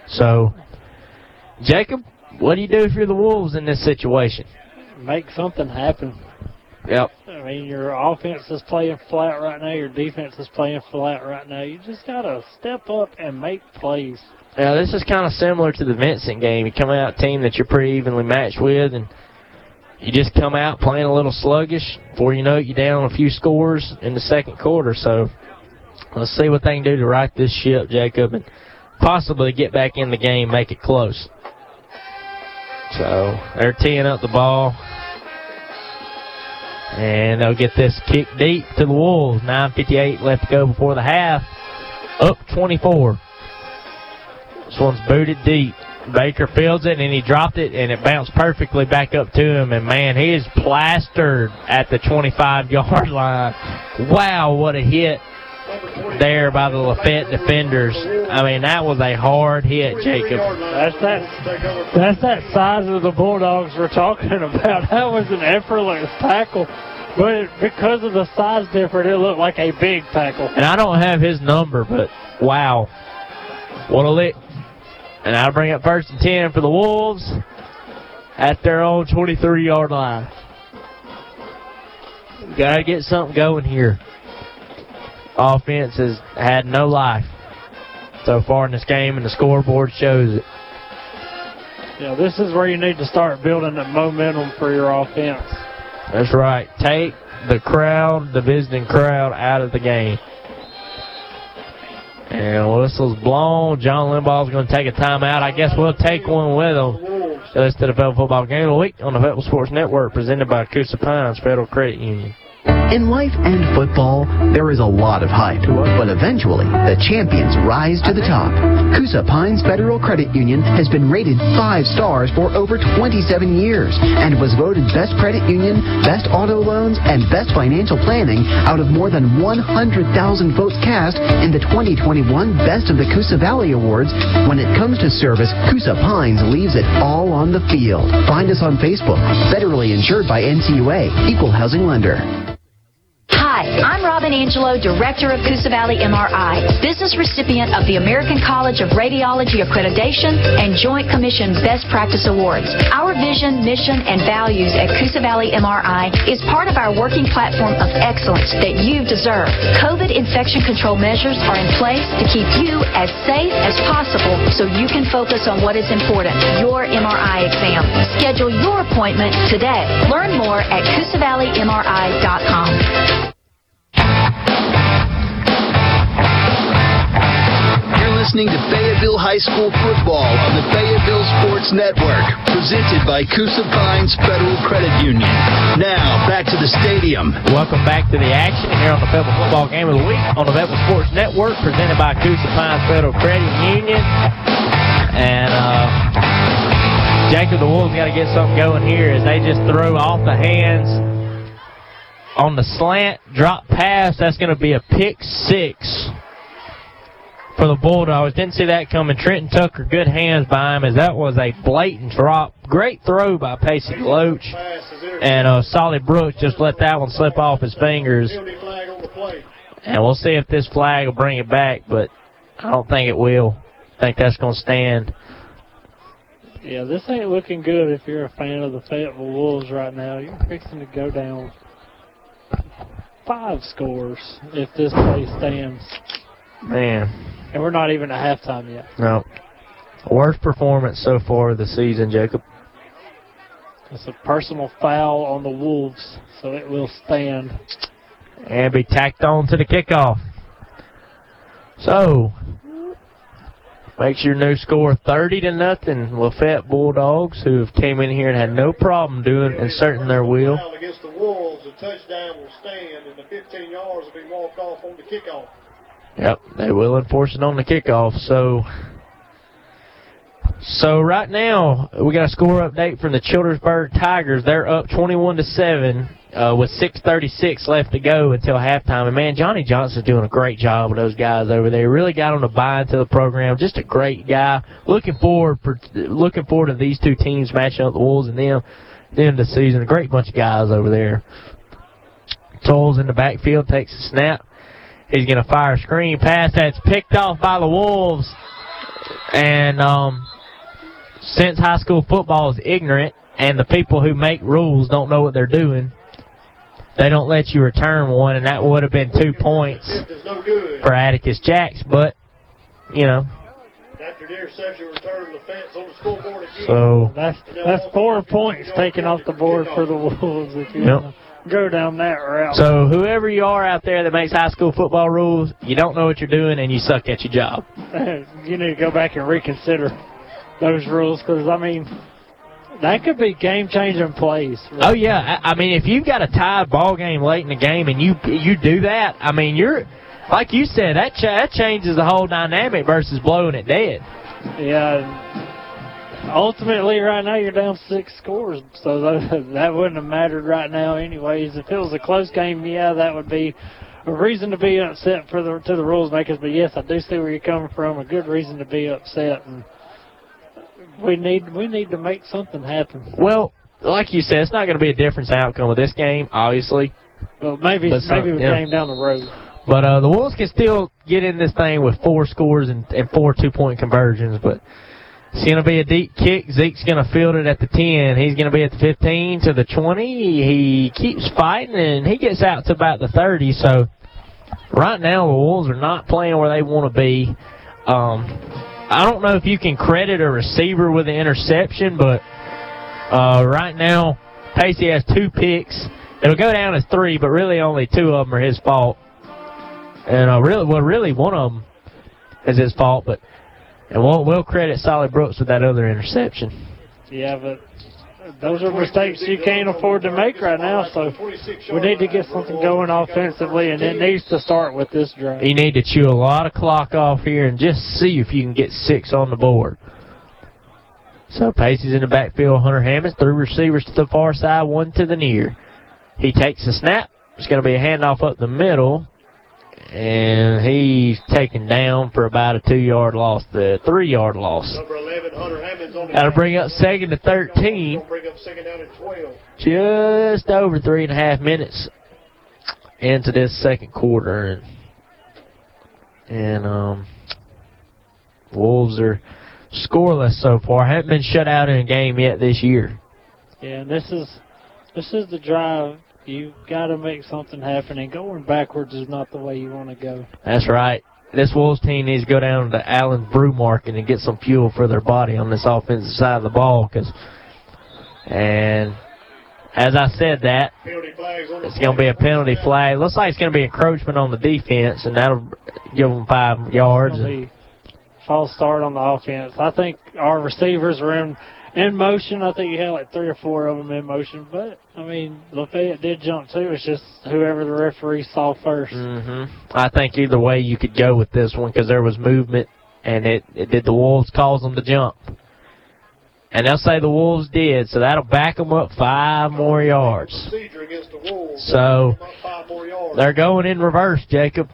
So, Jacob, what do you do if you're the Wolves in this situation? Make something happen. Yep. I mean, your offense is playing flat right now. Your defense is playing flat right now. You just got to step up and make plays. Now, this is kind of similar to the Vincent game. You come out a team that you're pretty evenly matched with, and you just come out playing a little sluggish. Before you know it, you're down a few scores in the second quarter. So let's see what they can do to right this ship, Jacob, and possibly get back in the game, make it close. So they're teeing up the ball, and they'll get this kick deep to the Wolves. nine fifty-eight left to go before the half, up twenty-four. This one's booted deep. Baker fields it, and he dropped it, and it bounced perfectly back up to him. And, man, he is plastered at the twenty-five-yard line. Wow, what a hit there by the Lafayette defenders. I mean, that was a hard hit, Jacob. That's that, that's that size of the Bulldogs we're talking about. That was an effortless tackle. But because of the size difference, it looked like a big tackle. And I don't have his number, but, wow, what a lick. And I'll bring up first and ten for the Wolves at their own twenty-three-yard line. Got to get something going here. Offense has had no life so far in this game, and the scoreboard shows it. Yeah, this is where you need to start building the momentum for your offense. That's right. Take the crowd, the visiting crowd, out of the game. And whistle's blown. John Limbaugh's going to take a timeout. I guess we'll take one with him. That's to the Fayetteville Football Game of the Week on the Fayetteville Sports Network, presented by Coosa Pines Federal Credit Union. In life and football, there is a lot of hype, but eventually, the champions rise to the top. Coosa Pines Federal Credit Union has been rated five stars for over twenty-seven years and was voted Best Credit Union, Best Auto Loans, and Best Financial Planning out of more than one hundred thousand votes cast in the twenty twenty-one Best of the Coosa Valley Awards. When it comes to service, Coosa Pines leaves it all on the field. Find us on Facebook, federally insured by N C U A, Equal Housing Lender. Hi, I'm Robin Angelo, Director of Coosa Valley M R I, business recipient of the American College of Radiology Accreditation and Joint Commission Best Practice Awards. Our vision, mission, and values at Coosa Valley M R I is part of our working platform of excellence that you deserve. COVID infection control measures are in place to keep you as safe as possible so you can focus on what is important, your M R I exam. Schedule your appointment today. Learn more at Coosa Valley M R I dot com. Listening to Fayetteville High School football on the Fayetteville Sports Network, presented by Coosa Pines Federal Credit Union. Now, back to the stadium. Welcome back to the action here on the Fayetteville Football Game of the Week on the Fayetteville Sports Network, presented by Coosa Pines Federal Credit Union. And uh, Jacob, the Wolves got to get something going here as they just throw off the hands on the slant, drop pass. That's going to be a pick six for the Bulldogs. Didn't see that coming. Trenton Tucker, good hands by him, as that was a blatant drop. Great throw by Pacey Loach. And uh, Solly Brooks just let that one slip off his fingers. And we'll see if this flag will bring it back, but I don't think it will. I think that's going to stand. Yeah, this ain't looking good if you're a fan of the Fayetteville Wolves right now. You're fixing to go down five scores if this play stands. Man. And we're not even at halftime yet. No. Worst performance so far this season, Jacob. It's a personal foul on the Wolves, so it will stand. And be tacked on to the kickoff. So, makes your new score thirty to nothing. Lafayette Bulldogs, who have came in here and had no problem doing inserting their will. Against the Wolves, the touchdown will stand, and the fifteen yards will be walked off on the kickoff. Yep, they will enforce it on the kickoff. So, so right now we got a score update from the Childersburg Tigers. They're up twenty-one to seven uh, with six thirty-six left to go until halftime. And man, Johnny Johnson's doing a great job with those guys over there. Really got them to buy into the program. Just a great guy. Looking forward, for, looking forward to these two teams matching up, the Wolves and them, at the end of the season. A great bunch of guys over there. Tolles in the backfield takes a snap. He's going to fire a screen pass that's picked off by the Wolves. And um, since high school football is ignorant and the people who make rules don't know what they're doing, they don't let you return one, and that would have been two points for Atticus Jacks. But, you know. So that's, that's four points taken off the board for the Wolves, if you know. Yep. Go down that route. So whoever you are out there that makes high school football rules, you don't know what you're doing and you suck at your job. You need to go back and reconsider those rules, because, I mean, that could be game-changing plays. Right? Oh, yeah. I, I mean, if you've got a tied ball game late in the game and you you do that, I mean, you're like you said, that, ch- that changes the whole dynamic versus blowing it dead. Yeah. Ultimately, right now, you're down six scores, so that, that wouldn't have mattered right now anyways. If it was a close game, yeah, that would be a reason to be upset for the to the rules makers. But, yes, I do see where you're coming from, a good reason to be upset. And we need we need to make something happen. Well, like you said, it's not going to be a difference outcome of this game, obviously. Well, maybe but maybe we yeah. came down the road. But uh, the Wolves can still get in this thing with four scores and, and four two-point conversions, but it's going to be a deep kick. Zeke's going to field it at the ten. He's going to be at the fifteen to the twenty. He keeps fighting, and he gets out to about the thirty. So right now the Wolves are not playing where they want to be. Um, I don't know if you can credit a receiver with an interception, but uh, right now Pacey has two picks. It'll go down as three, but really only two of them are his fault. And uh, really, well, really one of them is his fault, but... And we'll, we'll credit Solly Brooks with that other interception. Yeah, but those are mistakes you can't afford to make right now, so we need to get something going offensively, and it needs to start with this drive. You need to chew a lot of clock off here and just see if you can get six on the board. So Pacey's in the backfield. Hunter Hammonds, three receivers to the far side, one to the near. He takes a snap. It's going to be a handoff up the middle, and he's taken down for about a two-yard loss, the three-yard loss. Number eleven, Hunter Hammonds on the That'll bring up second to thirteen. Bring up second down at twelve. Just over three and a half minutes into this second quarter, and, and um, Wolves are scoreless so far. Haven't been shut out in a game yet this year. Yeah, and this is this is the drive. You got to make something happen, and going backwards is not the way you want to go. That's right. This Wolves team needs to go down to Allen Brew Market and get some fuel for their body on this offensive side of the ball. Cause, and as I said that, it's going to be a penalty flag. Looks like it's going to be encroachment on the defense, and that'll give them five yards. False start on the offense. I think our receivers are in in motion. I think you had like three or four of them in motion. But, I mean, Lafayette did jump too. It's just whoever the referee saw first. Mm-hmm. I think either way you could go with this one because there was movement, and it, it did the Wolves cause them to jump. And they'll say the Wolves did, so that'll back them up five more yards. So they're going in reverse, Jacob.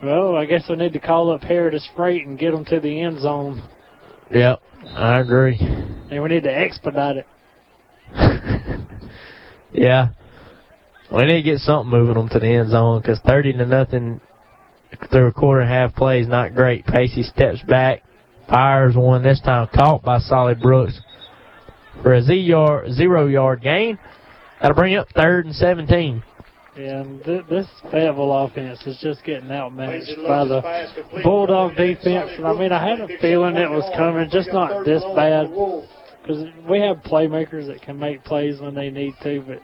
Well, I guess we need to call up Heritage Freight and get them to the end zone. Yep, I agree. And we need to expedite it. Yeah. We need to get something moving them to the end zone because thirty to nothing through a quarter and a half play is not great. Pacey steps back, fires one, this time caught by Solly Brooks for a zero-yard gain. That'll bring up third and seventeen. Yeah, and th this Fayetteville offense is just getting outmatched by the Bulldog defense. And I mean, I had a feeling it was coming, just not this bad. Because we have playmakers that can make plays when they need to, but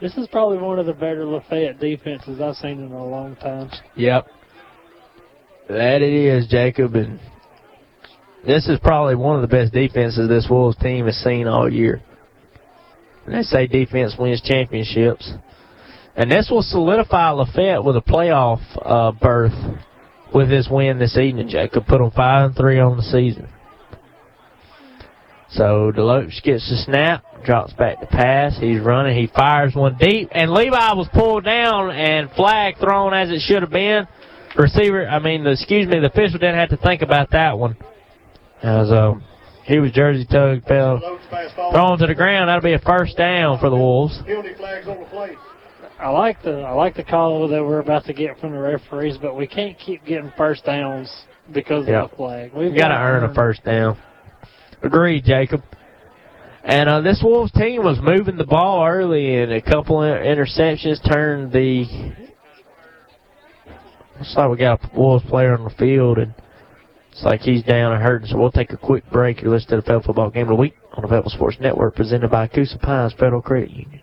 this is probably one of the better Lafayette defenses I've seen in a long time. Yep. That it is, Jacob. And this is probably one of the best defenses this Wolves team has seen all year. And they say defense wins championships. And this will solidify Lafayette with a playoff uh, berth with this win this evening. Jacob put them five and three on the season. So DeLoach gets the snap, drops back to pass. He's running. He fires one deep, and Levi was pulled down and flag thrown as it should have been. Receiver, I mean, the, excuse me, the official didn't have to think about that one. As um, he was jersey tugged, fell, thrown to the ground. That'll be a first down for the Wolves. Penalty flags on the plate. I like the I like the call that we're about to get from the referees, but we can't keep getting first downs because yep. of the flag. We've got, got to earn, earn a first down. Agreed, Jacob. And uh, this Wolves team was moving the ball early, and a couple of interceptions turned the. Looks like we got a Wolves player on the field, and it's like he's down and hurting. So we'll take a quick break. You're listening to the Fayetteville Football Game of the Week on the Fayetteville Sports Network, presented by Coosa Pines Federal Credit Union.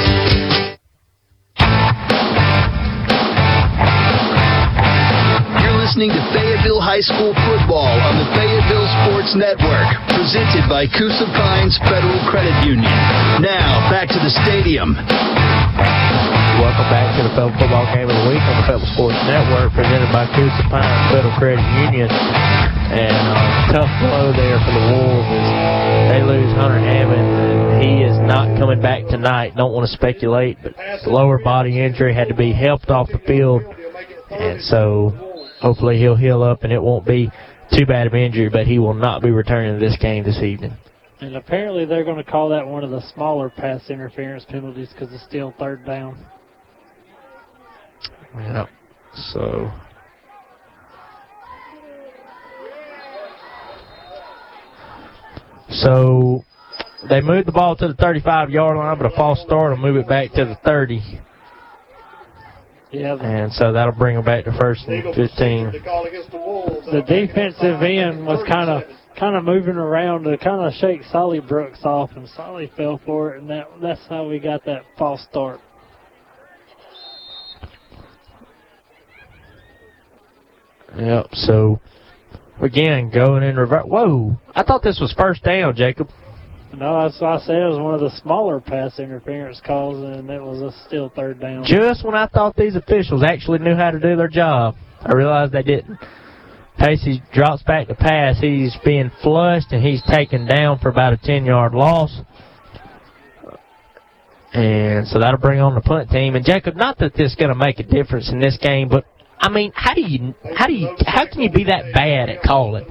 You're listening to Fayetteville High School football on the Fayetteville Sports Network, presented by Coosa Pines Federal Credit Union. Now, back to the stadium. Welcome back to the Fayetteville Football Game of the Week on the Fayetteville Sports Network, presented by Coosa Pines Federal Credit Union. And uh, tough blow there for the Wolves. They lose Hunter Hammonds, and he is not coming back tonight. Don't want to speculate, but the lower body injury had to be helped off the field. And so hopefully he'll heal up and it won't be too bad of an injury, but he will not be returning to this game this evening. And apparently they're going to call that one of the smaller pass interference penalties because it's still third down. Yep. So... So They moved the ball to the thirty-five-yard line, but a false start will move it back to the thirty. Yeah, and so that'll bring them back to first and fifteen. The defensive end was kind of kind of moving around to kind of shake Solly Brooks off, and Solly fell for it, and that that's how we got that false start. Yep. So again, going in reverse. Whoa! I thought this was first down, Jacob. No, that's why I said it was one of the smaller pass interference calls, and it was a still third down. Just when I thought these officials actually knew how to do their job, I realized they didn't. Pacey drops back to pass. He's being flushed, and he's taken down for about a ten-yard loss. And so that'll bring on the punt team. And, Jacob, not that this is going to make a difference in this game, but, I mean, how do you, how do you, how can you be that bad at calling?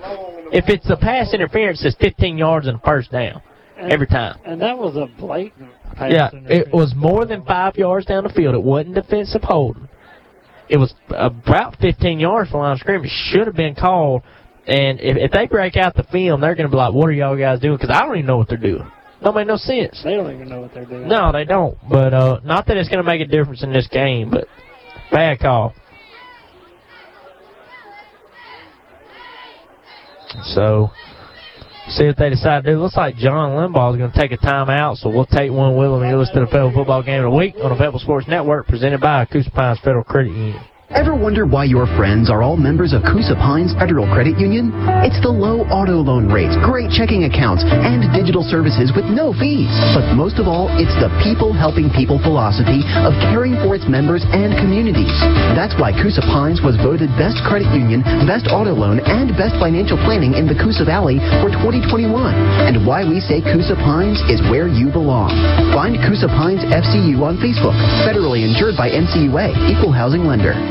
If it's a pass interference, it's fifteen yards and a first down. Every time. And that was a blatant pass. Yeah, it was more than five yards down the field. It wasn't defensive holding. It was about fifteen yards from the line of scrimmage. It should have been called. And if, if they break out the film, they're going to be like, what are y'all guys doing? Because I don't even know what they're doing. Don't make no sense. They don't even know what they're doing. No, they don't. But uh, not that it's going to make a difference in this game, but bad call. So... see what they decide to do. Looks like John Limbaugh is going to take a timeout, so we'll take one with him. You listen to the Fayetteville Football Game of the Week on the Fayetteville Sports Network, presented by Coosa Pines Federal Credit Union. Ever wonder why your friends are all members of Coosa Pines Federal Credit Union? It's the low auto loan rates, great checking accounts, and digital services with no fees. But most of all, it's the people helping people philosophy of caring for its members and communities. That's why Coosa Pines was voted Best Credit Union, Best Auto Loan, and Best Financial Planning in the Coosa Valley for twenty twenty-one, and why we say Coosa Pines is where you belong. Find Coosa Pines F C U on Facebook, federally insured by N C U A, Equal Housing Lender.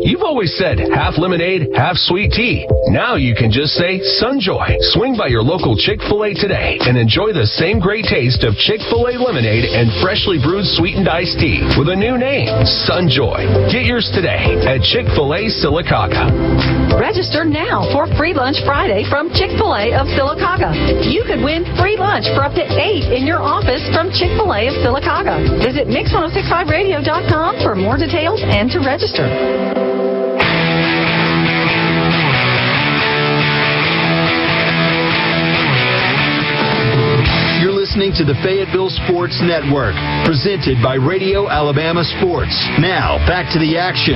You've always said half lemonade, half sweet tea. Now you can just say Sunjoy. Swing by your local Chick-fil-A today and enjoy the same great taste of Chick-fil-A lemonade and freshly brewed sweetened iced tea with a new name, Sunjoy. Get yours today at Chick-fil-A Sylacauga. Register now for Free Lunch Friday from Chick-fil-A of Sylacauga. You could win free lunch for up to eight in your office from Chick-fil-A of Sylacauga. Visit mix ten sixty-five radio dot com for more details and to register. Listening to the Fayetteville Sports Network, presented by Radio Alabama Sports. Now, back to the action.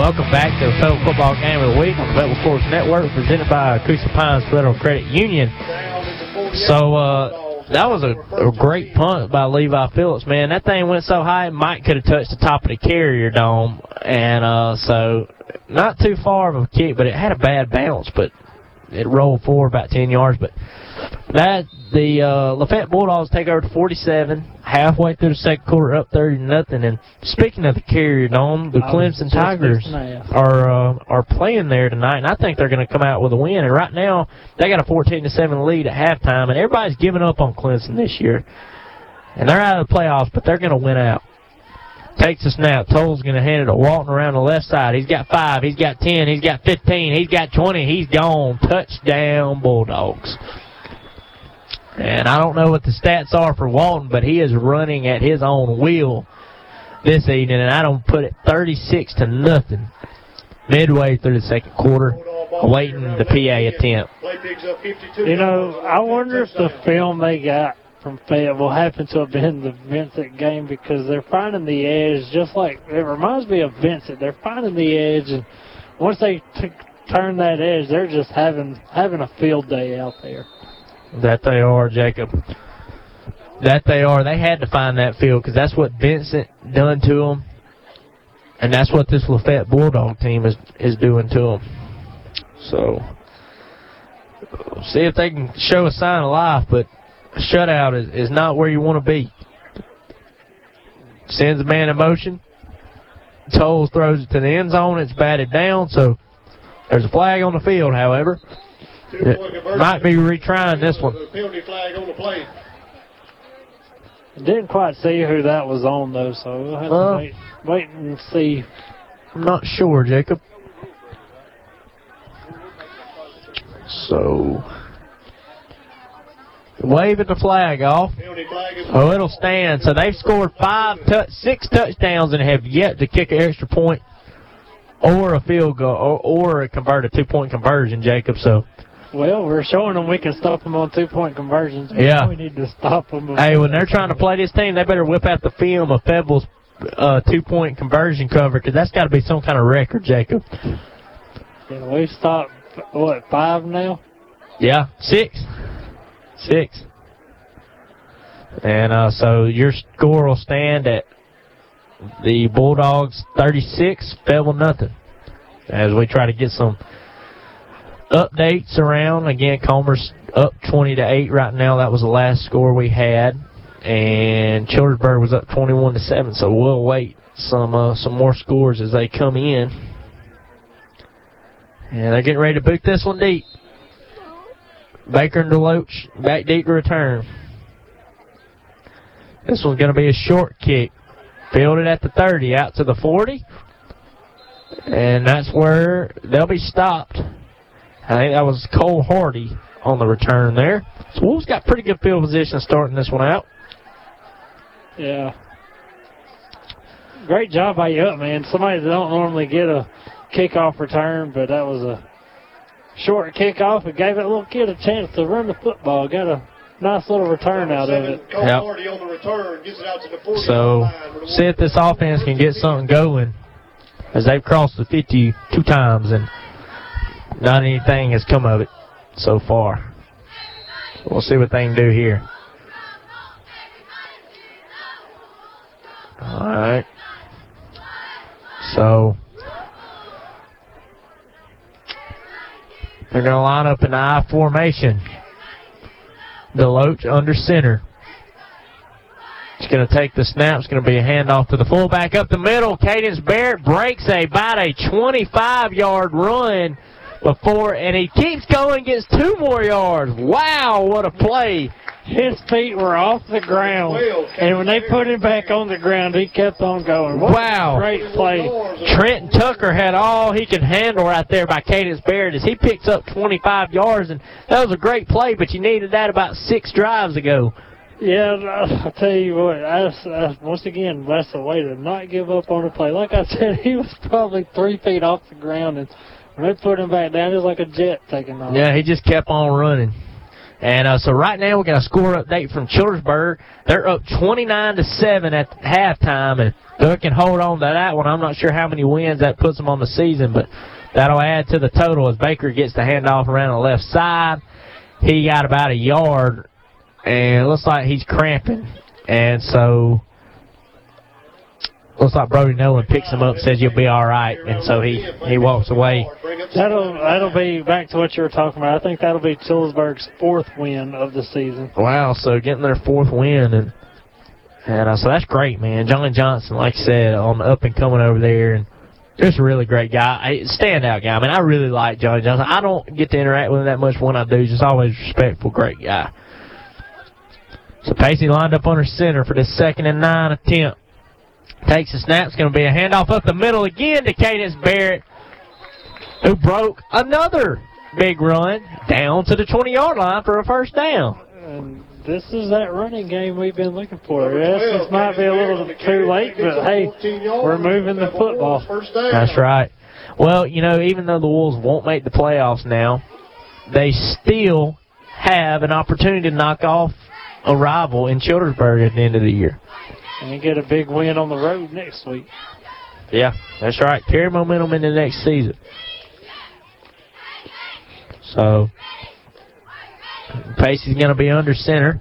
Welcome back to the Fayetteville Football Game of the Week on the Fayetteville Sports Network, presented by Coosa Pines Federal Credit Union. So, uh, that was a, a great punt by Levi Phillips, man. That thing went so high, Mike could have touched the top of the carrier dome. And uh, so, not too far of a kick, but it had a bad bounce, but it rolled forward about ten yards, but that the uh, Lafayette Bulldogs take over to forty-seven, halfway through the second quarter, up thirty to nothing. And speaking of the carrier dome, the I Clemson Tigers are uh, are playing there tonight, and I think they're going to come out with a win. And right now, they got a fourteen to seven lead at halftime, and everybody's giving up on Clemson this year. And they're out of the playoffs, but they're going to win out. Takes the snap. Toll's going to hand it to Walton around the left side. He's got five. He's got ten. He's got fifteen. He's got twenty. He's gone. Touchdown, Bulldogs. And I don't know what the stats are for Walton, but he is running at his own will this evening, and I don't put it thirty-six to nothing midway through the second quarter, awaiting the P A attempt. You know, I wonder if the film they got from Fayetteville happened to have been the Vincent game, because they're finding the edge, just like it reminds me of Vincent. They're finding the edge, and once they t- turn that edge, they're just having having a field day out there. That they are, Jacob. That they are. They had to find that field because that's what Vincent done to them, and that's what this Lafayette Bulldog team is, is doing to them. So, see if they can show a sign of life, but a shutout is, is not where you want to be. Sends a man in motion. Tolles throws it to the end zone. It's batted down, so there's a flag on the field, however. It might be retrying this one. Didn't quite see who that was on, though, so we'll have to uh, wait, wait and see. I'm not sure, Jacob. So, waving the flag off. Oh, it'll stand. So they've scored five, tu- six touchdowns and have yet to kick an extra point or a field goal or, or a convert a two-point conversion, Jacob. So. Well, we're showing them we can stop them on two-point conversions. Yeah. We need to stop them. Hey, when they're trying to play this team, they better whip out the film of Pebble's uh, two-point conversion cover, because that's got to be some kind of record, Jacob. And we've stopped, what, five now? Yeah, six. Six. And uh, so your score will stand at the Bulldogs thirty-six, Fayetteville nothing, as we try to get some updates around. Again, Comer's up twenty to eight right now. That was the last score we had, and Childersburg was up twenty-one to seven. So we'll wait some uh, some more scores as they come in, and they're getting ready to boot this one deep. Baker and DeLoach back deep to return. This one's going to be a short kick, fielded at the thirty, out to the forty, and that's where they'll be stopped. I think that was Cole Hardy on the return there. So Wolves got pretty good field position starting this one out. Yeah. Great job by you up, man. Somebody that don't normally get a kickoff return, but that was a short kickoff. It gave that little kid a chance to run the football. Got a nice little return out of it. Cole yep. Hardy on the return gets it out to the forty. So, see if this offense can get something going, as they've crossed the fifty two times and not anything has come of it so far. So we'll see what they can do here. All right. So they're going to line up in the I formation. DeLoach under center. It's going to take the snap. It's going to be a handoff to the fullback up the middle. Cadence Barrett breaks about a twenty-five-yard run before, and he keeps going, gets two more yards. Wow, what a play. His feet were off the ground, and when they put him back on the ground, he kept on going. What wow. A great play. Trenton Tucker had all he could handle right there by Cadence Barrett as he picks up twenty-five yards, and that was a great play, but you needed that about six drives ago. Yeah, I'll tell you what, I, I, once again, that's a way to not give up on a play. Like I said, he was probably three feet off the ground, and when they put him back down, it was like a jet taking off. Yeah, he just kept on running. And uh, so right now we got a score update from Childersburg. They're up twenty-nine to seven at halftime, and they can hold on to that one. I'm not sure how many wins that puts them on the season, but that'll add to the total as Baker gets the handoff around the left side. He got about a yard, and it looks like he's cramping. And so looks like Brody Nolan picks him up, says you'll be all right, and so he, he walks away. That'll that'll be back to what you were talking about. I think that'll be Childersburg's fourth win of the season. Wow, so getting their fourth win, and and uh, so that's great, man. John Johnson, like I said, on the up and coming over there, and just a really great guy, standout guy. I mean, I really like John Johnson. I don't get to interact with him that much. When I do, just always respectful, great guy. So Pacey lined up under center for this second and nine attempt. Takes a snap. It's going to be a handoff up the middle again to Cadence Barrett, who broke another big run down to the twenty-yard line for a first down. And this is that running game we've been looking for. Yes, this might be a little too late, but, hey, we're moving the football. That's right. Well, you know, even though the Wolves won't make the playoffs now, they still have an opportunity to knock off a rival in Childersburg at the end of the year. And you get a big win on the road next week. Yeah, that's right. Carry momentum into next season. So, Pacey's going to be under center.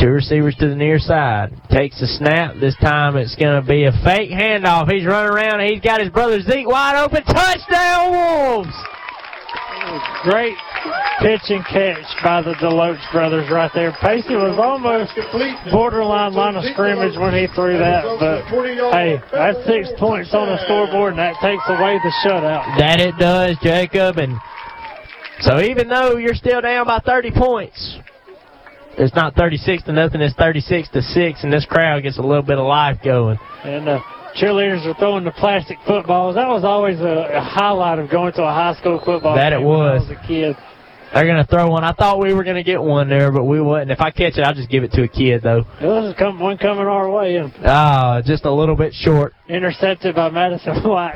Two receivers to the near side. Takes a snap. This time it's going to be a fake handoff. He's running around, and he's got his brother Zeke wide open. Touchdown, Wolves! Great pitch and catch by the DeLoach brothers right there. Pacey was almost borderline line of scrimmage when he threw that, but hey, that's six points on the scoreboard, and that takes away the shutout. That it does, Jacob. And so even though you're still down by thirty points, it's not thirty-six to nothing, it's thirty-six to six, and this crowd gets a little bit of life going. And uh, cheerleaders are throwing the plastic footballs. That was always a, a highlight of going to a high school football that game. That it was. When I was a kid. They're going to throw one. I thought we were going to get one there, but we wouldn't. If I catch it, I'll just give it to a kid, though. This is one coming our way. Ah, uh, just a little bit short. Intercepted by Madison White.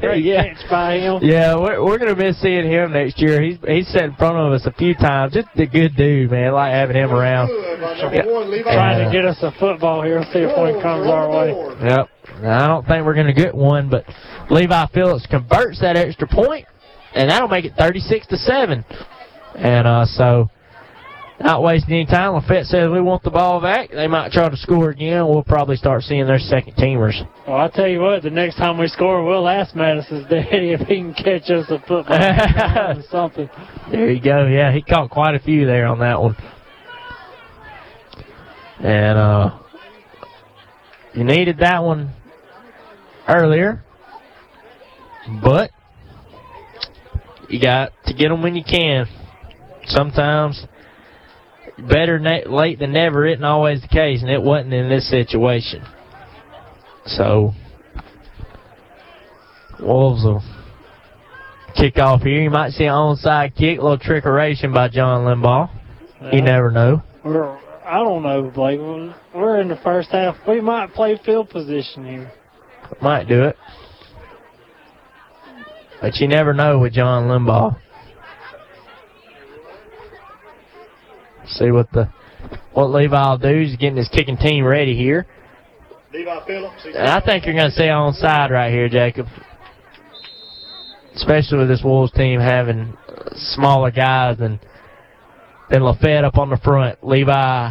Great yeah. catch by him. Yeah, we're, we're going to miss seeing him next year. He's he's sat in front of us a few times. Just a good dude, man. I like having him around. Yeah. Trying to get us a football here. We'll see if one comes our way. Yep. I don't think we're going to get one, but Levi Phillips converts that extra point, and that'll make it thirty-six to seven. And uh, so, not wasting any time. Lafayette says we want the ball back. They might try to score again. We'll probably start seeing their second teamers. Well, I'll tell you what, the next time we score, we'll ask Madison's daddy if he can catch us a football or something. There you go. Yeah, he caught quite a few there on that one. And uh, you needed that one earlier, but you got to get them when you can. Sometimes better late than never isn't always the case, and it wasn't in this situation. So Wolves will kick off here. You might see an onside kick, a little trickeration by John Limbaugh. Yeah. You never know. We're, I don't know, Blake. We're in the first half. We might play field position here. Might do it. But you never know with John Limbaugh. See what the what Levi will do. He's getting his kicking team ready here. Levi Phillips. And I think you're going to see onside right here, Jacob. Especially with this Wolves team having smaller guys than than Lafayette up on the front. Levi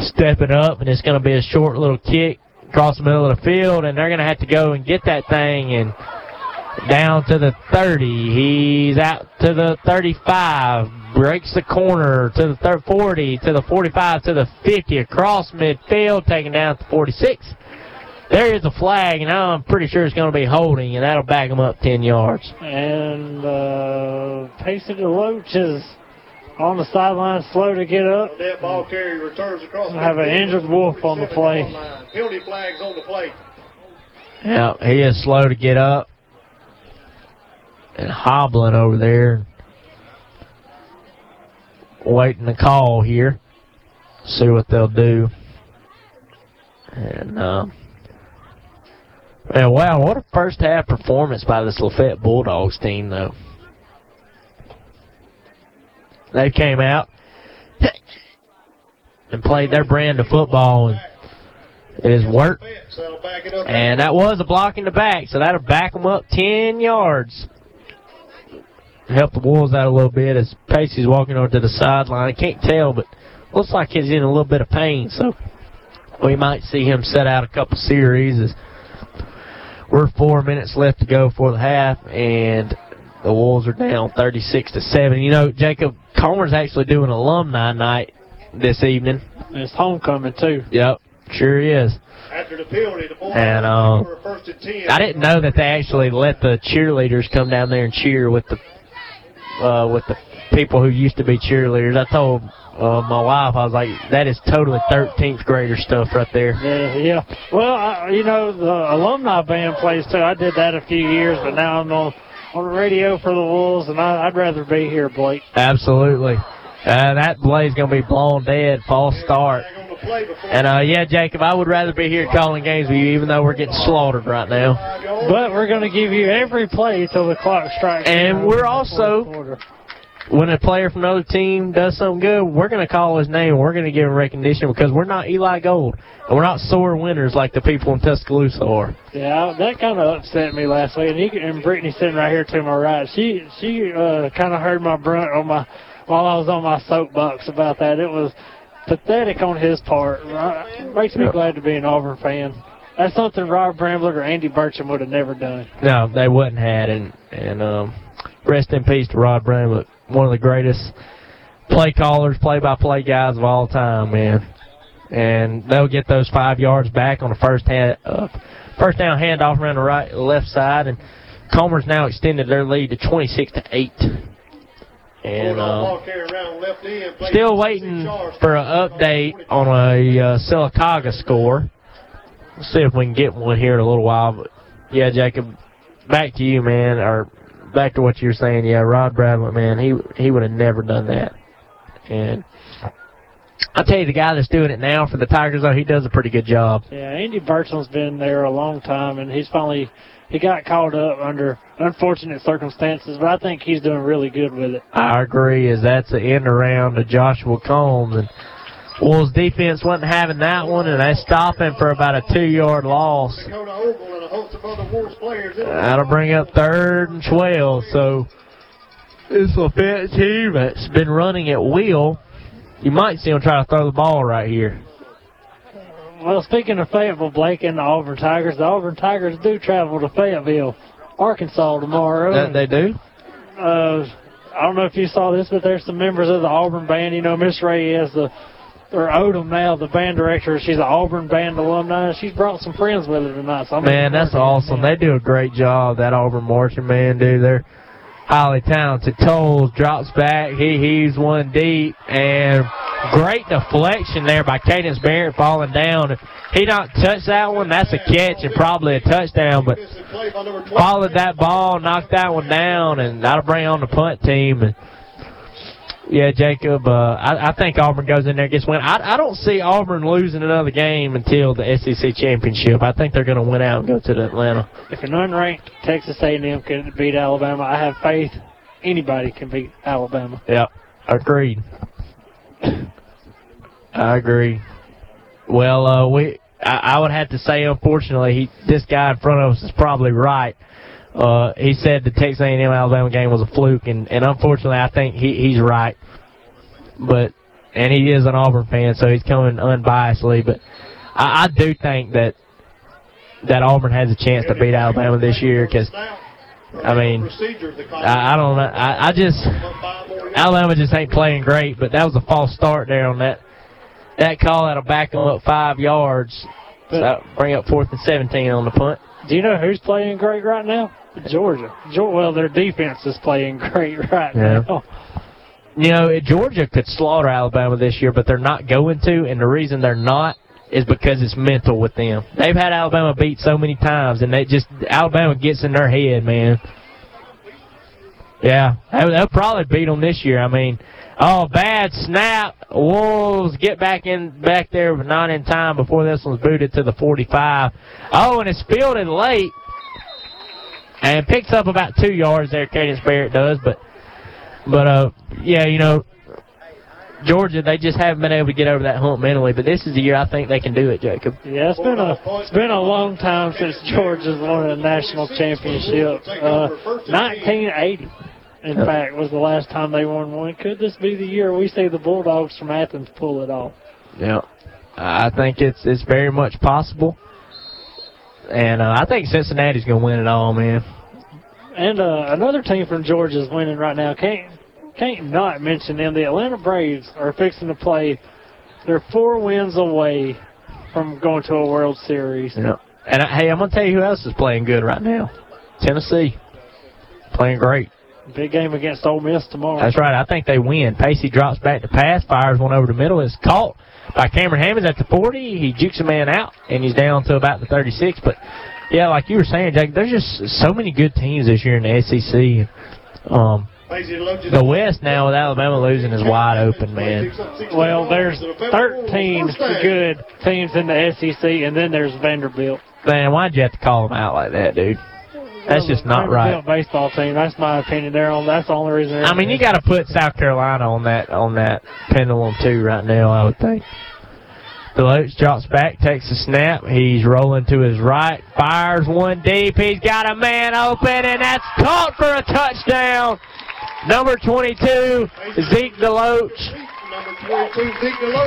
stepping up, and it's going to be a short little kick across the middle of the field, and they're going to have to go and get that thing and down to the thirty. He's out to the thirty-five, breaks the corner to the forty, to the forty-five, to the fifty, across midfield, taken down to forty-six. There is a flag, and I'm pretty sure it's going to be holding, and that'll back him up ten yards. And uh, Pacey DeLoach is on the sideline, slow to get up. That ball carrier returns across. I have an injured Wolf on the play. Penalty flags on the play. Yeah, he is slow to get up and hobbling over there, waiting the call here. See what they'll do. And uh, man, wow, what a first half performance by this Lafayette Bulldogs team, though. They came out and played their brand of football, and it has worked. And that was a block in the back, so that'll back them up ten yards. Help the Wolves out a little bit as Pacey's walking over to the sideline. I can't tell, but looks like he's in a little bit of pain, so we might see him set out a couple series. As we're four minutes left to go for the half, and the Wolves are down thirty-six to seven. You know, Jacob, Comer's actually doing alumni night this evening. It's homecoming, too. Yep, sure is. After the penalty, the boys and, uh, were first and ten. I didn't know that they actually let the cheerleaders come down there and cheer with the uh, with the people who used to be cheerleaders. I told uh, my wife, I was like, that is totally thirteenth grader stuff right there. Yeah, yeah. Well, I, you know, the alumni band plays, too. I did that a few years, but now I'm on on the radio for the Wolves, and I, I'd rather be here, Blake. Absolutely. Uh, that play's going to be blown dead, false start. And, uh, yeah, Jacob, I would rather be here calling games with you, even though we're getting slaughtered right now. But we're going to give you every play until the clock strikes. And we're also, when a player from another team does something good, we're going to call his name. We're going to give him recognition because we're not Eli Gold. And we're not sore winners like the people in Tuscaloosa are. Yeah, that kind of upset me last week. And, he, and Brittany's sitting right here to my right. She she uh, kind of heard my brunt on my while I was on my soapbox about that. It was pathetic on his part. It makes me glad to be an Auburn fan. That's something Rob Brambler or Andy Burcham would have never done. No, they wouldn't have. And, and um, rest in peace to Rob Brambler. One of the greatest play callers, play-by-play guys of all time, man. And they'll get those five yards back on the first hand, uh, first down handoff around the right, left side, and Comer's now extended their lead to twenty-six to eight. And uh, still waiting for an update on a uh, Sylacauga score. Let's see if we can get one here in a little while. But yeah, Jacob, back to you, man. Or back to what you were saying, yeah, Rod Bradwell, man, he he would have never done that. And I'll tell you, the guy that's doing it now for the Tigers, though, he does a pretty good job. Yeah, Andy Bertram's been there a long time, and he's finally he got called up under unfortunate circumstances, but I think he's doing really good with it. I agree, as that's the end around to Joshua Combs, and Wolves defense wasn't having that one, and they stopped him for about a two-yard loss. Dakota Ogle and a host of other Wolves players. That'll bring up third and twelve, so it's a fit team that's been running at will. You might see him try to throw the ball right here. Well, speaking of Fayetteville, Blake, and the Auburn Tigers, the Auburn Tigers do travel to Fayetteville, Arkansas tomorrow. That they do? Uh, I don't know if you saw this, but there's some members of the Auburn band. You know, Miss Ray is the, or Odom now, the band director. She's an Auburn band alumni. She's brought some friends with her tonight. So man, that's awesome. They do a great job, that Auburn marching band, do they're highly talented. Tolles drops back. He heaves one deep. And great deflection there by Cadence Barrett falling down. If he not touched that one, that's a catch and probably a touchdown. But followed that ball, knocked that one down, and that'll bring on the punt team. And yeah, Jacob, uh, I, I think Auburn goes in there and gets win. I, I don't see Auburn losing another game until the S E C Championship. I think they're going to win out and go to the Atlanta. If an unranked Texas A and M can beat Alabama, I have faith anybody can beat Alabama. Yep, agreed. I agree. Well, uh, we I, I would have to say, unfortunately, he, this guy in front of us is probably right. Uh, he said the Texas A and M Alabama game was a fluke, and, and unfortunately, I think he, he's right. But and he is an Auburn fan, so he's coming unbiasedly. But I, I do think that that Auburn has a chance to beat Alabama this year because, I mean, I, I don't know. I, I just Alabama just ain't playing great. But that was a false start there on that that call that'll back them up five yards. So that'll bring up fourth and seventeen on the punt. Do you know who's playing great right now? Georgia. Well, their defense is playing great right yeah. now. You know, Georgia could slaughter Alabama this year, but they're not going to, and the reason they're not is because it's mental with them. They've had Alabama beat so many times, and they just Alabama gets in their head, man. Yeah, they'll probably beat them this year. I mean, oh, bad snap. Wolves get back in back there, but not in time before this one's booted to the forty-five. Oh, and it's fielded late. And picks up about two yards there, Cadence Barrett does. But, but uh, yeah, you know, Georgia, they just haven't been able to get over that hump mentally. But this is the year I think they can do it, Jacob. Yeah, it's been a it's been a long time since Georgia's won a national championship. Uh, nineteen eighty. In fact, was the last time they won one. Could this be the year we see the Bulldogs from Athens pull it off? Yeah, I think it's it's very much possible. And uh, I think Cincinnati's going to win it all, man. And uh, another team from Georgia is winning right now. Can't, can't not mention them. The Atlanta Braves are fixing to play. They're four wins away from going to a World Series. Yeah. And, I, hey, I'm going to tell you who else is playing good right now. Tennessee. Playing great. Big game against Ole Miss tomorrow. That's right. I think they win. Pacey drops back to pass, fires one over the middle. It's caught by Cameron Hammonds at the forty. He jukes a man out, and he's down to about the thirty-six. But, yeah, like you were saying, Jake, there's just so many good teams this year in the S E C. Um, the West now with Alabama losing is wide open, man. Well, there's thirteen good teams in the S E C, and then there's Vanderbilt. Man, why'd you have to call them out like that, dude? That's just not right. Baseball team. That's my opinion. There, that's the only reason. I mean, you got to put South Carolina on that on that pendulum too right now. I would think. DeLoach drops back, takes a snap. He's rolling to his right, fires one deep. He's got a man open, and that's caught for a touchdown. Number twenty-two, Zeke DeLoach.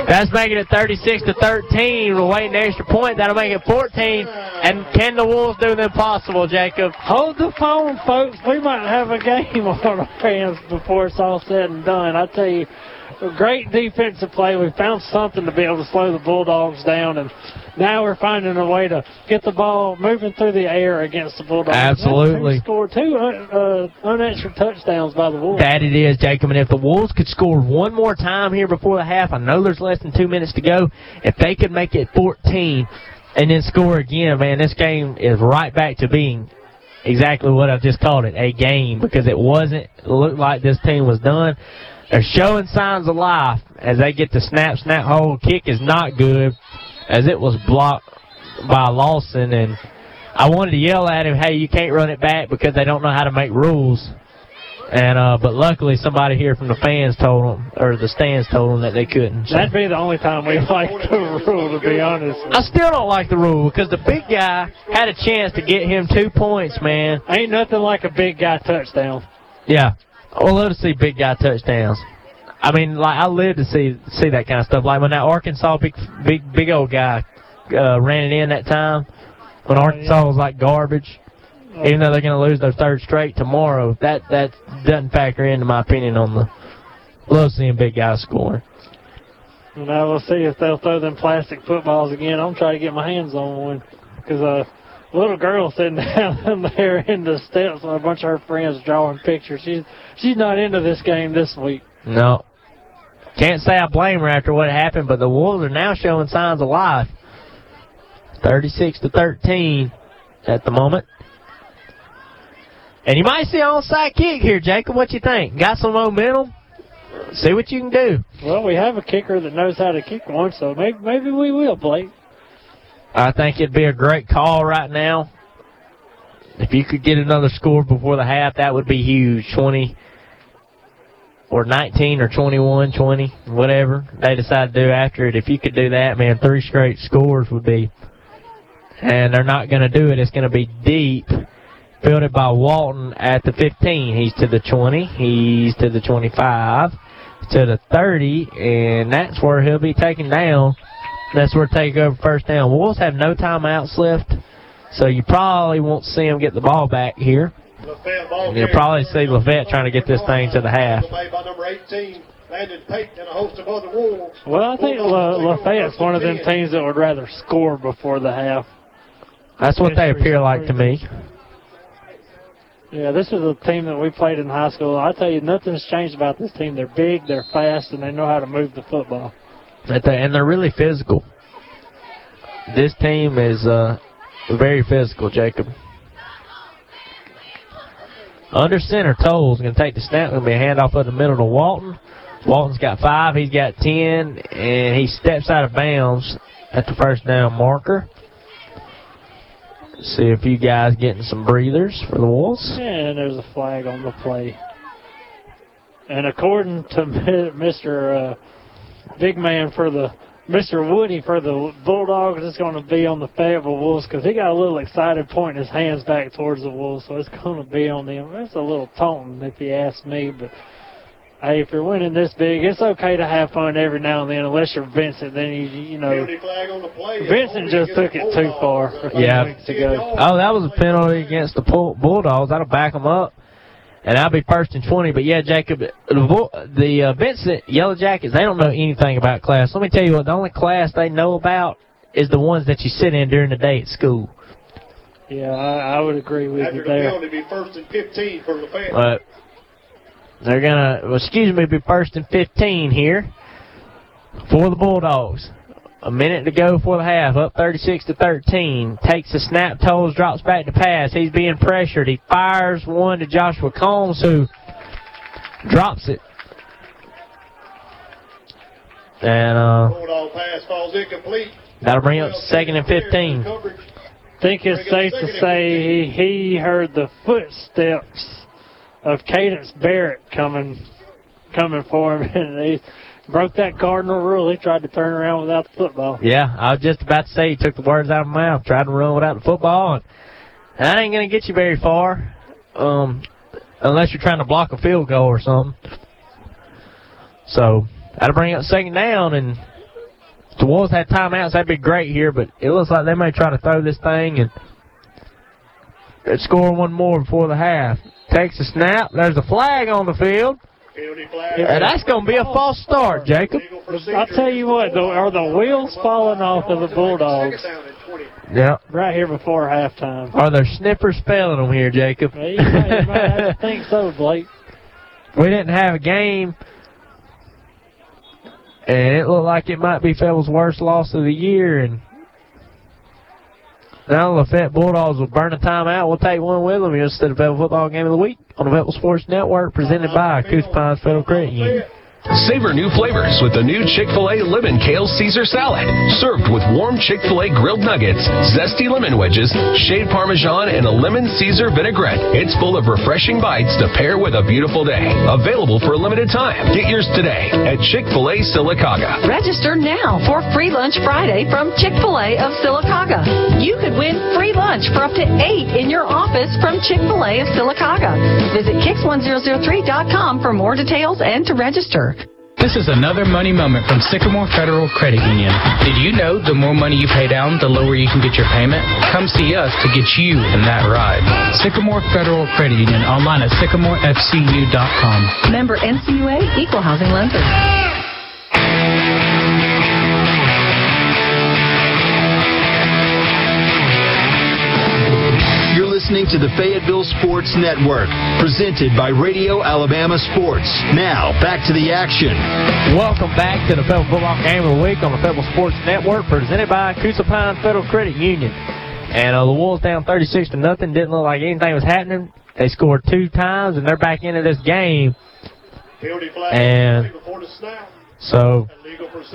That's making it thirty-six to thirteen. We're waiting an extra point. That'll make it fourteen. And can the Wolves do the impossible, Jacob? Hold the phone, folks. We might have a game on our hands before it's all said and done. I tell you, great defensive play. We found something to be able to slow the Bulldogs down, and now we're finding a way to get the ball moving through the air against the Bulldogs. Absolutely. Two scored two uh, unanswered touchdowns by the Wolves. That it is, Jacob. And if the Wolves could score one more time here before the half, I know there's less than two minutes to go. If they could make it fourteen and then score again, man, this game is right back to being exactly what I just called it, a game, because it wasn't it looked like this team was done. They're showing signs of life as they get the snap, snap, hold. Kick is not good, as it was blocked by Lawson, and I wanted to yell at him, hey, you can't run it back because they don't know how to make rules. And uh, but luckily somebody here from the fans told them, or the stands told them that they couldn't. So. That'd be the only time we liked the rule, to be honest. I still don't like the rule because the big guy had a chance to get him two points, man. Ain't nothing like a big guy touchdown. Yeah. I love to see big guy touchdowns. I mean, like I live to see see that kind of stuff. Like when that Arkansas big big big old guy uh, ran it in that time when Arkansas was like garbage. Even though they're going to lose their third straight tomorrow, that that doesn't factor into my opinion on the love seeing big guys scoring. Now we'll see if they'll throw them plastic footballs again. I'm trying to get my hands on one because a little girl sitting down there in the steps with a bunch of her friends drawing pictures. She's she's not into this game this week. No, can't say I blame her after what happened. But the Wolves are now showing signs of life. thirty-six to thirteen at the moment. And you might see an onside kick here, Jacob. What you think? Got some momentum? See what you can do. Well, we have a kicker that knows how to kick one, so maybe, maybe we will, Blake. I think it'd be a great call right now. If you could get another score before the half, that would be huge. twenty or nineteen or twenty-one, twenty, whatever they decide to do after it. If you could do that, man, three straight scores would be. And they're not going to do it. It's going to be deep. Fielded by Walton at the fifteen. He's to the twenty. He's to the twenty-five. To the thirty. And that's where he'll be taken down. That's where take over first down. Wolves have no timeouts left. So you probably won't see him get the ball back here. And you'll probably see LaVette trying to get this thing to the half. Well, I think LaFayette's one of them teams that would rather score before the half. That's what they appear like to me. Yeah, this is a team that we played in high school. I tell you, nothing's changed about this team. They're big, they're fast, and they know how to move the football. And they're really physical. This team is uh, very physical, Jacob. Under center, Tolles going to take the snap. Going to be a handoff up the middle to Walton. Walton's got five. He's got ten, and he steps out of bounds at the first down marker. See if you guys getting some breathers for the Wolves. Yeah, and there's a flag on the play. And according to Mister Uh, Big Man for the Mister Woody for the Bulldogs, it's going to be on the Fayetteville Wolves because he got a little excited pointing his hands back towards the Wolves, so it's going to be on them. That's a little taunting if you ask me, but hey, if you're winning this big, it's okay to have fun every now and then, unless you're Vincent. Then, you, you know, Vincent just took it too far a few yeah. weeks ago. Oh, that was a penalty against the Bulldogs. That'll back them up, and I'll be first and twenty. But, yeah, Jacob, the, the uh, Vincent Yellow Jackets, they don't know anything about class. Let me tell you what, the only class they know about is the ones that you sit in during the day at school. Yeah, I, I would agree with After you the there. After the penalty, be first and fifteen for the fans. But, they're going to, excuse me, be first and fifteen here for the Bulldogs. A minute to go for the half, up thirty-six to thirteen. Takes the snap, Tolles, drops back to pass. He's being pressured. He fires one to Joshua Combs, who drops it. And uh, Bulldog pass falls incomplete. That'll bring up second and fifteen. I think it's safe to say he heard the footsteps of Cadence Barrett coming coming for him, and he broke that cardinal rule. He tried to turn around without the football. Yeah, I was just about to say he took the words out of my mouth, tried to run without the football, and that ain't going to get you very far um, unless you're trying to block a field goal or something. So that'll bring up second down, and if the Wolves had timeouts, that'd be great here, but it looks like they may try to throw this thing and score one more before the half. Takes a snap. There's a flag on the field. And that's going to be a false start, Jacob. I'll tell you what, though, are the wheels falling off of the Bulldogs? Yeah. Right here before halftime. Are there snippers failing them here, Jacob? You might, you might have to think so, Blake. We didn't have a game, and it looked like it might be Fayetteville's worst loss of the year, and Now Lafayette Bulldogs will burn a timeout. We'll take one with them instead of the Fayetteville Football Game of the Week on the Fayetteville Sports Network, presented by Coosa Pines Federal Credit Union. Savor new flavors with the new Chick-fil-A Lemon Kale Caesar Salad, served with warm Chick-fil-A grilled nuggets, zesty lemon wedges, shaved Parmesan, and a lemon Caesar vinaigrette. It's full of refreshing bites to pair with a beautiful day. Available for a limited time. Get yours today at Chick-fil-A Sylacauga. Register now for Free Lunch Friday from Chick-fil-A of Sylacauga. You could win free lunch for up to eight in your office from Chick-fil-A of Sylacauga. Visit kicks ten oh three dot com for more details and to register. This is another money moment from Sycamore Federal Credit Union. Did you know the more money you pay down, the lower you can get your payment? Come see us to get you in that ride. Sycamore Federal Credit Union, online at sycamore f c u dot com. Member N C U A, Equal Housing Lender. You're listening to the Fayetteville Sports Network, presented by Radio Alabama Sports. Now, back to the action. Welcome back to the Fayetteville Football Game of the Week on the Fayetteville Sports Network, presented by Coosa Pines Federal Credit Union. And uh, the Wolves down thirty-six to nothing. Didn't look like anything was happening. They scored two times, and they're back into this game. And so,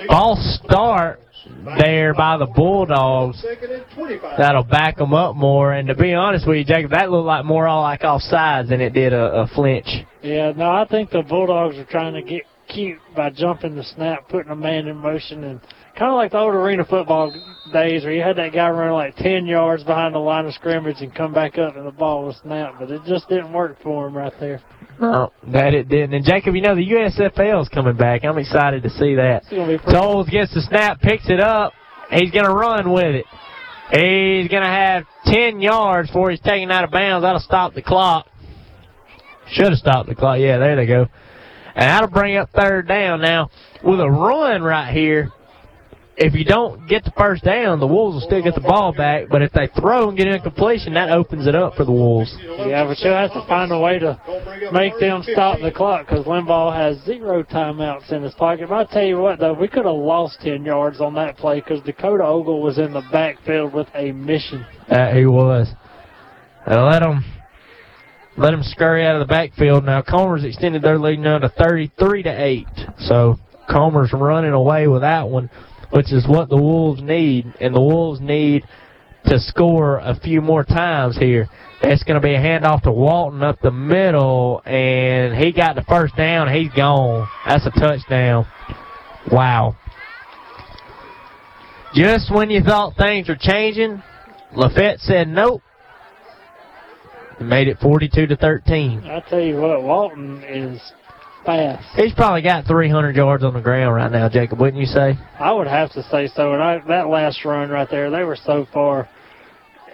false start there by the Bulldogs. That'll back them up more. And to be honest with you, Jacob, that looked like more all like offsides than it did a, a flinch. Yeah, no, I think the Bulldogs are trying to get cute by jumping the snap, putting a man in motion, and kind of like the old arena football days where you had that guy run like ten yards behind the line of scrimmage and come back up and the ball was snapped, but it just didn't work for him right there. No, that it didn't. And, Jacob, you know, the U S F L is coming back. I'm excited to see that. Tolles gets the snap, picks it up. He's going to run with it. He's going to have ten yards before he's taken out of bounds. That'll stop the clock. Should have stopped the clock. Yeah, there they go. And that'll bring up third down. Now, with a run right here, if you don't get the first down, the Wolves will still get the ball back. But if they throw and get an incompletion, that opens it up for the Wolves. Yeah, but you'll have to find a way to make them stop the clock because Limbaugh has zero timeouts in his pocket. But I'll tell you what, though, we could have lost ten yards on that play because Dakota Ogle was in the backfield with a mission. Uh, he was. Now let him, let him scurry out of the backfield. Now Comer's extended their lead now to thirty-three to eight. So Comer's running away with that one, which is what the Wolves need, and the Wolves need to score a few more times here. It's going to be a handoff to Walton up the middle, and he got the first down. He's gone. That's a touchdown. Wow. Just when you thought things were changing, Lafayette said nope. They made it forty-two to thirteen. I tell you what, Walton is fast. He's probably got three hundred yards on the ground right now, Jacob, wouldn't you say? I would have to say so. And I, that last run right there, they were so far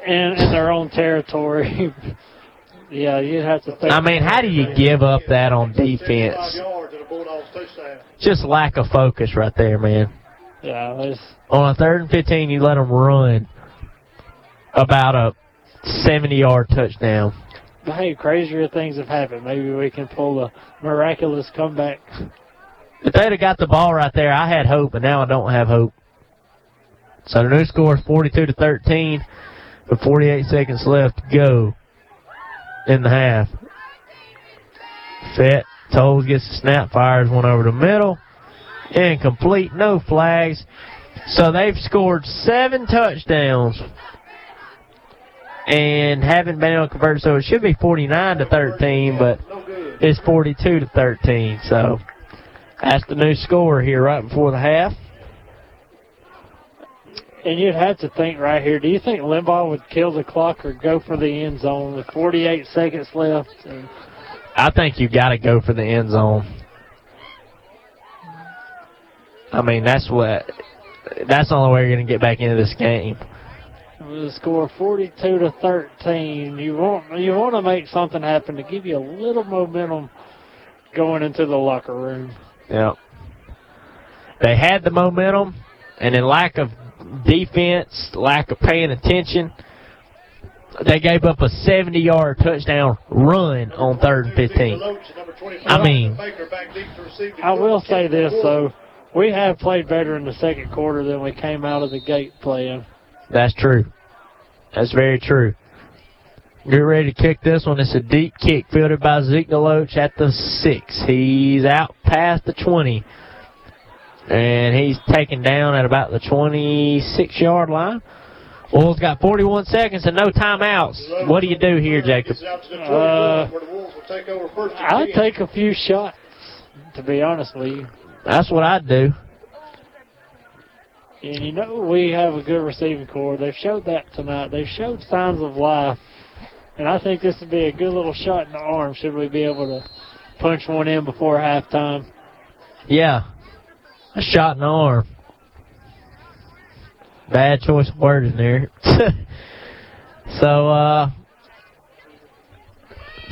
in, in their own territory. Yeah, you'd have to think. I mean, how do you give up that on defense? Just lack of focus right there, man. Yeah. On a third and fifteen, you let them run about a seventy-yard touchdown. Hey, crazier things have happened. Maybe we can pull a miraculous comeback. If they'd have got the ball right there, I had hope, and now I don't have hope. So the new score is forty-two to thirteen with forty-eight seconds left to go in the half. Fett, Tolles gets the snap, fires one over the middle. Incomplete, no flags. So they've scored seven touchdowns and haven't been able to convert, so it should be forty-nine to thirteen, but it's forty-two to thirteen. So that's the new score here right before the half. And you'd have to think right here, do you think Limbaugh would kill the clock or go for the end zone with forty-eight seconds left? And I think you got to go for the end zone. I mean, that's what that's the only way you're going to get back into this game. The score forty-two to thirteen. You want you want to make something happen to give you a little momentum going into the locker room. Yeah. They had the momentum, and in lack of defense, lack of paying attention, they gave up a seventy-yard touchdown run on third and fifteen. I mean, I will say this though: we have played better in the second quarter than we came out of the gate playing. That's true. That's very true. Get ready to kick this one. It's a deep kick fielded by Zeke DeLoach at the six. He's out past the twenty. And he's taken down at about the twenty-six-yard line. Wolves got forty-one seconds and no timeouts. What do you do here, Jacob? Uh, I'd take a few shots, to be honest with you. That's what I'd do. And you know we have a good receiving corps. They've showed that tonight. They've showed signs of life. And I think this would be a good little shot in the arm should we be able to punch one in before halftime. Yeah, a shot in the arm. Bad choice of words in there. so, uh,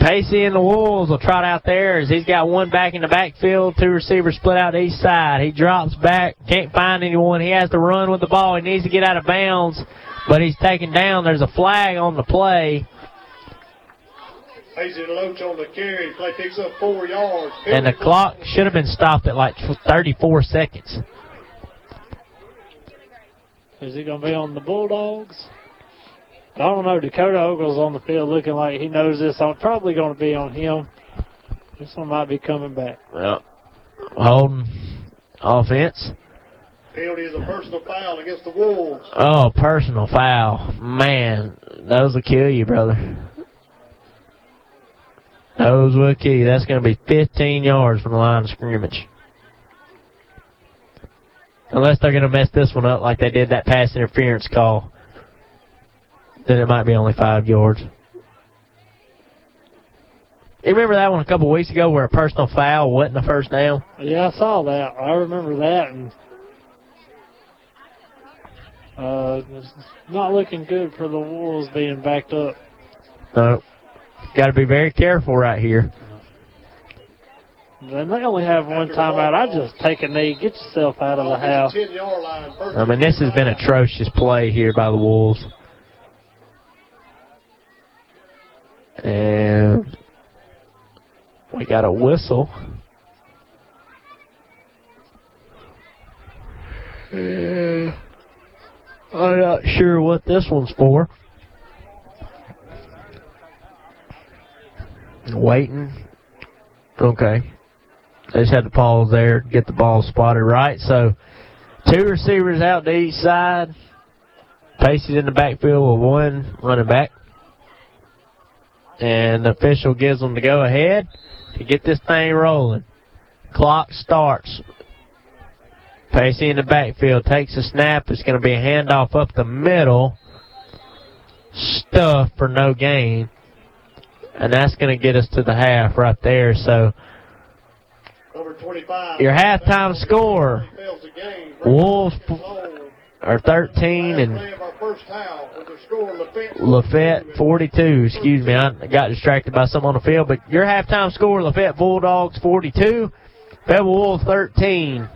Pacey and the Wolves will trot out there as he's got one back in the backfield, two receivers split out each side. He drops back, can't find anyone. He has to run with the ball. He needs to get out of bounds, but he's taken down. There's a flag on the play. Pacey and Loach on the carry. Play picks up four yards. And the clock should have been stopped at like thirty-four seconds. Is he going to be on the Bulldogs? I don't know. Dakota Ogle's on the field looking like he knows this. I'm probably going to be on him. This one might be coming back. Well, holding offense. Penalty is a personal foul against the Wolves. Oh, personal foul. Man, those will kill you, brother. Those will kill you. That's going to be fifteen yards from the line of scrimmage. Unless they're going to mess this one up like they did that pass interference call. Then it might be only five yards. You remember that one a couple of weeks ago where a personal foul wasn't a first down? Yeah, I saw that. I remember that. And uh, it's not looking good for the Wolves being backed up. Nope. Got to be very careful right here. Then they only have one timeout. I just take a knee. Get yourself out of the house. I mean, this has been atrocious play here by the Wolves. And we got a whistle. Yeah. I'm not sure what this one's for. Waiting. Okay. They just had to pause there, get the ball spotted right. So two receivers out to each side. Pacey's in the backfield with one running back. And the official gives them the go-ahead to get this thing rolling. Clock starts. Pacey in the backfield takes a snap. It's going to be a handoff up the middle. Stuff for no gain. And that's going to get us to the half right there. So your halftime score, Wolves are thirteen and Lafayette forty-two. Excuse me, I got distracted by something on the field. But your halftime score, Lafayette Bulldogs forty-two, Fayetteville Wolves thirteen.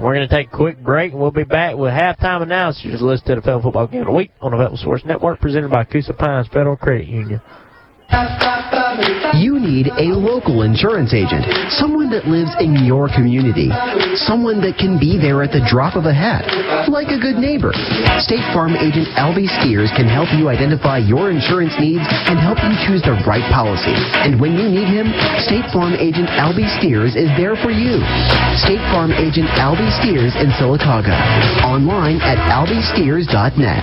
We're going to take a quick break, and we'll be back with halftime analysis. Just listen to the Fayetteville Football Game of the Week on the Fayetteville Sports Network, presented by Coosa Pines Federal Credit Union. You need a local insurance agent, someone that lives in your community, someone that can be there at the drop of a hat, like a good neighbor. State Farm agent Albie Steers can help you identify your insurance needs and help you choose the right policy. And when you need him, State Farm agent Albie Steers is there for you. State Farm agent Albie Steers in Sylacauga. Online at albie steers dot net.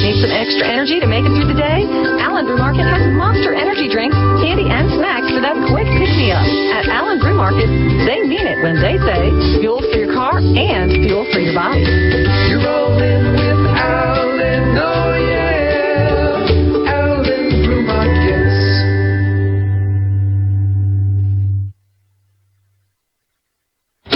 Need some extra energy to make it through the day? Allen Brew Market has monster energy drinks, candy, and snacks for that quick pick-me-up. At Allen Brew Market, they mean it when they say fuel for your car and fuel for your body. You're rolling with Allen, oh yeah, Allen Brew Markets.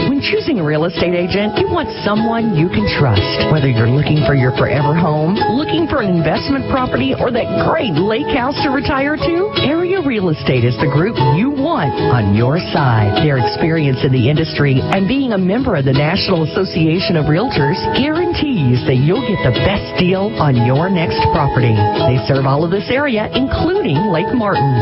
When choosing a real estate agent, you want someone you can trust. Whether you're looking for your forever home, looking for an investment property, or that great lake house to retire to, Area Real Estate is the group you want on your side. Their experience in the industry and being a member of the National Association of Realtors guarantees that you'll get the best deal on your next property. They serve all of this area, including Lake Martin.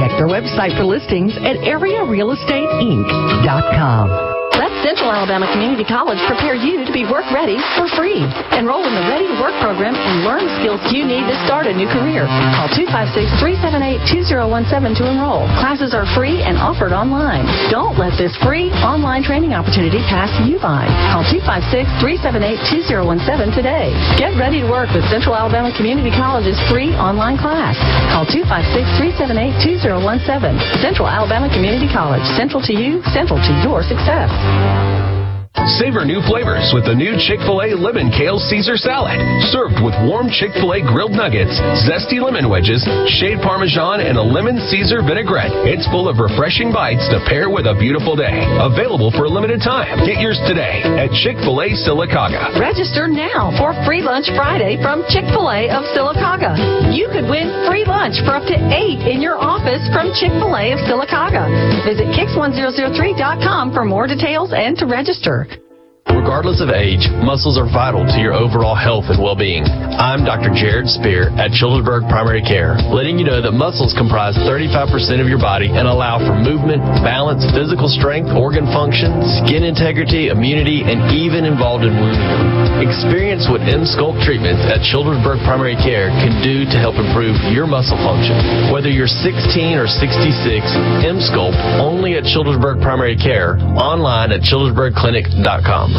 Check their website for listings at area real estate inc dot com. Let Central Alabama Community College prepare you to be work ready for free. Enroll in the Ready to Work program and learn skills you need to start a new career. Call two five six, three seven eight, two zero one seven to enroll. Classes are free and offered online. Don't let this free online training opportunity pass you by. Call two five six, three seven eight, two zero one seven today. Get ready to work with Central Alabama Community College's free online class. Call two five six, three seven eight, two zero one seven. Central Alabama Community College. Central to you, central to your success. Savor new flavors with the new Chick-fil-A Lemon Kale Caesar Salad. Served with warm Chick-fil-A grilled nuggets, zesty lemon wedges, shaved Parmesan, and a lemon Caesar vinaigrette. It's full of refreshing bites to pair with a beautiful day. Available for a limited time. Get yours today at Chick-fil-A Sylacauga. Register now for Free Lunch Friday from Chick-fil-A of Sylacauga. You could win free lunch for up to eight in your office from Chick-fil-A of Sylacauga. Visit kicks ten oh three dot com for more details and to register. Regardless of age, muscles are vital to your overall health and well-being. I'm Doctor Jared Spear at Childersburg Primary Care, letting you know that muscles comprise thirty-five percent of your body and allow for movement, balance, physical strength, organ function, skin integrity, immunity, and even involved in wound healing. Experience what M-Sculpt treatments at Childersburg Primary Care can do to help improve your muscle function. Whether you're sixteen or sixty-six, M-Sculpt only at Childersburg Primary Care, online at childersburg clinic dot com.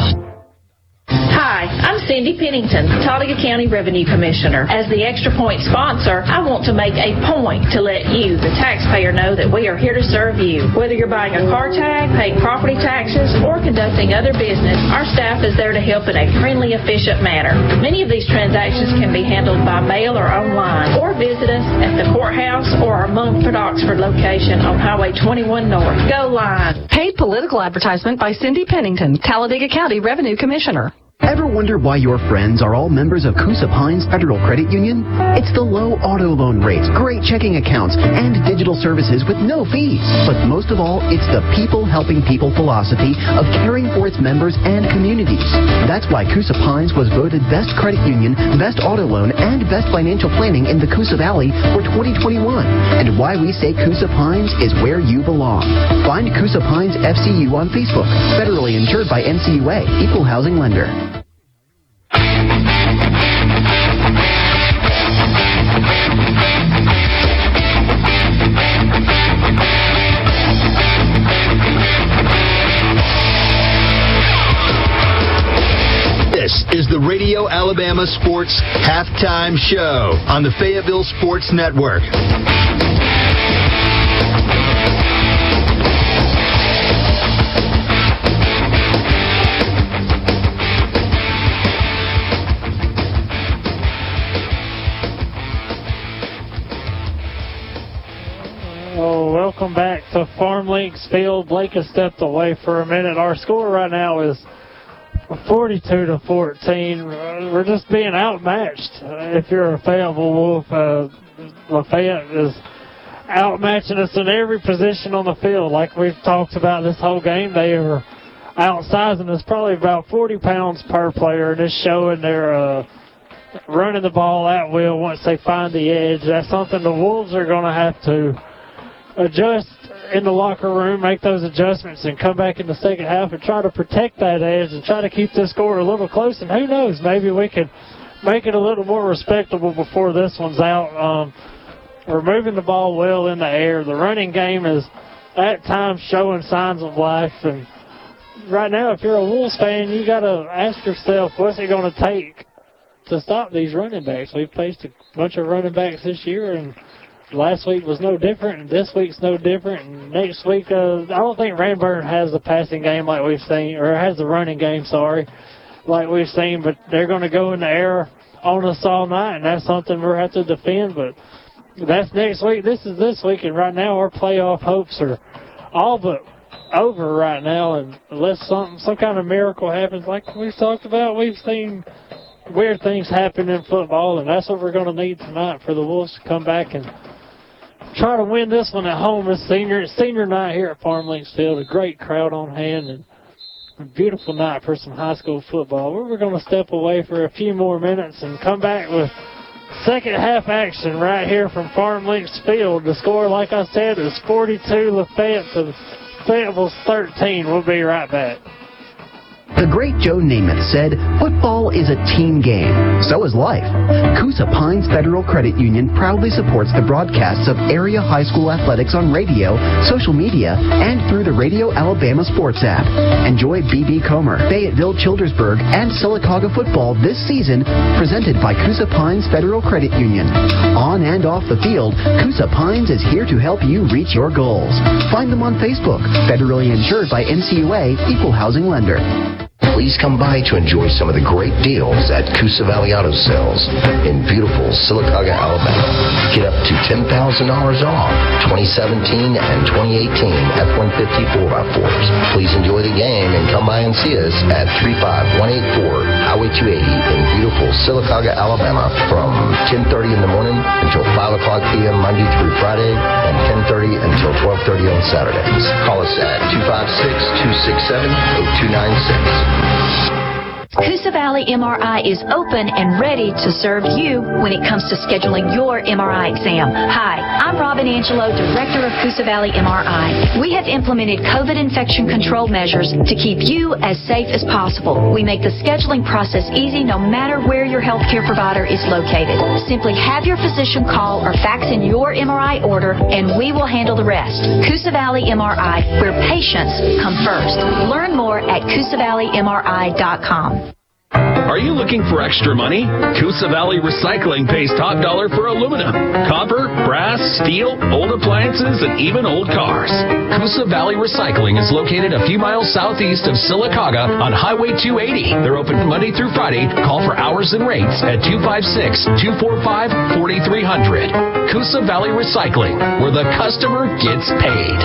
Hi, I'm Cindy Pennington, Talladega County Revenue Commissioner. As the Extra Point sponsor, I want to make a point to let you, the taxpayer, know that we are here to serve you. Whether you're buying a car tag, paying property taxes, or conducting other business, our staff is there to help in a friendly, efficient manner. Many of these transactions can be handled by mail or online, or visit us at the courthouse or our Mumford Oxford location on Highway twenty-one North. Go Line! Paid political advertisement by Cindy Pennington, Talladega County Revenue Commissioner. Ever wonder why your friends are all members of Coosa Pines Federal Credit Union? It's the low auto loan rates, great checking accounts, and digital services with no fees. But most of all, it's the people helping people philosophy of caring for its members and communities. That's why Coosa Pines was voted Best Credit Union, Best Auto Loan, and Best Financial Planning in the Coosa Valley for twenty twenty-one. And why we say Coosa Pines is where you belong. Find Coosa Pines F C U on Facebook. Federally insured by N C U A, Equal Housing Lender. This is the Radio Alabama Sports Halftime Show on the Fayetteville Sports Network. Welcome back to Farmlinks Field. Blake has stepped away for a minute. Our score right now is forty-two to fourteen. We're just being outmatched. If you're a Fayetteville Wolf, uh, Lafayette is outmatching us in every position on the field. Like we've talked about this whole game, they are outsizing us probably about forty pounds per player, and it's showing they're uh, running the ball at will once they find the edge. That's something the Wolves are going to have to adjust in the locker room, make those adjustments, and come back in the second half and try to protect that edge and try to keep this score a little close. And who knows, maybe we can make it a little more respectable before this one's out. Um, we're moving the ball well in the air. The running game is at times showing signs of life. And right now, if you're a Wolves fan, you got to ask yourself, what's it going to take to stop these running backs? We've faced a bunch of running backs this year, and last week was no different, and this week's no different, and next week, uh, I don't think Ranburne has the passing game like we've seen, or has the running game, sorry, like we've seen, but they're going to go in the air on us all night, and that's something we're going to have to defend, but that's next week. This is this week, and right now our playoff hopes are all but over right now, and unless something, some kind of miracle happens, like we've talked about, we've seen weird things happen in football, and that's what we're going to need tonight for the Wolves to come back and try to win this one at home. This senior, senior night here at Farmlinks Field. A great crowd on hand and a beautiful night for some high school football. We're going to step away for a few more minutes and come back with second half action right here from Farmlinks Field. The score, like I said, is forty-two Lafayette to Fayetteville's thirteen. We'll be right back. The great Joe Namath said, football is a team game. So is life. Coosa Pines Federal Credit Union proudly supports the broadcasts of area high school athletics on radio, social media, and through the Radio Alabama Sports app. Enjoy B B Comer, Fayetteville, Childersburg, and Sylacauga football this season, presented by Coosa Pines Federal Credit Union. On and off the field, Coosa Pines is here to help you reach your goals. Find them on Facebook, federally insured by N C U A, Equal Housing Lender. Please come by to enjoy some of the great deals at Coosa Valley Auto Sales in beautiful Sylacauga, Alabama. Get up to ten thousand dollars off twenty seventeen and twenty eighteen F one fifty four by fours. Please enjoy the game and come by and see us at three five one eight four Highway two eighty in beautiful Sylacauga, Alabama from ten thirty in the morning until five o'clock p.m. Monday through Friday and ten thirty until twelve thirty on Saturdays. Call us at two five six, two six seven, eight two nine six. Coosa Valley M R I is open and ready to serve you when it comes to scheduling your M R I exam. Hi, I'm Robin Angelo, Director of Coosa Valley M R I. We have implemented COVID infection control measures to keep you as safe as possible. We make the scheduling process easy no matter where your healthcare provider is located. Simply have your physician call or fax in your M R I order and we will handle the rest. Coosa Valley M R I, where patients come first. Learn more at Coosa Valley M R I dot com. Are you looking for extra money? Coosa Valley Recycling pays top dollar for aluminum, copper, brass, steel, old appliances, and even old cars. Coosa Valley Recycling is located a few miles southeast of Sylacauga on Highway two eighty. They're open Monday through Friday. Call for hours and rates at two five six, two four five, four three zero zero. Coosa Valley Recycling, where the customer gets paid.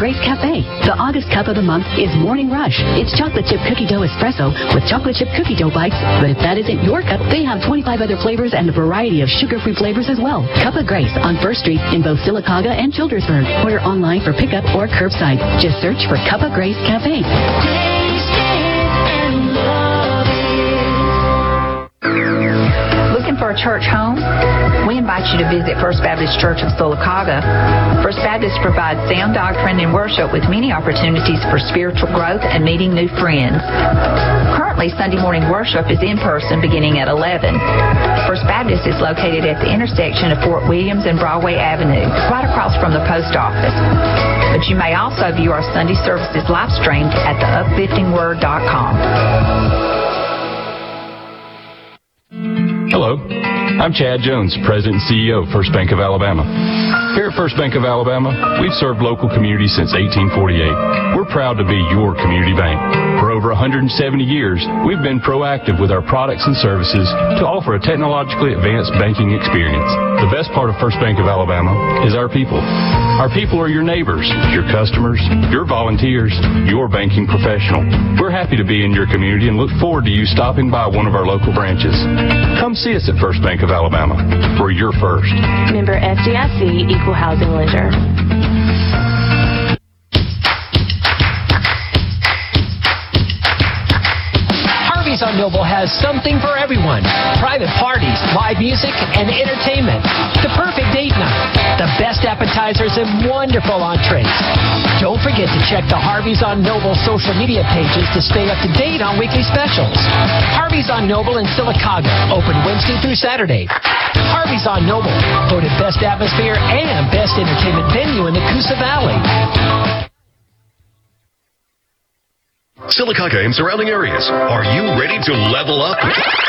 Grace Cafe. The August cup of the month is Morning Rush. It's chocolate chip cookie dough espresso with chocolate chip cookie dough bites. But if that isn't your cup, they have twenty-five other flavors and a variety of sugar-free flavors as well. Cup of Grace on First Street in both Sylacauga and Childersburg. Order online for pickup or curbside. Just search for Cup of Grace Cafe. Looking for a church home? We invite you to visit First Baptist Church of Sylacauga. First Baptist provides sound doctrine and worship with many opportunities for spiritual growth and meeting new friends. Currently, Sunday morning worship is in person beginning at eleven. First Baptist is located at the intersection of Fort Williams and Broadway Avenue, right across from the post office. But you may also view our Sunday services live streamed at the uplifting word dot com. Hello, I'm Chad Jones, President and C E O of First Bank of Alabama. Here at First Bank of Alabama, we've served local communities since eighteen forty-eight. We're proud to be your community bank. For over one hundred seventy years, we've been proactive with our products and services to offer a technologically advanced banking experience. The best part of First Bank of Alabama is our people. Our people are your neighbors, your customers, your volunteers, your banking professional. We're happy to be in your community and look forward to you stopping by one of our local branches. Come see us at First Bank of Alabama. We're your first. Member F D I C, Equal Housing Lender. Harvey's on Noble has something for everyone. Private parties, live music, and entertainment. The perfect date night. The best appetizers and wonderful entrees. Don't forget to check the Harvey's on Noble social media pages to stay up to date on weekly specials. Harvey's on Noble in Sylacauga, open Wednesday through Saturday. Harvey's on Noble, voted best atmosphere and best entertainment venue in the Coosa Valley. Sylacauga and surrounding areas. Are you ready to level up?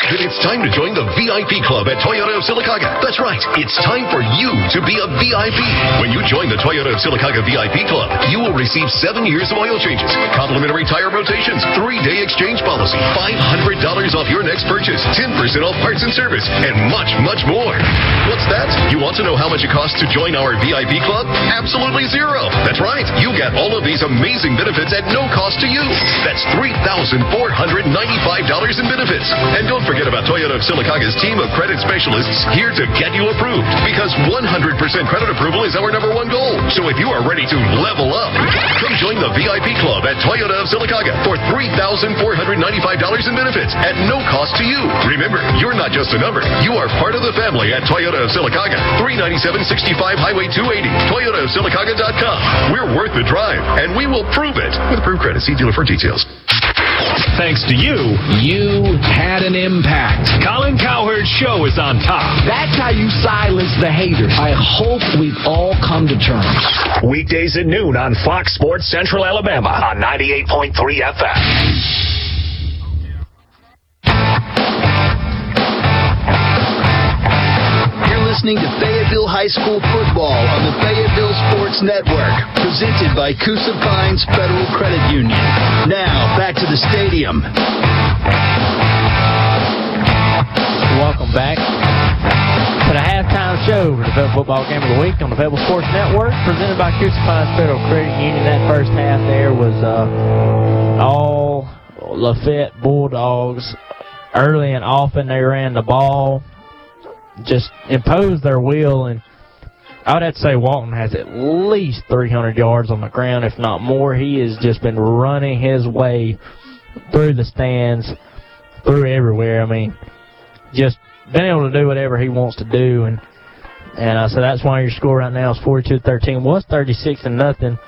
Then it's time to join the V I P Club at Toyota of Sylacauga. That's right. It's time for you to be a V I P. When you join the Toyota of Sylacauga V I P Club, you will receive seven years of oil changes, complimentary tire rotations, three-day exchange policy, five hundred dollars off your next purchase, ten percent off parts and service, and much, much more. What's that? You want to know how much it costs to join our V I P Club? Absolutely zero. That's right. You get all of these amazing benefits at no cost to you. That's three thousand four hundred ninety-five dollars in benefits. And don't forget about Toyota of Sylacaugaa's team of credit specialists here to get you approved, because one hundred percent credit approval is our number one goal. So if you are ready to level up, come join the V I P Club at Toyota of Sylacauga for three thousand four hundred ninety-five dollars in benefits at no cost to you. Remember, you're not just a number. You are part of the family at Toyota of Sylacauga, three ninety-seven sixty-five Highway two eighty, toyota of sylacauga dot com. We're worth the drive, and we will prove it. With approved credit, see dealer for details. Thanks to you, you had an impact. Colin Cowherd's show is on top. That's how you silence the haters. I hope we've all come to terms. Weekdays at noon on Fox Sports Central Alabama on ninety-eight point three F M. Listening to Fayetteville High School football on the Fayetteville Sports Network, presented by Coosa Pines Federal Credit Union. Now, back to the stadium. Welcome back to the halftime show for the Fayetteville Football Game of the Week on the Fayetteville Sports Network, presented by Coosa Pines Federal Credit Union. That first half there was uh, all Lafayette Bulldogs. Early and often they ran the ball, just impose their will, and I would have to say Walton has at least three hundred yards on the ground, if not more. He has just been running his way through the stands, through everywhere. I mean, just been able to do whatever he wants to do, and and uh, so that's why your score right now is forty-two thirteen. Was thirty-six and nothing.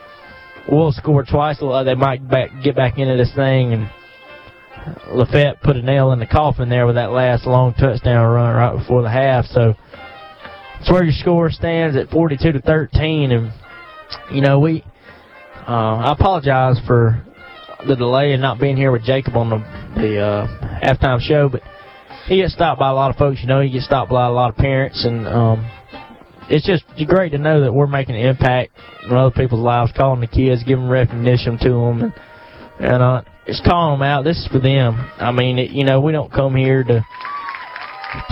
We'll score twice. They might back, get back into this thing, and Lafayette put a nail in the coffin there with that last long touchdown run right before the half. So that's where your score stands at forty-two to thirteen. And you know, we uh, I apologize for the delay and not being here with Jacob on the, the uh, halftime show, but he gets stopped by a lot of folks. You know, he gets stopped by a lot of parents, and um, it's just great to know that we're making an impact on other people's lives, calling the kids, giving recognition to them, and and uh, it's calling them out. This is for them. I mean, it, you know, we don't come here to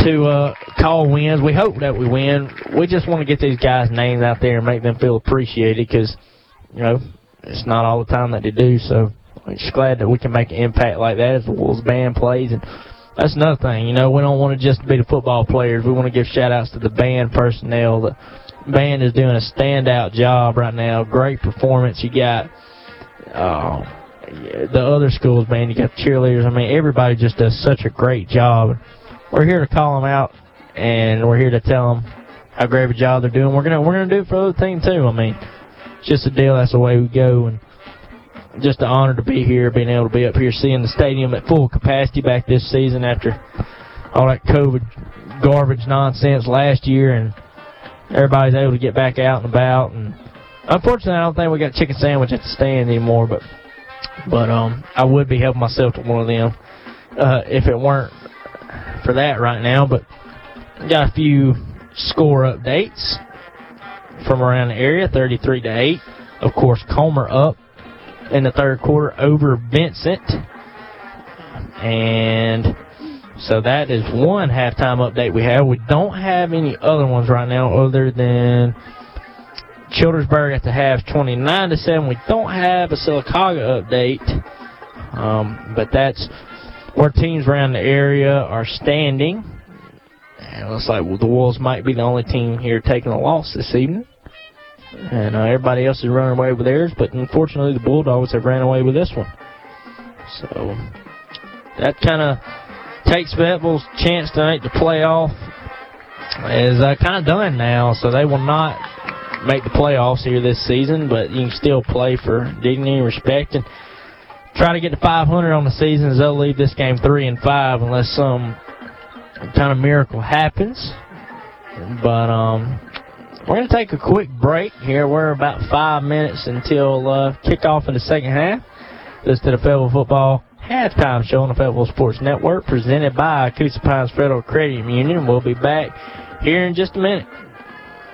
to uh, call wins. We hope that we win. We just want to get these guys' names out there and make them feel appreciated, because, you know, it's not all the time that they do. So I'm just glad that we can make an impact like that as the Wolves band plays. And that's another thing. You know, we don't want to just be the football players. We want to give shout-outs to the band personnel. The band is doing a standout job right now. Great performance. You got uh, – the other schools, man, you got cheerleaders. I mean, everybody just does such a great job. We're here to call them out, and we're here to tell them how great of a job they're doing. We're gonna we're gonna do it for other things too. I mean, it's just a deal. That's the way we go, and just an honor to be here, being able to be up here, seeing the stadium at full capacity back this season after all that COVID garbage nonsense last year, and everybody's able to get back out and about. And unfortunately, I don't think we got chicken sandwich at the stand anymore, but. But um, I would be helping myself to one of them uh, if it weren't for that right now. But got a few score updates from around the area, thirty-three to eight. Of course, Comer up in the third quarter over Vincent. And so that is one halftime update we have. We don't have any other ones right now other than Childersburg at the half, twenty-nine to seven. We don't have a Sylacauga update, um, but that's where teams around the area are standing. And it looks like the Wolves might be the only team here taking a loss this evening. And uh, everybody else is running away with theirs, but unfortunately the Bulldogs have ran away with this one. So that kind of takes Fayetteville's chance to make the playoff is uh, kind of done now, so they will not make the playoffs here this season, but you can still play for dignity and respect and try to get to five hundred on the season, as they'll leave this game three and five unless some kind of miracle happens. But um, we're going to take a quick break here. We're about five minutes until uh, kickoff in the second half. This is the Fayetteville Football Halftime Show on the Fayetteville Sports Network, presented by Coosa Pines Federal Credit Union. We'll be back here in just a minute.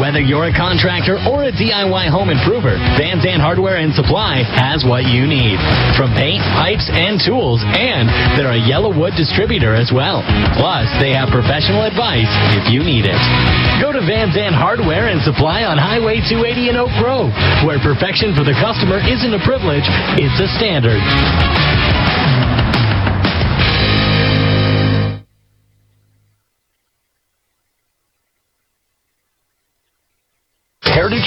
Whether you're a contractor or a D I Y home improver, Van Zandt Hardware and Supply has what you need. From paint, pipes, and tools, and they're a Yellow Wood distributor as well. Plus, they have professional advice if you need it. Go to Van Zandt Hardware and Supply on Highway two eighty in Oak Grove, where perfection for the customer isn't a privilege, it's a standard. Heritage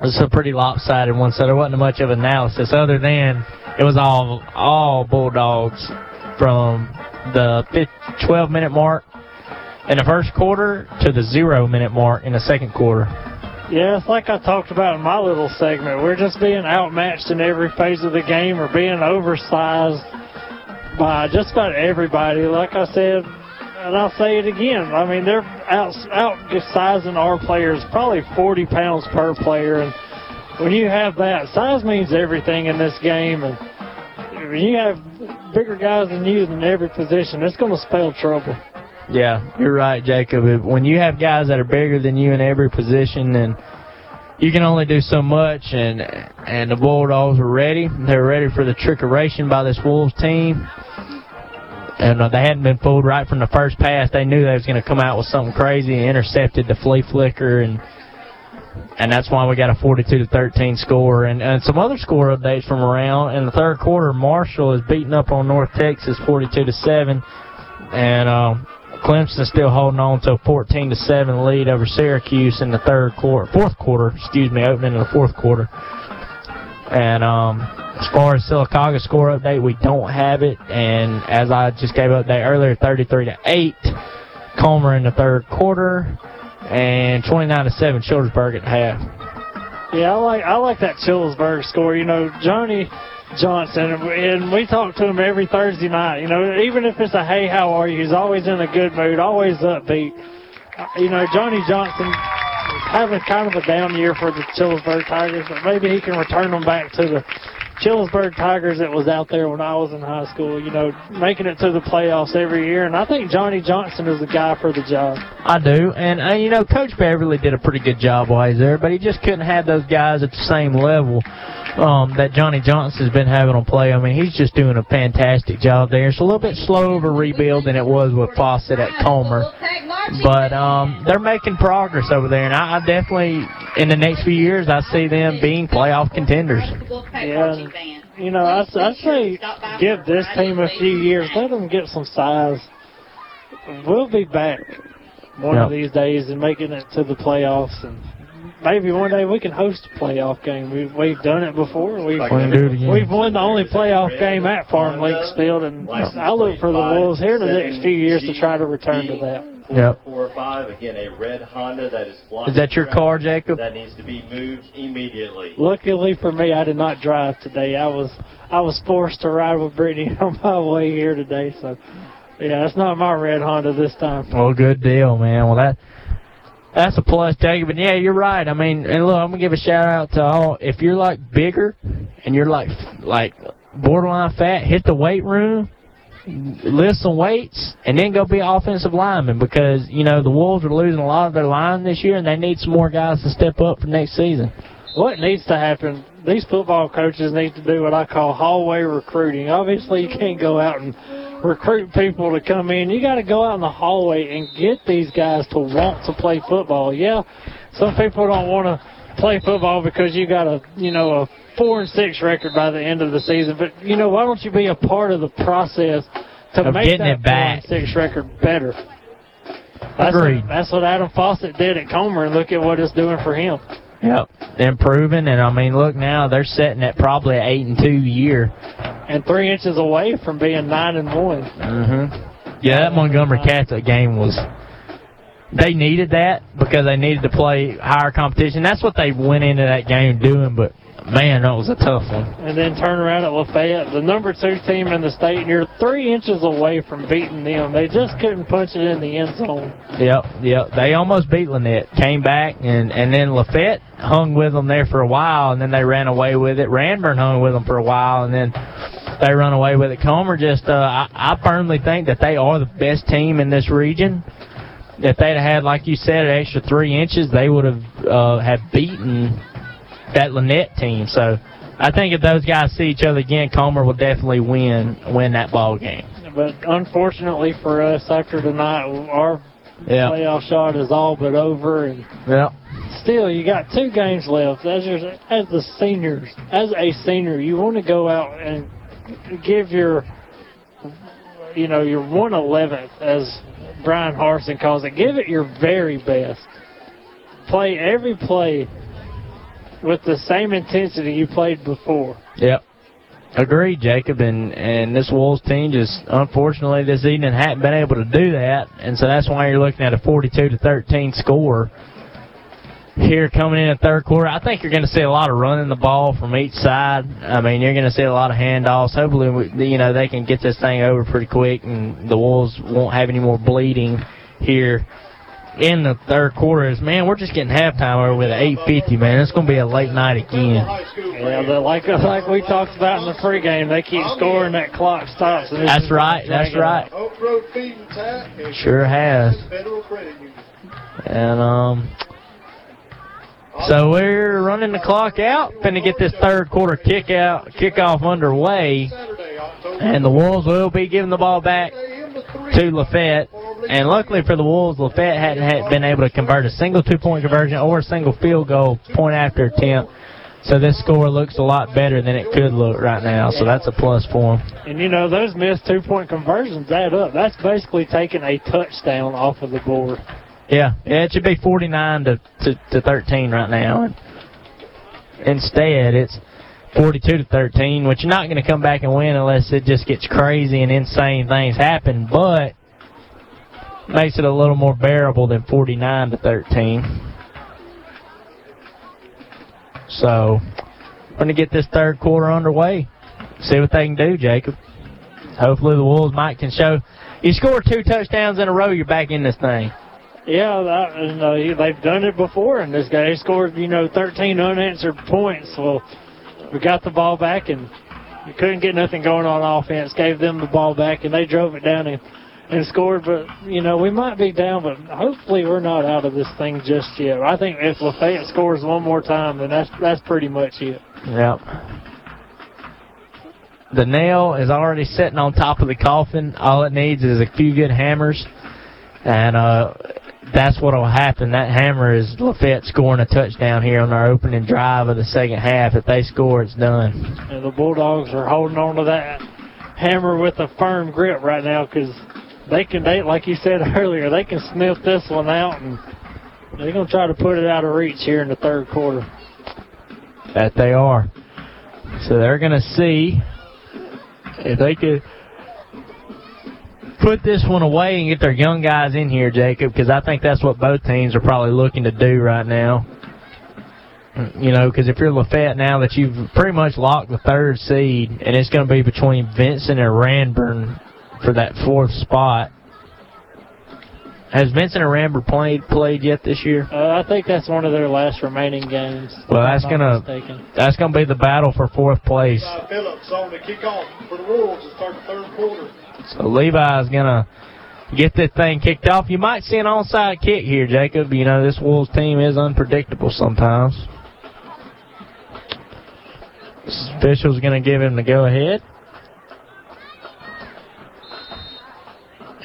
it's a pretty lopsided one, so there wasn't much of analysis other than it was all all Bulldogs from the twelve-minute mark in the first quarter to the zero-minute mark in the second quarter. Yeah, it's like I talked about in my little segment. We're just being outmatched in every phase of the game or being oversized by just about everybody. Like I said, and I'll say it again, I mean, they're out, outsizing our players probably forty pounds per player. And when you have that, size means everything in this game. And when you have bigger guys than you in every position, it's going to spell trouble. Yeah, you're right, Jacob. When you have guys that are bigger than you in every position, then you can only do so much, and and the Bulldogs were ready. They were ready for the trickeration by this Wolves team. And uh, they hadn't been fooled right from the first pass. They knew they was going to come out with something crazy and intercepted the flea flicker, and and that's why we got a forty-two to thirteen score. And, and some other score updates from around. In the third quarter, Marshall is beating up on North Texas forty-two to seven, and uh, Clemson still holding on to a fourteen to seven lead over Syracuse in the third quarter, fourth quarter, excuse me, opening in the fourth quarter. And um, as far as Sylacauga score update, we don't have it. And as I just gave up there earlier, thirty-three to eight, Comer in the third quarter, and twenty-nine to seven, Childersburg at half. Yeah, I like I like that Childersburg score. You know, Johnny Johnson, and we talk to him every Thursday night. You know, even if it's a hey, how are you, he's always in a good mood, always upbeat. You know, Johnny Johnson is having kind of a down year for the Childersburg Tigers, but maybe he can return them back to the Childersburg Tigers that was out there when I was in high school, you know, making it to the playoffs every year. And I think Johnny Johnson is the guy for the job. I do. And, uh, you know, Coach Beverly did a pretty good job while he's there, but he just couldn't have those guys at the same level um, that Johnny Johnson's been having on play. I mean, he's just doing a fantastic job there. It's a little bit slow of a rebuild than it was with Fawcett at Comer. But um, they're making progress over there, and I, I definitely, in the next few years, I see them being playoff contenders. Yeah. You know, I, I say give this team a few years. Let them get some size. We'll be back one yep. of these days and making it to the playoffs. And maybe one day we can host a playoff game. We've, we've done it before. We've, we've won the only playoff game at Farmlinks Field. And I look for the Wolves here in the next few years to try to return to that. one four four five. Yep. Again, a red Honda that is blocking. Is that your car, Jacob? That needs to be moved immediately. Luckily for me, I did not drive today. I was I was forced to ride with Brittany on my way here today. So, yeah, it's not my red Honda this time. Well, good deal, man. Well, that that's a plus, Jacob. And, yeah, you're right. I mean, and look, I'm going to give a shout-out to all. If you're, like, bigger and you're, like like, borderline fat, hit the weight room. Lift some weights, and then go be offensive lineman because, you know, the Wolves are losing a lot of their line this year, and they need some more guys to step up for next season. What needs to happen, these football coaches need to do what I call hallway recruiting. Obviously, you can't go out and recruit people to come in. You got to go out in the hallway and get these guys to want to play football. Yeah, some people don't want to play football because you got a, you know, a four and six record by the end of the season, but you know, why don't you be a part of the process to of make that four and six record better? That's what, that's what Adam Fawcett did at Comer, and look at what it's doing for him. Yep, improving, and I mean, look now, they're sitting at probably an eight and two year, and three inches away from being nine and one. Mm-hmm. Yeah, that Montgomery Catholic game was. They needed that because they needed to play higher competition. That's what they went into that game doing, but. Man, that was a tough one. And then turn around at Lafayette, the number two team in the state, and you're three inches away from beating them. They just couldn't punch it in the end zone. Yep, yep. They almost beat Lynette. Came back, and, and then Lafayette hung with them there for a while, and then they ran away with it. Ranburne hung with them for a while, and then they run away with it. Comer just, uh, I, I firmly think that they are the best team in this region. If they'd had, like you said, an extra three inches, they would have uh, have beaten that Lynette team. So I think if those guys see each other again, Comer will definitely win win that ball game. But unfortunately for us, after tonight, our yeah. playoff shot is all but over. And yeah. Still, you got two games left. As your, as the seniors, as a senior, you want to go out and give your, you know, your one eleventh, as Brian Harsin calls it. Give it your very best. Play every play with the same intensity you played before. Yep. Agreed, Jacob. And, and this Wolves team just, unfortunately, this evening hadn't been able to do that. And so that's why you're looking at a forty-two to thirteen score here coming in the third quarter. I think you're going to see a lot of running the ball from each side. I mean, you're going to see a lot of handoffs. Hopefully, we, you know, they can get this thing over pretty quick and the Wolves won't have any more bleeding here in the third quarter. Is, man, we're just getting halftime over with eight fifty, man. It's going to be a late night again. Yeah, but like like we talked about in the pregame, they keep scoring, that clock stops. And that's right, that's right. Sure has. And um, so we're running the clock out, finna get this third quarter kick out, kickoff underway, and the Wolves will be giving the ball back to Lafayette. And luckily for the Wolves, Lafayette hadn't had been able to convert a single two-point conversion or a single field goal point after attempt. So this score looks a lot better than it could look right now. So that's a plus for them. And, you know, those missed two-point conversions add up. That's basically taking a touchdown off of the board. Yeah, yeah, it should be forty-nine to thirteen right now. And instead, it's forty-two to thirteen, which you're not going to come back and win unless it just gets crazy and insane things happen. But makes it a little more bearable than forty-nine to thirteen. So, we're going to get this third quarter underway. See what they can do, Jacob. Hopefully the Wolves might can show. You score two touchdowns in a row, you're back in this thing. Yeah, that, and, uh, they've done it before in this game. They scored, you know, thirteen unanswered points. Well, we got the ball back, and we couldn't get nothing going on offense. Gave them the ball back, and they drove it down and and scored. But, you know, we might be down, but hopefully we're not out of this thing just yet. I think if Lafayette scores one more time, then that's that's pretty much it. Yep. The nail is already sitting on top of the coffin. All it needs is a few good hammers, and uh, that's what will happen. That hammer is Lafayette scoring a touchdown here on our opening drive of the second half. If they score, it's done. And the Bulldogs are holding on to that hammer with a firm grip right now because they can, they, like you said earlier, they can sniff this one out, and they're going to try to put it out of reach here in the third quarter. That they are. So they're going to see if they could put this one away and get their young guys in here, Jacob, because I think that's what both teams are probably looking to do right now. You know, because if you're Lafayette now that you've pretty much locked the third seed, and it's going to be between Vincent and Ranburne for that fourth spot. Has Vincent and Ranburne played played yet this year? Uh, I think that's one of their last remaining games. Well, that's going to that's going to be the battle for fourth place. Levi Phillips on the kickoff for the Wolves to start the third quarter. So Levi's going to get that thing kicked off. You might see an onside kick here, Jacob. You know, this Wolves team is unpredictable sometimes. Official's going to give him the go-ahead.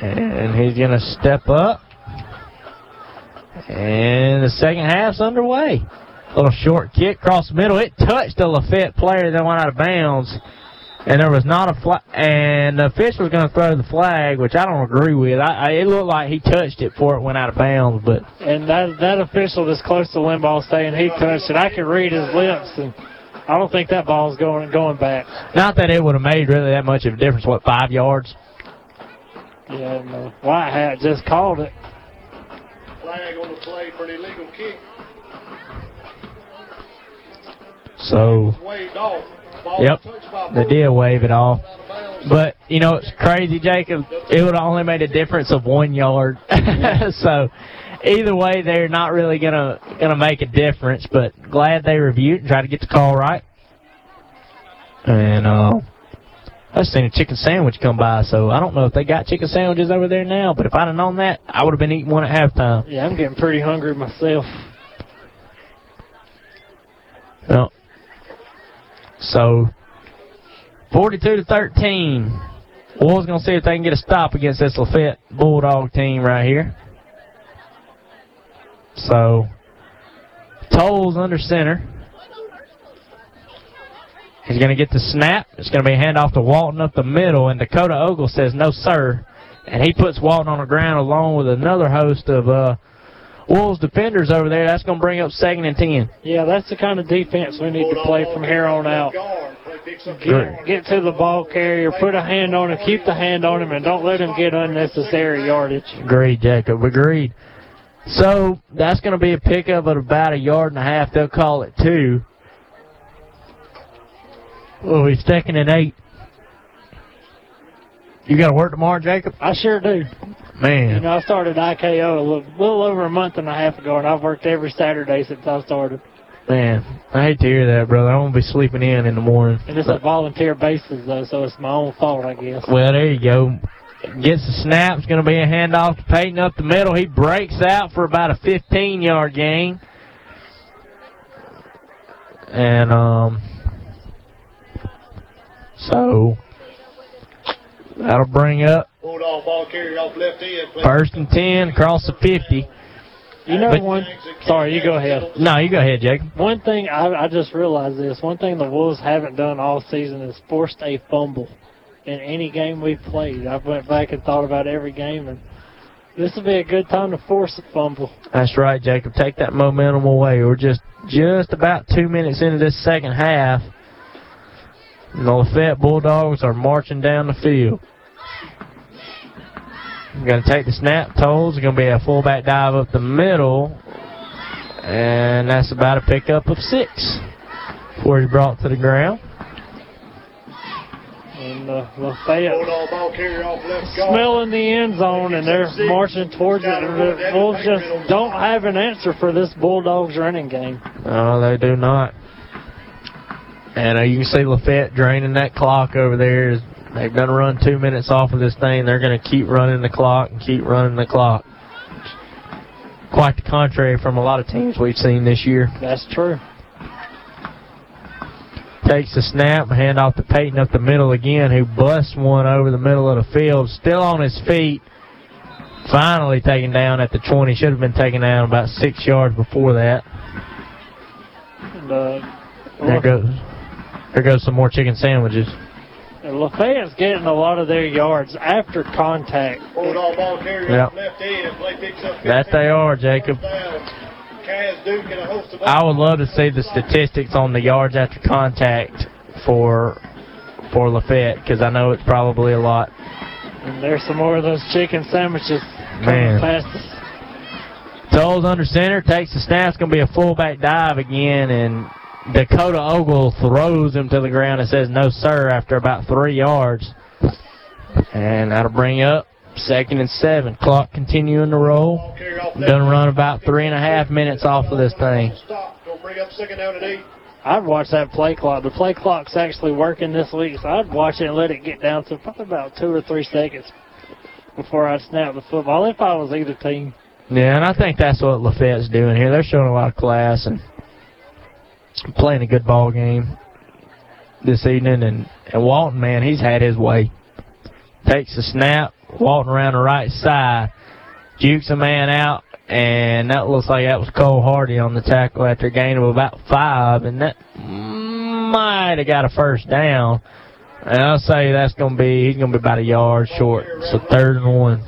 And he's going to step up. And the second half's underway. A little short kick across the middle. It touched a Lafayette player that went out of bounds. And there was not a flag. And the official's going to throw the flag, which I don't agree with. I, I, it looked like he touched it before it went out of bounds. But And that, that official is close to Limbaugh saying he touched it. I can read his lips and... I don't think that ball's going going back. Not that it would have made really that much of a difference. What, five yards? Yeah, no. White Hat just called it. Flag on the play for an illegal kick. So, yep, they did wave it off. But, you know, it's crazy, Jacob. It would have only made a difference of one yard. So, either way, they're not really gonna gonna make a difference, but glad they reviewed and tried to get the call right. And uh, I seen a chicken sandwich come by, so I don't know if they got chicken sandwiches over there now. But if I'd have known that, I would have been eating one at halftime. Yeah, I'm getting pretty hungry myself. Well, so forty-two to thirteen. Wolves gonna see if they can get a stop against this Lafayette Bulldog team right here. So, Tolles under center. He's going to get the snap. It's going to be a handoff to Walton up the middle, and Dakota Ogle says, no, sir. And he puts Walton on the ground along with another host of uh, Wolves defenders over there. That's going to bring up second and ten. Yeah, that's the kind of defense we need to play from here on out. Get, get to the ball carrier, put a hand on him, keep the hand on him, and don't let him get unnecessary yardage. Agreed, Jacob. Agreed. So, that's going to be a pickup of about a yard and a half. They'll call it two. Oh, he's second and eight. You got to work tomorrow, Jacob? I sure do. Man. You know, I started I K O a little, little over a month and a half ago, and I've worked every Saturday since I started. Man, I hate to hear that, brother. I won't be sleeping in in the morning. And it's a volunteer basis, though, so it's my own fault, I guess. Well, there you go. Gets the snap. It's going to be a handoff to Payton up the middle. He breaks out for about a fifteen-yard gain. And um, so that'll bring up first and ten across the fifty. You know but, one. Sorry, you go ahead. No, you go ahead, Jacob. One thing I, I just realized this. One thing the Wolves haven't done all season is forced a fumble. In any game we've played. I went back and thought about every game, and this would be a good time to force a fumble. That's right, Jacob. Take that momentum away. We're just, just about two minutes into this second half, and the Lafayette Bulldogs are marching down the field. I'm going to take the snap. Tolles. It's going to be a fullback dive up the middle, and that's about a pickup of six before he's brought to the ground. And uh, Lafayette smelling the end zone, and they're marching towards it. The Wolves just don't have an answer for this Bulldogs running game. No, they do not. And uh, you can see Lafayette draining that clock over there. They've done run two minutes off of this thing. They're going to keep running the clock and keep running the clock. Quite the contrary from a lot of teams we've seen this year. That's true. Takes the snap, hand off to Payton up the middle again, who busts one over the middle of the field. Still on his feet. Finally taken down at the twenty. Should have been taken down about six yards before that. And, uh, there goes, there goes some more chicken sandwiches. And Lafayette's getting a lot of their yards after contact. Yep. That they are, Jacob. I would love to see the statistics on the yards after contact for for Lafayette, because I know it's probably a lot. And there's some more of those chicken sandwiches coming past us. Tolles under center, takes the snap. It's going to be a fullback dive again, and Dakota Ogle throws him to the ground and says, no, sir, after about three yards. And that'll bring up second and seven. Clock continuing to roll. Done run about three and a half minutes off of this thing. I'd watch that play clock. The play clock's actually working this week, so I'd watch it and let it get down to probably about two or three seconds before I'd snap the football, if I was either team. Yeah, and I think that's what Lafayette's doing here. They're showing a lot of class and playing a good ball game this evening. And, and Walton, man, he's had his way. Takes the snap, Walton around the right side, jukes a man out, and that looks like that was Cole Hardy on the tackle after a gain of about five, and that might have got a first down. And I'll say that's going to be, he's going to be about a yard short. It's a third and one.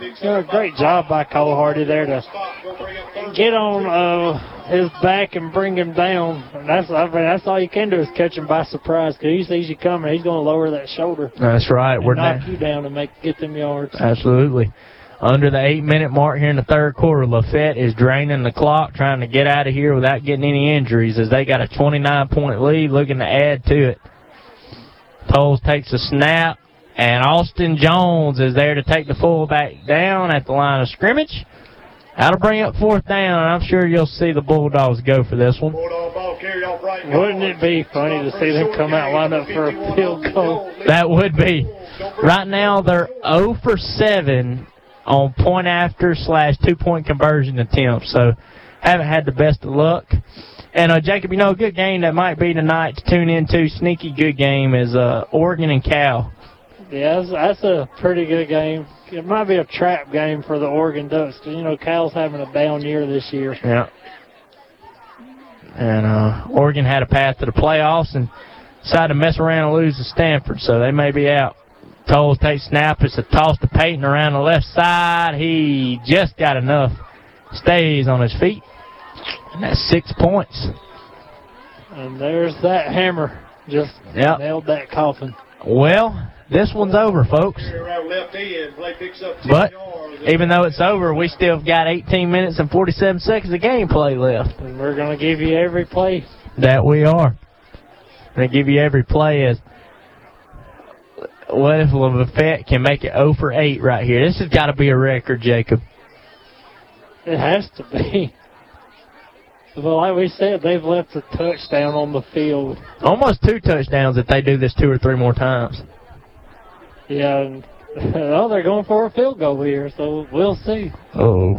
You know, great job by Cole Hardy there to get on uh, his back and bring him down. And that's, I mean, that's all you can do is catch him by surprise, because he sees you coming, he's going to lower that shoulder. That's right. We're knock you down and make get them yards. Absolutely. Under the eight-minute mark here in the third quarter, Lafayette is draining the clock, trying to get out of here without getting any injuries, as they got a twenty-nine point lead, looking to add to it. Tolles takes a snap. And Austin Jones is there to take the fullback down at the line of scrimmage. That'll bring up fourth down, and I'm sure you'll see the Bulldogs go for this one. Wouldn't it be funny to see them come out line up for a field goal? That would be. Right now they're zero for seven on point after slash two-point conversion attempts, so haven't had the best of luck. And, uh, Jacob, you know, a good game that might be tonight to tune into, sneaky good game, is uh, Oregon and Cal. Yeah, that's, that's a pretty good game. It might be a trap game for the Oregon Ducks, because, you know, Cal's having a down year this year. Yeah. And uh, Oregon had a path to the playoffs and decided to mess around and lose to Stanford, so they may be out. Tolles takes snap. It's a toss to Payton around the left side. He just got enough. Stays on his feet. And that's six points. And there's that hammer. Just yep. Nailed that coffin. Well, this one's over, folks. But even though it's over, we still got eighteen minutes and forty-seven seconds of gameplay left. And we're going to give you every play. That we are. Going to give you every play. As what if Lafayette can make it zero for eight right here? This has got to be a record, Jacob. It has to be. Well, like we said, they've left a touchdown on the field. Almost two touchdowns if they do this two or three more times. Yeah, oh, they're going for a field goal here, so we'll see. Oh.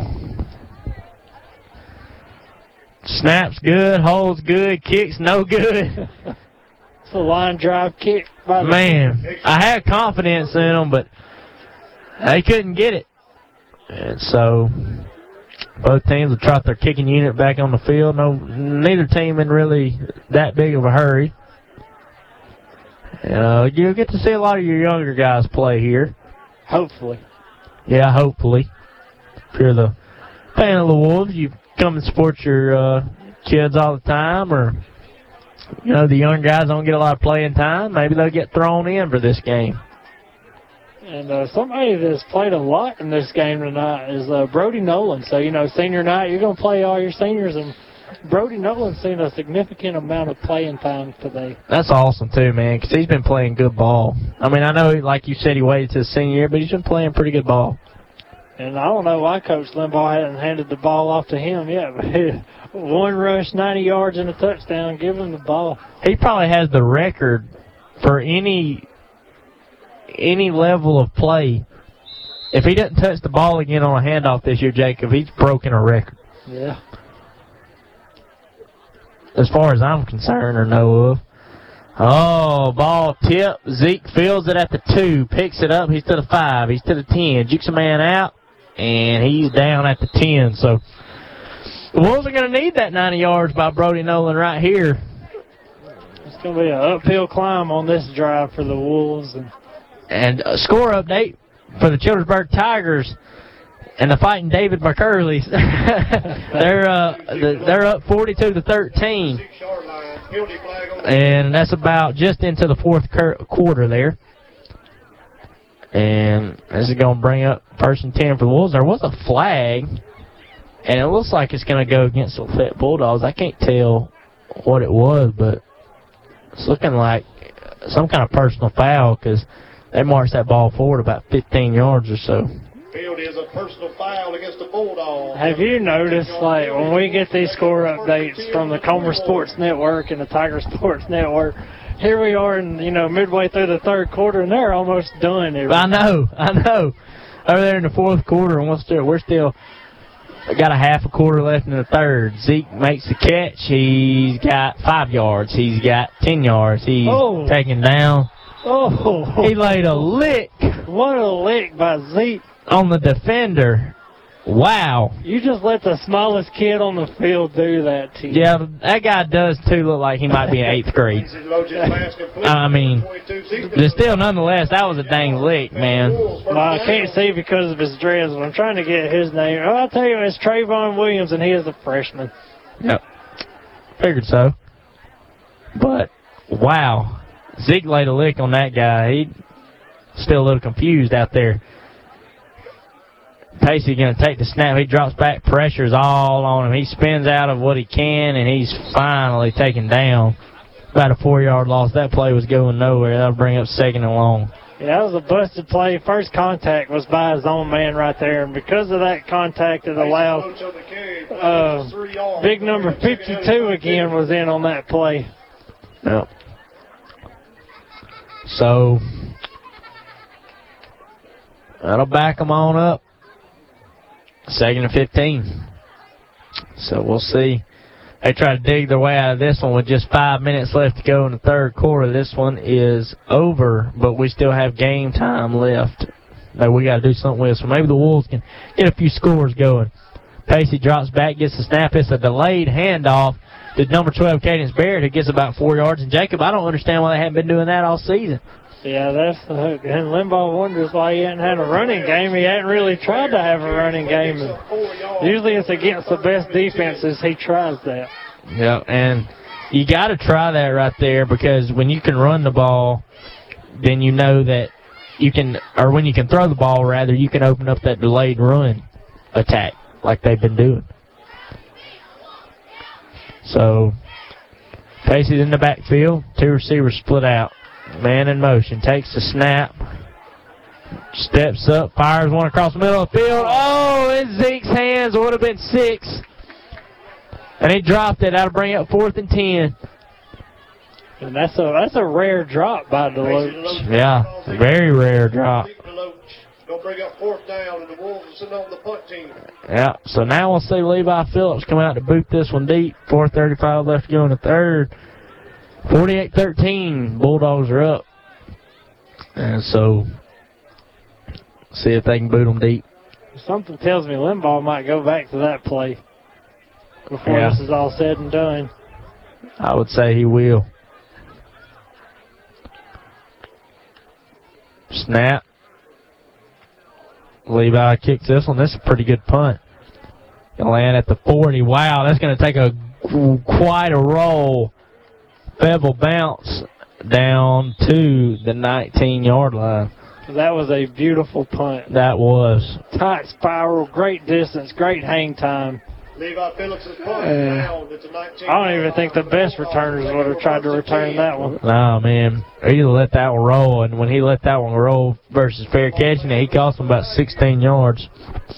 Snaps good, holds good, kicks no good. It's a line drive kick by the man. I had confidence in them, but they couldn't get it. And so both teams will trot their kicking unit back on the field. No, neither team in really that big of a hurry. Uh, you'll get to see a lot of your younger guys play here. Hopefully. Yeah, hopefully. If you're the fan of the Wolves, you come and support your uh, kids all the time, or, you know, the young guys don't get a lot of playing time. Maybe they'll get thrown in for this game. And uh, somebody that's played a lot in this game tonight is uh, Brody Nolan. So, you know, senior night, you're going to play all your seniors, and Brody Nolan's seen a significant amount of playing time today. That's awesome, too, man, because he's been playing good ball. I mean, I know, like you said, he waited to his senior year, but he's been playing pretty good ball. And I don't know why Coach Limbaugh hadn't handed the ball off to him yet. But one rush, ninety yards, and a touchdown, give him the ball. He probably has the record for any any level of play. If he doesn't touch the ball again on a handoff this year, Jacob, he's broken a record. Yeah. As far as I'm concerned or know of. Oh, ball tip. Zeke fields it at the two. Picks it up. He's to the five. He's to the ten. Jukes a man out, and he's down at the ten. So the Wolves are going to need that ninety yards by Brody Nolan right here. It's going to be an uphill climb on this drive for the Wolves. And, and a score update for the Childersburg Tigers. And the Fighting David McCurley, they're uh, they're up forty-two to thirteen, and that's about just into the fourth quarter there. And this is going to bring up first and ten for the Wolves. There was a flag, and it looks like it's going to go against the Lafayette Bulldogs. I can't tell what it was, but it's looking like some kind of personal foul because they marched that ball forward about fifteen yards or so. Field is a personal foul against the Bulldogs. Have you noticed, like, when we get these score updates from the Comer Sports Network and the Tiger Sports Network, here we are, in, you know, midway through the third quarter, and they're almost done. I know, I know. Over there in the fourth quarter, and we're still, we're still got a half a quarter left in the third. Zeke makes the catch. He's got five yards. He's got ten yards. He's oh. taken down. Oh, he laid a lick. What a lick by Zeke on the defender. Wow. You just let the smallest kid on the field do that to you. Yeah, that guy does, too, look like he might be in eighth grade. I mean, but still, nonetheless, that was a dang lick, man. Well, I can't see because of his dress, but I'm trying to get his name. Oh, I'll tell you, it's Trayvon Williams, and he is a freshman. Yep. Figured so. But, wow. Zeke laid a lick on that guy. He's still a little confused out there. Pacey going to take the snap. He drops back. Pressure's all on him. He spins out of what he can, and he's finally taken down. About a four-yard loss. That play was going nowhere. That'll bring up second and long. Yeah, that was a busted play. First contact was by his own man right there, and because of that contact, it allowed uh, big number fifty-two again was in on that play. Yep. So that'll back them on up. Second and fifteen. So we'll see. They try to dig their way out of this one with just five minutes left to go in the third quarter. This one is over, but we still have game time left that we got to do something with. So maybe the Wolves can get a few scores going. Pacey drops back, gets the snap. It's a delayed handoff to number twelve, Cadence Barrett, who gets about four yards. And, Jacob, I don't understand why they haven't been doing that all season. Yeah, that's the hook. And Limbaugh wonders why he hadn't had a running game. He hadn't really tried to have a running game. And usually it's against the best defenses he tries that. Yeah, and you got to try that right there because when you can run the ball, then you know that you can, or when you can throw the ball, rather, you can open up that delayed run attack like they've been doing. So, Pacey's in the backfield. Two receivers split out. Man in motion, takes the snap, steps up, fires one across the middle of the field. Oh, in Zeke's hands, it would have been six. And he dropped it. That'll bring up fourth and ten. And that's a that's a rare drop by DeLoach. Yeah, very rare drop. Going to bring up fourth down, and the Wolves are sitting on the punt team. Yeah, so now we'll see Levi Phillips come out to boot this one deep. four thirty-five left to go in the third. forty-eight thirteen, Bulldogs are up. And so, see if they can boot them deep. Something tells me Limbaugh might go back to that play before yeah. this is all said and done. I would say he will. Snap. Levi kicks this one. That's a pretty good punt. Going to land at the forty. Wow, that's going to take a quite a roll. Pebble bounce down to the nineteen-yard line. That was a beautiful punt. That was. Tight spiral, great distance, great hang time. Levi Phillips' punt down to the nineteen. I don't even think the best returners would have tried to return that one. Nah, man. He let that one roll, and when he let that one roll versus fair catching it, he cost him about sixteen yards.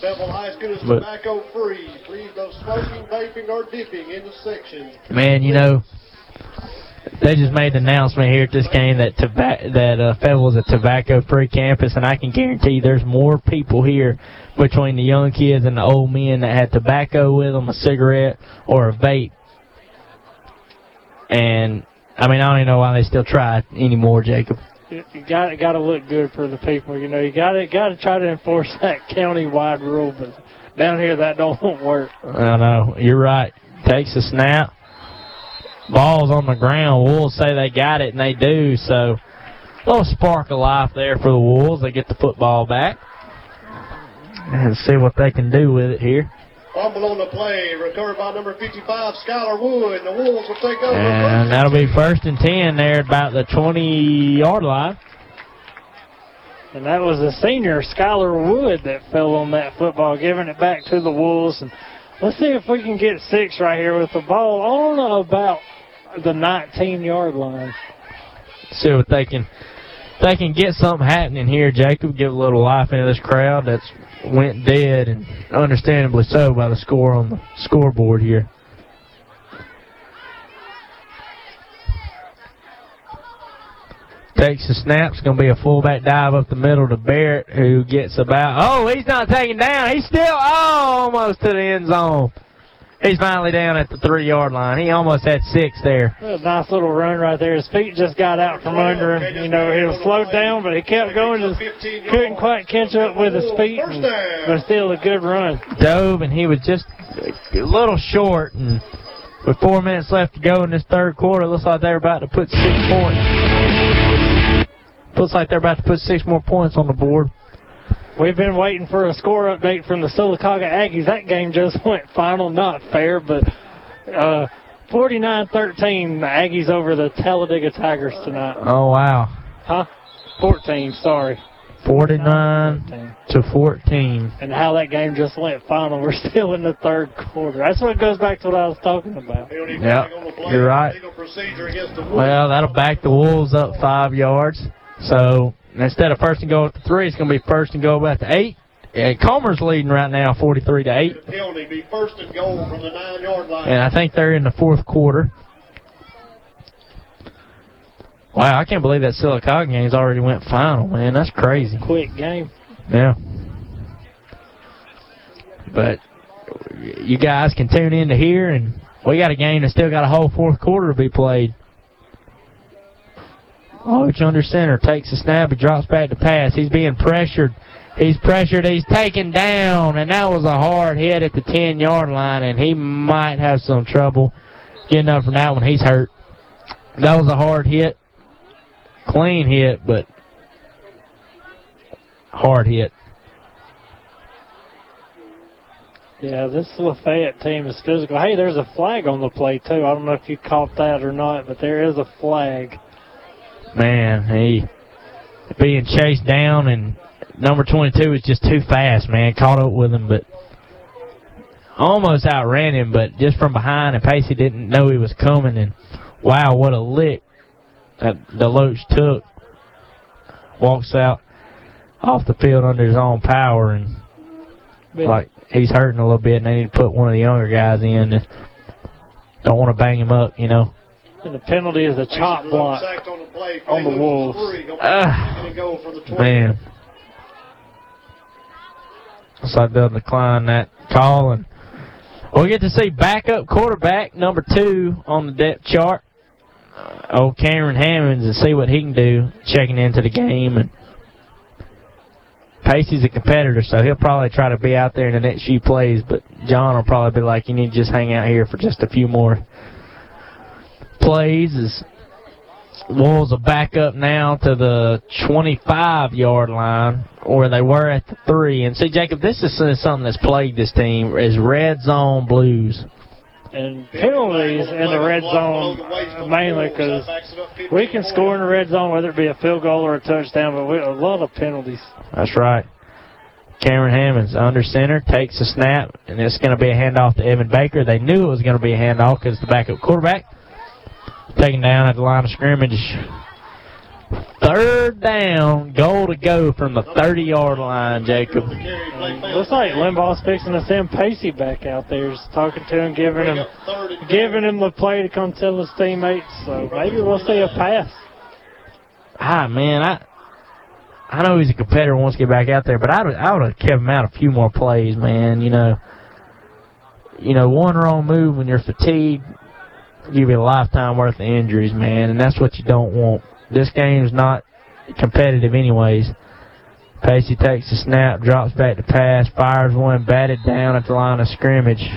Pebble High School is tobacco-free. Please no smoking, vaping, or dipping in the section. Man, you know, they just made the announcement here at this game that toba- that uh, Fayetteville is a tobacco-free campus, and I can guarantee there's more people here between the young kids and the old men that had tobacco with them, a cigarette, or a vape. And, I mean, I don't even know why they still try it anymore, Jacob. You got got to look good for the people, you know. You got to got to try to enforce that county-wide rule, but down here that don't work. I know. You're right. Takes a snap. Ball's on the ground. Wolves say they got it, and they do. So a little spark of life there for the Wolves. They get the football back and see what they can do with it here. Fumble on the play. Recovered by number fifty-five, Schuyler Wood. The Wolves will take over. And that'll be first and ten there about the twenty-yard line. And that was the senior, Schuyler Wood, that fell on that football, giving it back to the Wolves. And let's see if we can get six right here with the ball on about the nineteen-yard line. See what they can, they can get something happening here, Jacob, give a little life into this crowd that's went dead, and understandably so by the score on the scoreboard here. Takes the snap. It's going to be a fullback dive up the middle to Barrett, who gets about, oh, he's not taken down. He's still, oh, almost to the end zone. He's finally down at the three-yard line. He almost had six there. A nice little run right there. His feet just got out from under him. You know, he was slowed down, but he kept going. Just couldn't quite catch up with his feet, and, but still a good run. Dove, and he was just a little short. And with four minutes left to go in this third quarter, it looks like they're about to put six points. Looks like they're about to put six more points on the board. We've been waiting for a score update from the Sylacauga Aggies. That game just went final, not fair, but uh, forty-nine thirteen, the Aggies over the Talladega Tigers tonight. Oh, wow. Huh? fourteen, sorry. forty-nine to fourteen. And how that game just went final. We're still in the third quarter. That's what goes back to what I was talking about. Yeah, you're right. Well, that'll back the Wolves up five yards. So instead of first and goal at the three, it's going to be first and goal at the eight. And Comer's leading right now, forty-three to eight. Be first and goal from the nine-yard line. And I think they're in the fourth quarter. Wow, I can't believe that Sylacauga game's already went final, man. That's crazy. Quick game. Yeah. But you guys can tune in to here, and we got a game that's still got a whole fourth quarter to be played. Loach under center, takes a snap, he drops back to pass. He's being pressured. He's pressured. He's taken down, and that was a hard hit at the ten-yard line, and he might have some trouble getting up from that one. He's hurt. That was a hard hit. Clean hit, but hard hit. Yeah, this Lafayette team is physical. Hey, there's a flag on the play, too. I don't know if you caught that or not, but there is a flag. Man, he being chased down, and number twenty-two is just too fast, man. Caught up with him, but almost outran him, but just from behind, and Pacey didn't know he was coming, and wow, what a lick that DeLoach took. Walks out off the field under his own power, and like he's hurting a little bit, and they need to put one of the younger guys in. And don't want to bang him up, you know. And the penalty is a chop block on the, play, on the Wolves. Uh, man. Looks like they'll decline that call. And we'll get to see backup quarterback number two on the depth chart. Oh, Cameron Hammonds, and see what he can do checking into the game. And Pacey's a competitor, so he'll probably try to be out there in the next few plays, but John will probably be like, you need to just hang out here for just a few more plays. As Wolves will back up now to the twenty-five-yard line, or they were at the three. And see, Jacob, this is something that's plagued this team, is red zone blues. And penalties in the red zone, uh, mainly because we can score in the red zone, whether it be a field goal or a touchdown, but we, a lot of penalties. That's right. Cameron Hammonds under center, takes a snap, and it's going to be a handoff to Evan Baker. They knew it was going to be a handoff because the backup quarterback taken down at the line of scrimmage. Third down, goal to go from the thirty-yard line, Jacob. And looks like Limbaugh's fixing to send Pacey back out there. He's talking to him, giving him giving him the play to come tell his teammates. So maybe we'll see a pass. Ah, man, I I know he's a competitor and wants to get back out there, but I would, I would have kept him out a few more plays, man. You know, you know, one wrong move when you're fatigued, give you a lifetime worth of injuries, man, and that's what you don't want. This game's not competitive anyways. Pacey takes the snap, drops back to pass, fires one, batted down at the line of scrimmage.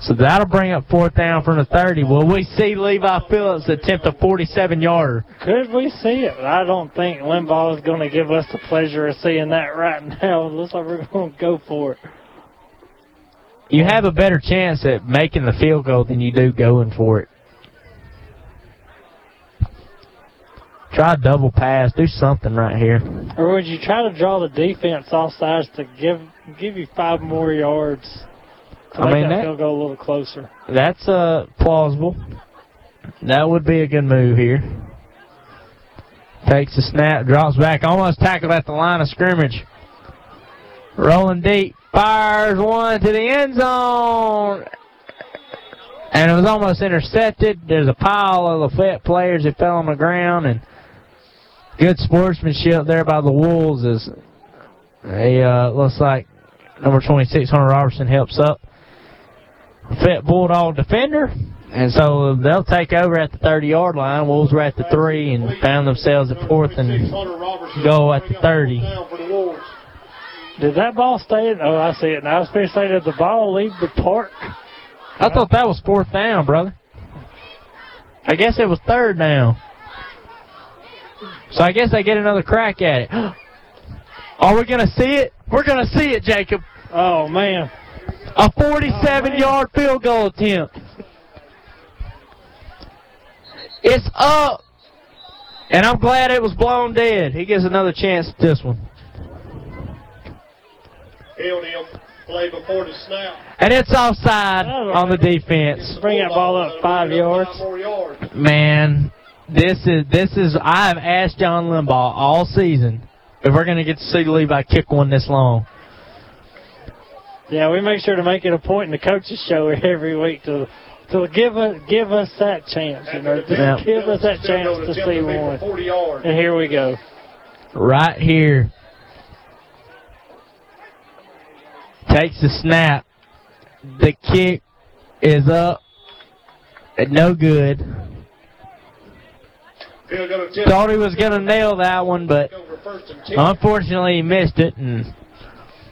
So that'll bring up fourth down from the thirty. Will we see Levi Phillips attempt a forty-seven-yarder? Could we see it? I don't think Limbaugh is going to give us the pleasure of seeing that right now. It looks like we're going to go for it. You have a better chance at making the field goal than you do going for it. Try a double pass. Do something right here. Or would you try to draw the defense off sides to give give you five more yards to I make mean, that field go a little closer? That's uh, plausible. That would be a good move here. Takes a snap, drops back, almost tackled at the line of scrimmage. Rolling deep, fires one to the end zone. And it was almost intercepted. There's a pile of Lafayette players that fell on the ground, and good sportsmanship there by the Wolves as they uh, looks like number twenty-six, Hunter Robertson, helps up Lafayette Bulldog defender. And so they'll take over at the thirty-yard line. Wolves were at the three and found themselves at fourth and goal at the thirty. Did that ball stay? In? Oh, I see it. Now I was going to say, did the ball leave the park? I thought that was fourth down, brother. I guess it was third down. So I guess they get another crack at it. Are we going to see it? We're going to see it, Jacob. Oh, man. A forty-seven-yard oh, field goal attempt. It's up. And I'm glad it was blown dead. He gets another chance at this one. Held him. Play before the snap. And it's offside on the defense. Bring that ball up five yards. Man, this is this is. I have asked John Limbaugh all season if we're going to get to see Levi kick one this long. Yeah, we make sure to make it a point in the coaches' show every week to to give us give us that chance. You know, yeah. Give us that chance to see one. And here we go. Right here. Takes the snap. The kick is up. No good. Thought he was going to nail that one, but unfortunately he missed it. And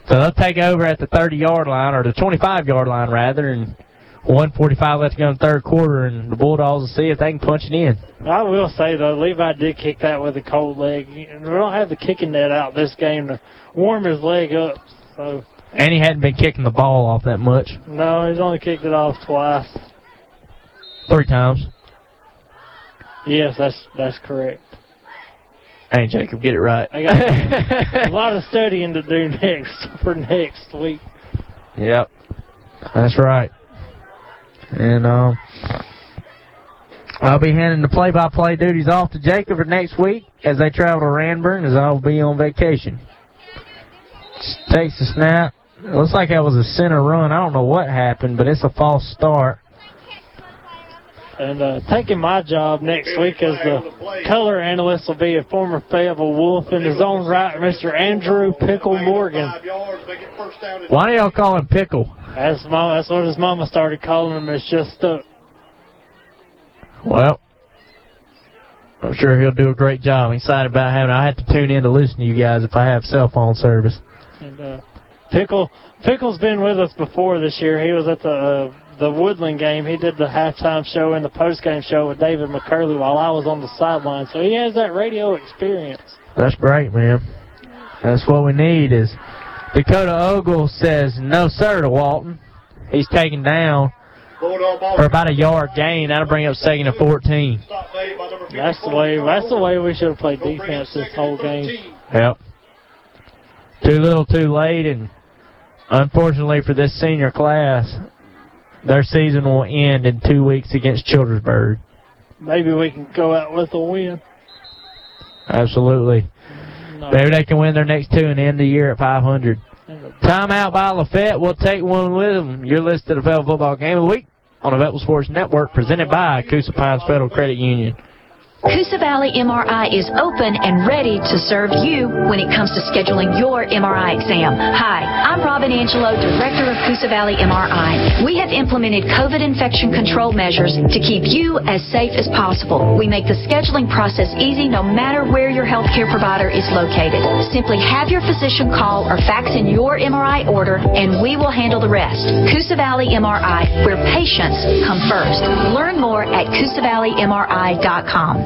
so they'll take over at the thirty-yard line, or the twenty-five-yard line, rather, and one forty-five left to go in the third quarter, and the Bulldogs will see if they can punch it in. I will say, though, Levi did kick that with a cold leg. We don't have the kicking net out this game to warm his leg up, so... And he hadn't been kicking the ball off that much. No, he's only kicked it off twice. Three times. Yes, that's that's correct. Hey, Jacob, get it right. I got a lot of studying to do next for next week. Yep, that's right. And um, I'll be handing the play-by-play duties off to Jacob for next week as they travel to Ranburne, as I'll be on vacation. Takes the snap. It looks like that was a center run. I don't know what happened, but it's a false start. And uh, taking my job next week as the color analyst will be a former Fayetteville Wolf in his own right, Mister Andrew Pickle Morgan. Why do y'all call him Pickle? That's, mama, that's what his mama started calling him. It's just stuck. Well, I'm sure he'll do a great job. I'm excited about having it. I have to tune in to listen to you guys if I have cell phone service. And uh, Pickle, Pickle's been with us before this year. He was at the uh, the Woodland game. He did the halftime show and the postgame show with David McCurley while I was on the sideline. So he has that radio experience. That's great, man. That's what we need is Dakota Ogle says no, sir, to Walton. He's taken down for about a yard gain. That'll bring up second and fourteen. That's the way, that's the way we should have played defense this whole game. Yep. Too little, too late, and unfortunately for this senior class, their season will end in two weeks against Childersburg. Maybe we can go out with a win. Absolutely. No. Maybe they can win their next two and end the year at five hundred. Timeout by Lafayette. We'll take one with them. You're listed to the Fayetteville Football Game of the Week on the Fayetteville Sports Network, presented by Coosa Pines Federal Credit Union. Coosa Valley M R I is open and ready to serve you when it comes to scheduling your M R I exam. Hi, I'm Robin Angelo, Director of Coosa Valley M R I. We have implemented COVID infection control measures to keep you as safe as possible. We make the scheduling process easy no matter where your healthcare provider is located. Simply have your physician call or fax in your M R I order and we will handle the rest. Coosa Valley M R I, where patients come first. Learn more at Coosa Valley M R I dot com.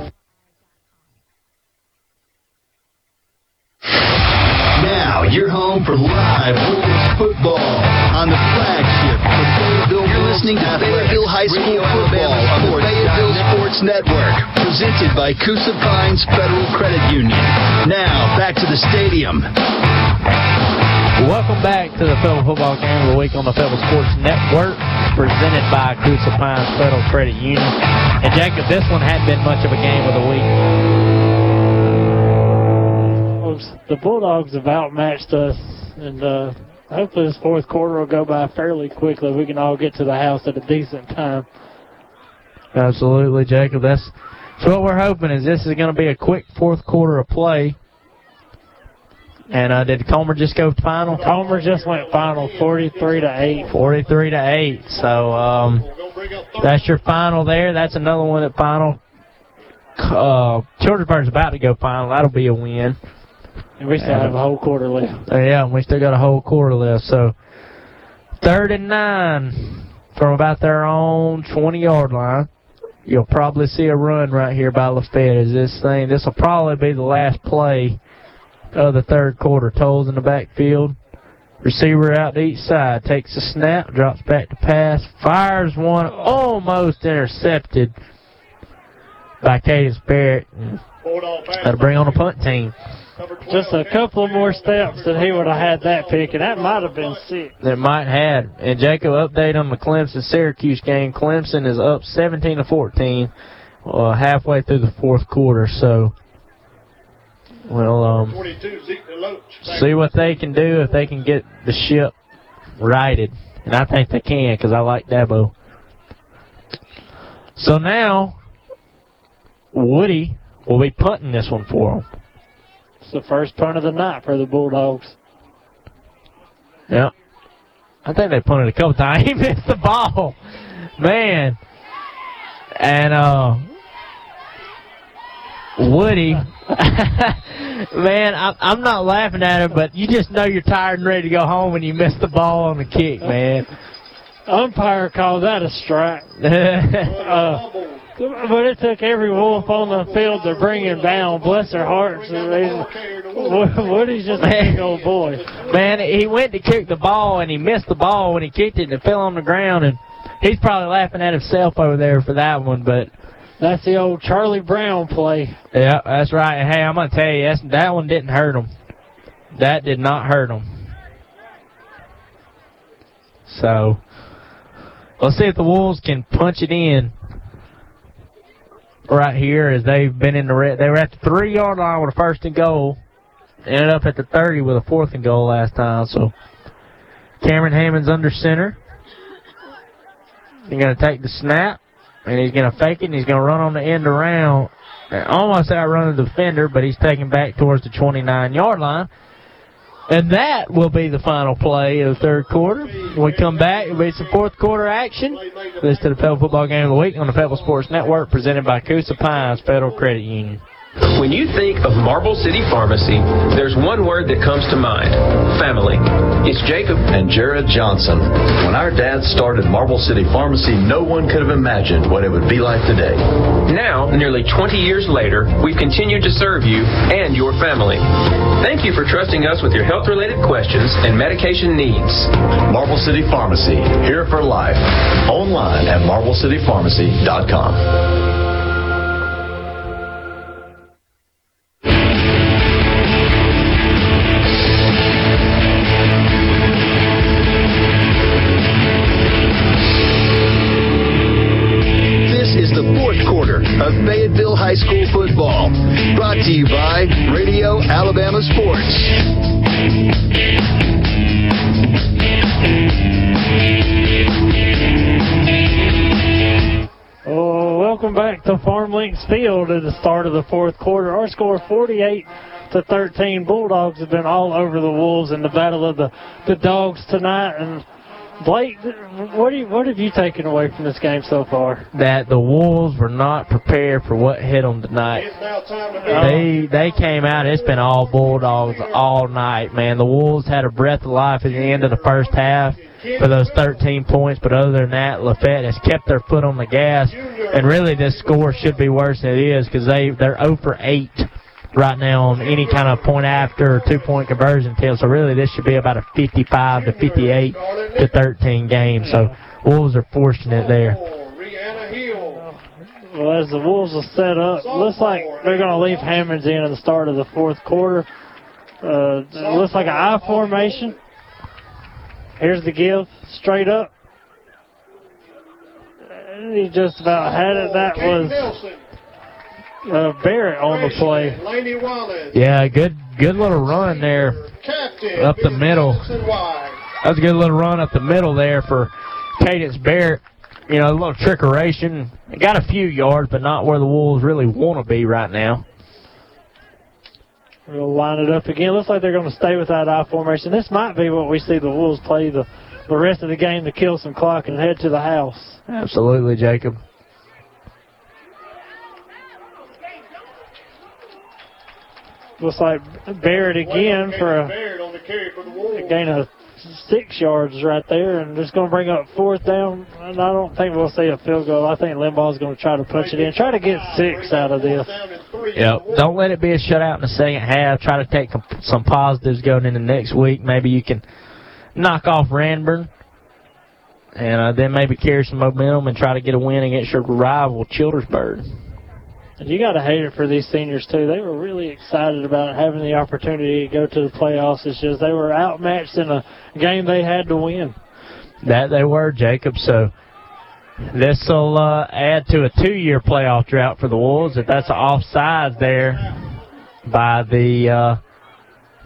Now you're home for live Wolves football on the flagship for Fayetteville. You're listening to Fayetteville High School Football on the Fayetteville Sports Sports Network, presented by Coosa Pines Federal Credit Union. Now, back to the stadium. Welcome back to the Fayetteville Football Game of the Week on the Fayetteville Sports Network, presented by Coosa Pines Federal Credit Union. And, Jacob, this one hadn't been much of a game of the week. The Bulldogs have outmatched us, and uh, hopefully this fourth quarter will go by fairly quickly. We can all get to the house at a decent time. Absolutely, Jacob. That's, that's what we're hoping, is this is going to be a quick fourth quarter of play. And uh, did Comer just go final? Comer just went final, forty-three to eight. forty-three to eight. So um, that's your final there. That's another one at final. Uh, Childersburg's about to go final. That'll be a win. And we still and, have a whole quarter left. Uh, yeah, we still got a whole quarter left. So third and nine from about their own twenty-yard line. You'll probably see a run right here by Lafayette. Is this thing? This will probably be the last play of the third quarter. Tolles in the backfield. Receiver out to each side. Takes a snap. Drops back to pass. Fires one. Almost intercepted by Cadence Barrett. That'll bring on the punt team. Just a couple of more steps and he would have had that pick, and that might have been six. It might have. And Jacob, update on the Clemson-Syracuse game. Clemson is up seventeen to fourteen uh, halfway through the fourth quarter. So we'll um, see what they can do, if they can get the ship righted. And I think they can, because I like Dabo. So now Woody will be punting this one for them. It's the first punt of the night for the Bulldogs. Yeah. I think they punted a couple times. He missed the ball. Man. And uh, Woody, man, I, I'm not laughing at him, but you just know you're tired and ready to go home when you miss the ball on the kick, man. Umpire called that a strike. uh, But it took every Wolf on the field to bring him down. Bless their hearts. Woody's just a big old boy. Man, he went to kick the ball, and he missed the ball when he kicked it, and it fell on the ground. And he's probably laughing at himself over there for that one. But that's the old Charlie Brown play. Yeah, that's right. Hey, I'm going to tell you, that's, that one didn't hurt him. That did not hurt him. So let's see if the Wolves can punch it in right here, as they've been in the red. They were at the three-yard line with a first and goal. Ended up at the thirty with a fourth and goal last time. So Cameron Hammond's under center. He's going to take the snap, and he's going to fake it, and he's going to run on the end around. Almost outrun the defender, but he's taken back towards the twenty-nine-yard line. And that will be the final play of the third quarter. When we come back, it'll be some fourth quarter action. This to the Fayetteville Football Game of the Week on the Fayetteville Sports Network, presented by Coosa Pines Federal Credit Union. When you think of Marble City Pharmacy, there's one word that comes to mind: family. It's Jacob and Jared Johnson. When our dad started Marble City Pharmacy, no one could have imagined what it would be like today. Now, nearly twenty years later, we've continued to serve you and your family. Thank you for trusting us with your health-related questions and medication needs. Marble City Pharmacy, here for life. Online at marble city pharmacy dot com. Of Fayetteville High School football, brought to you by Radio Alabama Sports. Oh, welcome back to Farmlinks Field at the start of the fourth quarter. Our score forty-eight to thirteen. Bulldogs have been all over the Wolves in the battle of the, the Dogs tonight. And Blake, what, do you, what have you taken away from this game so far? That the Wolves were not prepared for what hit them tonight. They they came out, it's been all Bulldogs all night, man. The Wolves had a breath of life at the end of the first half for those thirteen points, but other than that, Lafayette has kept their foot on the gas, and really this score should be worse than it is, because they, they're zero for eight right now on any kind of point after or two-point conversion attempt. So really this should be about a fifty-five to fifty-eight to thirteen game. So Wolves are fortunate there. Well, as the Wolves will set up, looks like they're going to leave Hammonds in at the start of the fourth quarter. Uh, looks like an I formation. Here's the give, straight up. He just about had it. That was uh, Barrett on the play. Yeah, good, good little run there up the middle. That was a good little run up the middle there for Cadence Barrett. You know, a little trickeration. It got a few yards, but not where the Wolves really want to be right now. We'll line it up again. Looks like they're going to stay with that I formation. This might be what we see the Wolves play the, the rest of the game to kill some clock and head to the house. Absolutely, Jacob. Looks like Barrett again for a gain of six yards right there, and it's going to bring up fourth down, and I don't think we'll see a field goal. I think Limbaugh's going to try to punch it in, try to get six out of this. Yeah, don't let it be a shutout in the second half. Try to take some positives going into next week. Maybe you can knock off Ranburne, and uh, then maybe carry some momentum and try to get a win against your rival, Childersburg. And you got to hate it for these seniors, too. They were really excited about having the opportunity to go to the playoffs. It's just they were outmatched in a game they had to win. That they were, Jacob. So this will uh, add to a two-year playoff drought for the Wolves. If that's an offside there by the uh,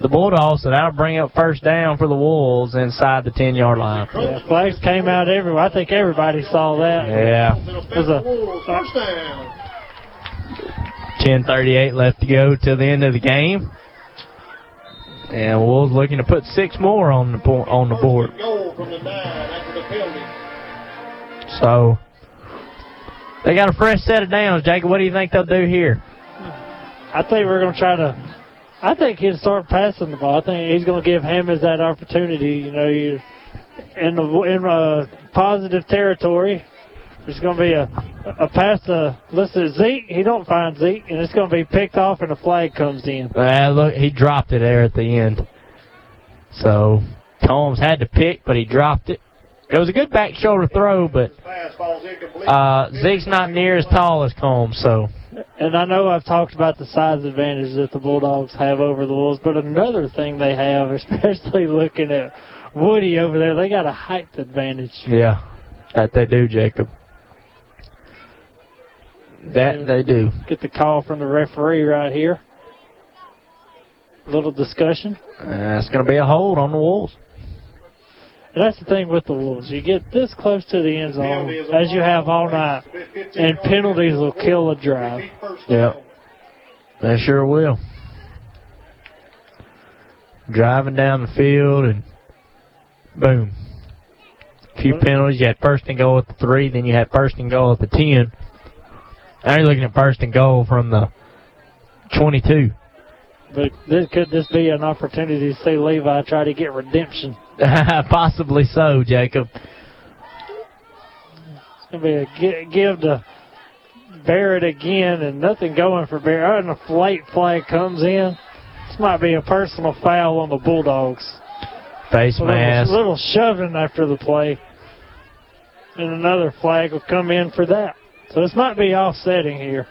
the Bulldogs, so that'll bring up first down for the Wolves inside the ten-yard line. Yeah, flags came out everywhere. I think everybody saw that. Yeah. It was a first down. ten thirty-eight left to go till the end of the game. And Wolves looking to put six more on the on the board. So they got a fresh set of downs. Jacob, what do you think they'll do here? I think we're going to try to – I think he'll start passing the ball. I think he's going to give Hammonds that opportunity. You know, you're in, the, in uh, positive territory. It's going to be a, a pass to, listen, Zeke. He don't find Zeke, and it's going to be picked off, and the flag comes in. Uh, look, he dropped it there at the end. So, Combs had to pick, but he dropped it. It was a good back shoulder throw, but uh, Zeke's not near as tall as Combs, so. And I know I've talked about the size advantage that the Bulldogs have over the Wolves, but another thing they have, especially looking at Woody over there, they got a height advantage. Yeah, that they do, Jacob. That they do. Get the call from the referee right here. Little discussion. Uh, it's going to be a hold on the Wolves. And that's the thing with the Wolves. You get this close to the end zone, as you have all night, and penalties will kill a drive. Yep. They sure will. Driving down the field and boom. A few penalties. You had first and goal at the three, then you had first and goal at the ten. Now you're looking at first and goal from the twenty-two. But this, could this be an opportunity to see Levi try to get redemption? Possibly so, Jacob. It's going to be a give to Barrett again, and nothing going for Barrett. And a late flag comes in. This might be a personal foul on the Bulldogs. Face mask. A little, little shoving after the play. And another flag will come in for that. So this might be offsetting here.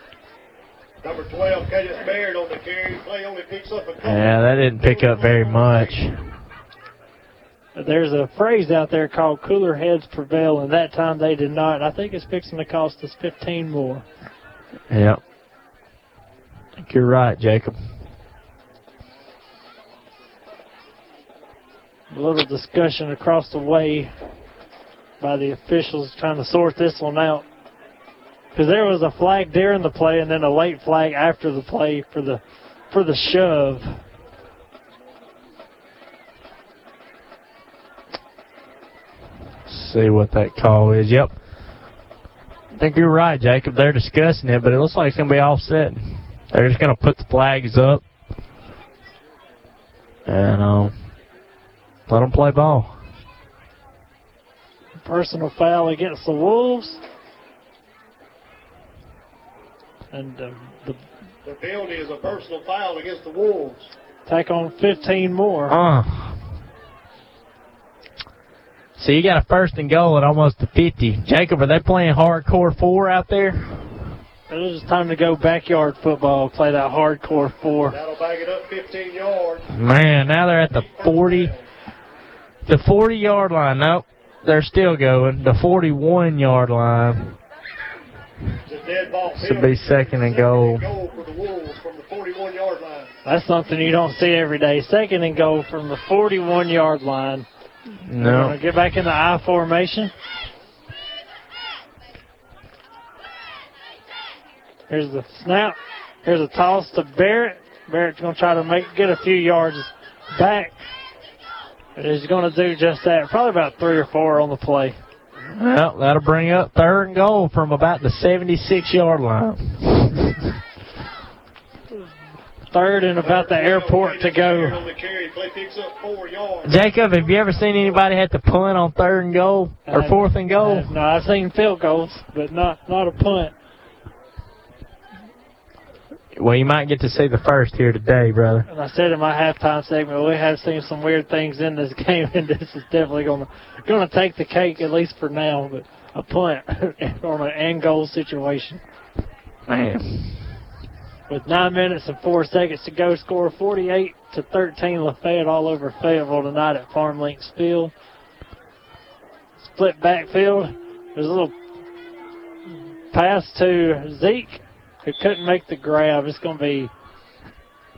Number twelve, Cadence Barrett on the carry. Play only picks up a couple. Yeah, that didn't pick up very much. There's a phrase out there called cooler heads prevail, and that time they did not. I think it's fixing to cost us fifteen more. Yeah. I think you're right, Jacob. A little discussion across the way by the officials trying to sort this one out. Because there was a flag during the play and then a late flag after the play for the for the shove. Let's see what that call is. Yep. I think you're right, Jacob. They're discussing it, but it looks like it's going to be offset. They're just going to put the flags up and um, let them play ball. Personal foul against the Wolves. And uh, the, the penalty is a personal foul against the Wolves. Take on fifteen more. Uh. So you got a first and goal at almost the fifty. Jacob, are they playing hardcore four out there? It was time to go backyard football, play that hardcore four. That'll bag it up fifteen yards. Man, now they're at the forty, the forty-yard line. Nope, they're still going. The forty-one-yard line. This will be second and goal. That's something you don't see every day. Second and goal from the forty-one-yard line. No. Get back in the I formation. Here's the snap. Here's a toss to Barrett. Barrett's going to try to make get a few yards back. He's going to do just that. Probably about three or four on the play. Well, that'll bring up third and goal from about the seventy-six-yard line. Third and about the airport to go. Jacob, have you ever seen anybody have to punt on third and goal or fourth and goal? No, I've seen field goals, but not not a punt. Well, you might get to see the first here today, brother. And I said in my halftime segment, we have seen some weird things in this game, and this is definitely going to going to take the cake, at least for now, but a punt on an end goal situation. Man. With nine minutes and four seconds to go, score forty-eight to thirteen, Lafayette all over Fayetteville tonight at Farmlinks Field. Split backfield. There's a little pass to Zeke, who couldn't make the grab. It's going to be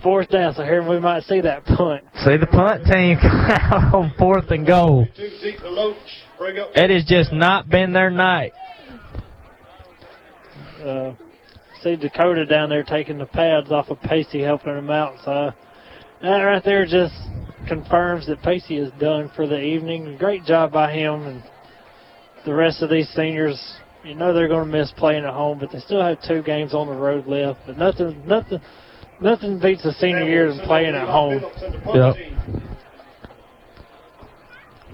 fourth down, so here we might see that punt. See the punt team out on fourth and goal. It has just not been their night. Uh, see Dakota down there taking the pads off of Pacey, helping him out. So that right there just confirms that Pacey is done for the evening. Great job by him and the rest of these seniors. You know they're going to miss playing at home, but they still have two games on the road left. But nothing, nothing, nothing beats the senior year than playing at home. Yep.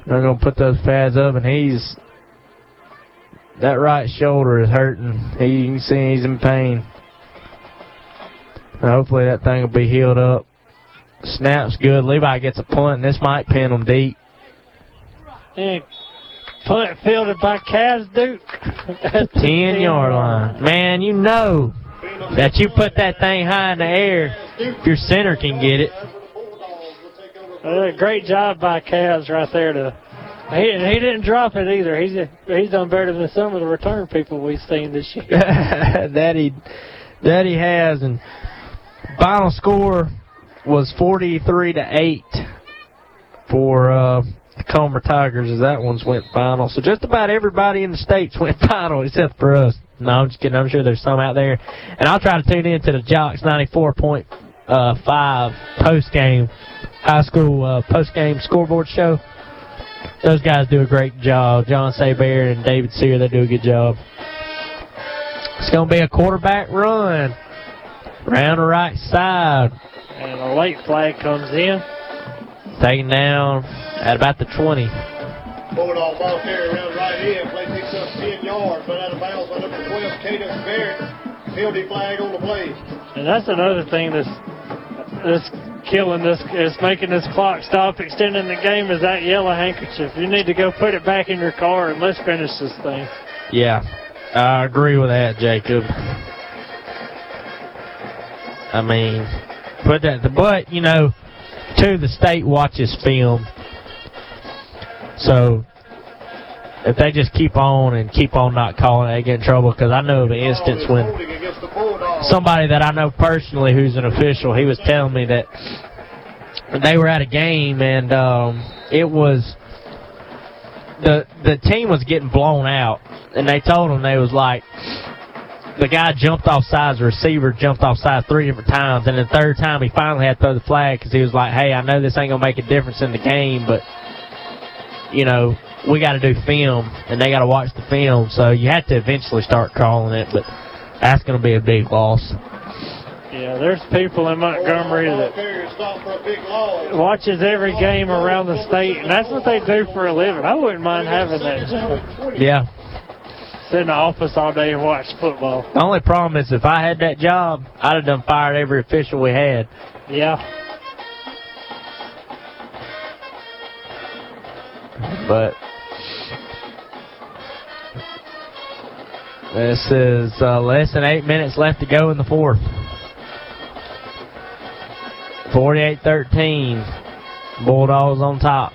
They're going to put those pads up, and he's that right shoulder is hurting. He, you can see he's in pain. Now hopefully that thing will be healed up. Snap's good. Levi gets a punt, and this might pin him deep. And punt fielded by Kaz Duke. ten-yard line. Man, you know that you put that thing high in the air if your center can get it. Uh, great job by Kaz right there. To he, he didn't drop it either. He's he's done better than some of the return people we've seen this year. that, he, that he has. And final score was forty-three to eight for... Uh, the Comer Tigers, as that one's went final. So just about everybody in the states went final except for us. No, I'm just kidding. I'm sure there's some out there. And I'll try to tune in to the Jocks ninety-four point five uh, post-game, high school uh, post-game scoreboard show. Those guys do a great job. John Saber and David Sear, they do a good job. It's going to be a quarterback run around the right side. And a late flag comes in. Taken down at about the twenty. Bulldog ball carry around right in. Play picks up ten yards, but out of bounds by number twelve, Cadence Barrett. Penalty flag on the play. And that's another thing that's, that's killing this, is making this clock stop, extending the game, is that yellow handkerchief. You need to go put it back in your car and let's finish this thing. Yeah, I agree with that, Jacob. I mean, put that, but, you know, two, the state watches film. So if they just keep on and keep on not calling, they get in trouble, because I know of an instance when somebody that I know personally who's an official, he was telling me that they were at a game and um, it was the the team was getting blown out, and they told them, they was like, the guy jumped off sides, the receiver jumped off sides three different times, and the third time he finally had to throw the flag because he was like, hey, I know this ain't going to make a difference in the game, but, you know, we got to do film, and they got to watch the film, so you have to eventually start calling it, but that's going to be a big loss. Yeah, there's people in Montgomery that watches every game around the state, and that's what they do for a living. I wouldn't mind having that. Yeah. In the office all day and watch football. The only problem is if I had that job, I'd have done fired every official we had. Yeah. But This is uh, less than eight minutes left to go in the fourth. forty-eight thirteen. Bulldogs on top.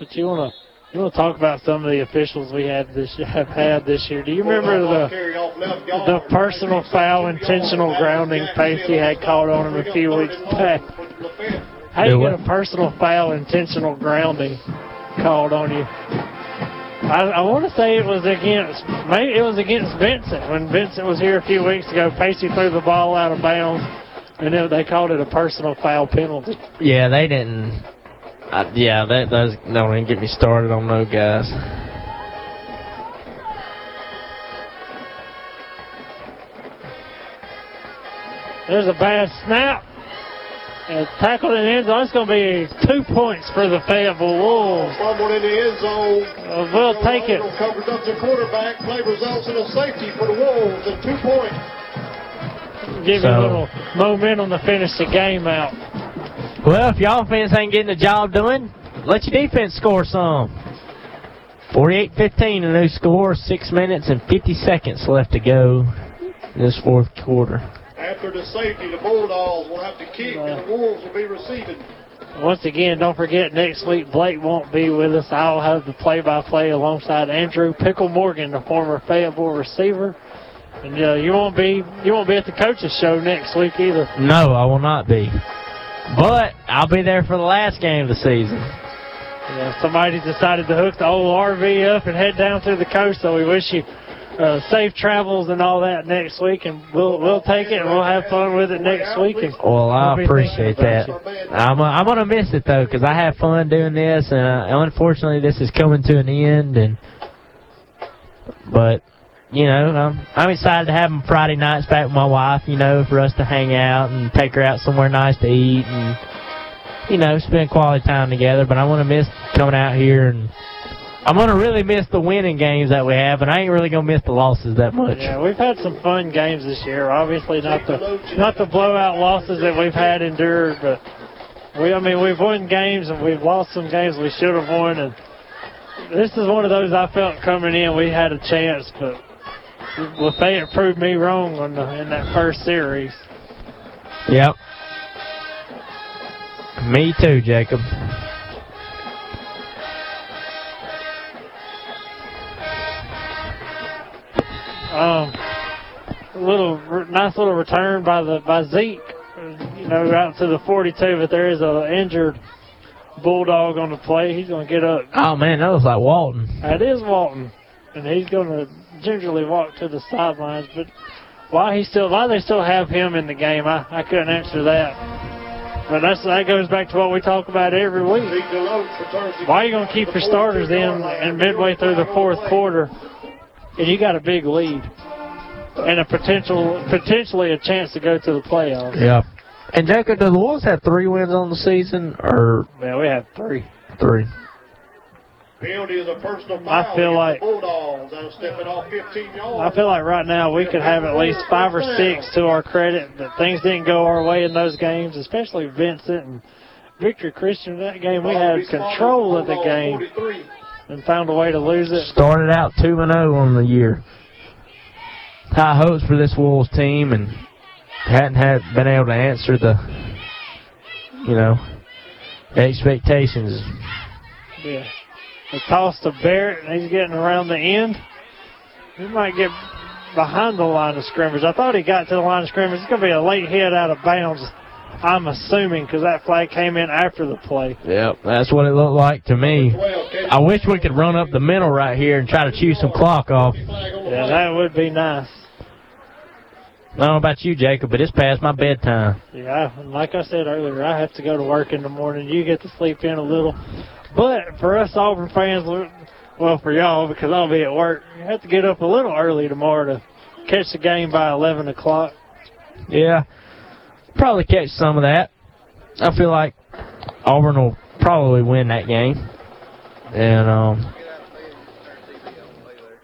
But you want to you want to talk about some of the officials we had this have had this year. Do you remember the the personal foul, intentional grounding Pacey had called on him a few weeks back? How do you get a personal foul, intentional grounding called on you? I, I want to say it was against maybe it was against Vincent when Vincent was here a few weeks ago. Pacey threw the ball out of bounds, and then they called it a personal foul penalty. Yeah, they didn't. Uh, yeah, that those don't even get me started on those guys. There's a bad snap. It's tackled in the end zone. It's going to be two points for the Fayetteville Wolves. Fumbled in the end zone. Uh, we'll Joe take Ogle it. Covers up the quarterback. Play results in a safety for the Wolves at two points. Give so, you a little momentum to finish the game out. Well, if your offense ain't getting the job done, let your defense score some. forty-eight fifteen, a new score. Six minutes and fifty seconds left to go in this fourth quarter. After the safety, the Bulldogs will have to kick, and the Wolves will be receiving. Once again, don't forget, next week Blake won't be with us. I'll have the play-by-play alongside Andrew Pickle Morgan, the former Fayetteville receiver. And uh, you won't be you won't be at the coaches' show next week either. No, I will not be. But I'll be there for the last game of the season. Yeah, somebody's decided to hook the old R V up and head down to the coast, so we wish you Uh, safe travels and all that next week, and we'll we'll take it and we'll have fun with it next week. And well, I we'll appreciate that. I'm uh, I'm gonna miss it though, because I have fun doing this, and uh, unfortunately this is coming to an end. And but you know, I'm I'm excited to have them Friday nights back with my wife. You know, for us to hang out and take her out somewhere nice to eat, and you know, spend quality time together. But I want to miss coming out here and. I'm going to really miss the winning games that we have, and I ain't really going to miss the losses that much. Yeah, we've had some fun games this year. Obviously not the not the blowout losses that we've had endured, but, we I mean, we've won games and we've lost some games we should have won. And this is one of those I felt coming in we had a chance, but Lafayette proved me wrong on the, in that first series. Yep. Me too, Jacob. Um, a little nice little return by the by Zeke, you know, out to the forty-two. But there is an injured Bulldog on the play. He's going to get up. Oh man, that was like Walton. That is Walton, and he's going to gingerly walk to the sidelines. But why he still why they still have him in the game, I, I couldn't answer that. But that's that goes back to what we talk about every week. Why are you going to keep your starters in and midway through the fourth quarter? And you got a big lead and a potential, potentially a chance to go to the playoffs. Yeah. And, Jacob, do the Wolves have three wins on the season? Or yeah, we have three. Three. Field is a personal foul. I feel like Bulldogs that'll step it off fifteen yards. I feel like right now we could have at least five or six to our credit, but things didn't go our way in those games, especially Vincent and Victor Christian. That game we had control of the game and found a way to lose it. Started out two and oh on the year. High hopes for this Wolves team, and hadn't had been able to answer the, you know, expectations. Yeah. The toss to Barrett, and he's getting around the end. He might get behind the line of scrimmage. I thought he got to the line of scrimmage. It's going to be a late hit out of bounds, I'm assuming, because that flag came in after the play. Yep, that's what it looked like to me. I wish we could run up the middle right here and try to chew some clock off. Yeah, that would be nice. I don't know about you, Jacob, but it's past my bedtime. Yeah, like I said earlier, I have to go to work in the morning. You get to sleep in a little. But for us Auburn fans, well, for y'all, because I'll be at work, you have to get up a little early tomorrow to catch the game by eleven o'clock. Yeah. Probably catch some of that. I feel like Auburn will probably win that game. And, um,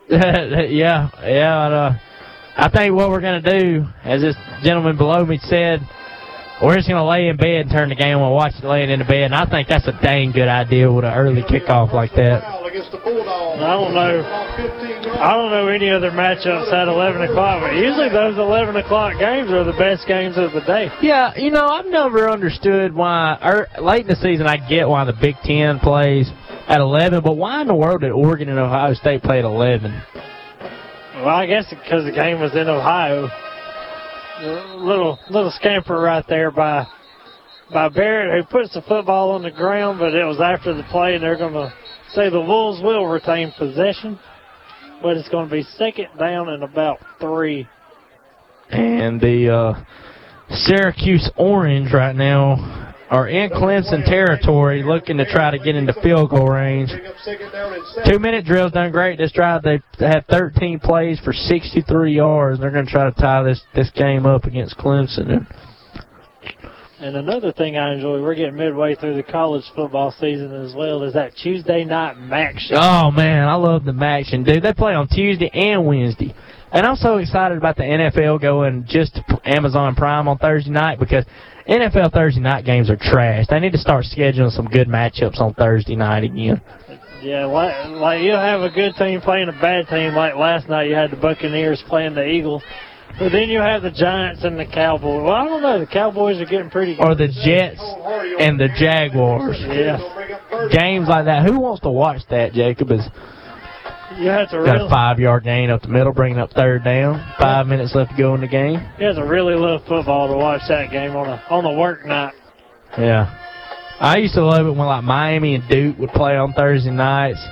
yeah, yeah. And, uh, I think what we're going to do, as this gentleman below me said, We're just going to lay in bed and turn the game on, watch it laying in the bed, and I think that's a dang good idea with an early kickoff like that. I don't know. I don't know any other matchups at eleven o'clock, but usually those eleven o'clock games are the best games of the day. Yeah, you know, I've never understood why, or late in the season I get why the Big Ten plays at eleven, but why in the world did Oregon and Ohio State play at eleven? Well, I guess because the game was in Ohio. Little little scamper right there by by Barrett, who puts the football on the ground, but it was after the play, and they're going to say the Wolves will retain possession, but it's going to be second down and about three. And the uh, Syracuse Orange right now are in Clemson territory, looking to try to get into field goal range. Two-minute drill's done great this drive. They had thirteen plays for sixty-three yards. They're going to try to tie this, this game up against Clemson. And another thing I enjoy, we're getting midway through the college football season as well, is that Tuesday night Maction. Oh, man, I love the Maction, dude. They play on Tuesday and Wednesday. And I'm so excited about the N F L going just to Amazon Prime on Thursday night, because N F L Thursday night games are trash. They need to start scheduling some good matchups on Thursday night again. Yeah, like, like you'll have a good team playing a bad team. Like last night you had the Buccaneers playing the Eagles. But then you have the Giants and the Cowboys. Well, I don't know. The Cowboys are getting pretty good. Or the Jets and the Jaguars. Yeah. Games like that. Who wants to watch that, Jacob? Is You have to got really a five-yard gain up the middle, bringing up third down. Five minutes left to go in the game. You have to really love football to watch that game on a on a work night. Yeah. I used to love it when, like, Miami and Duke would play on Thursday nights.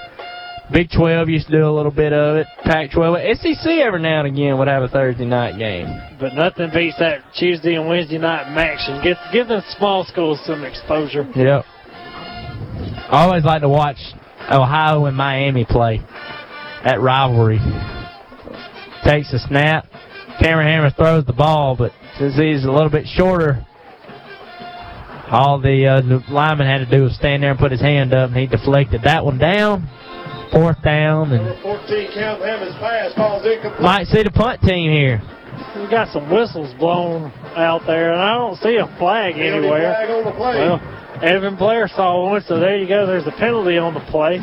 Big twelve used to do a little bit of it. Pac twelve. S E C every now and again would have a Thursday night game. But nothing beats that Tuesday and Wednesday night action. Give, give the small schools some exposure. Yep. I always like to watch Ohio and Miami play. That rivalry. Takes a snap. Cameron Hammer throws the ball, but since he's a little bit shorter, all the, uh, the lineman had to do was stand there and put his hand up, and he deflected that one down. Fourth down, and might see the punt team here. We got some whistles blown out there, and I don't see a flag anywhere. Well, Evan Blair saw one, so there you go. There's a penalty on the play.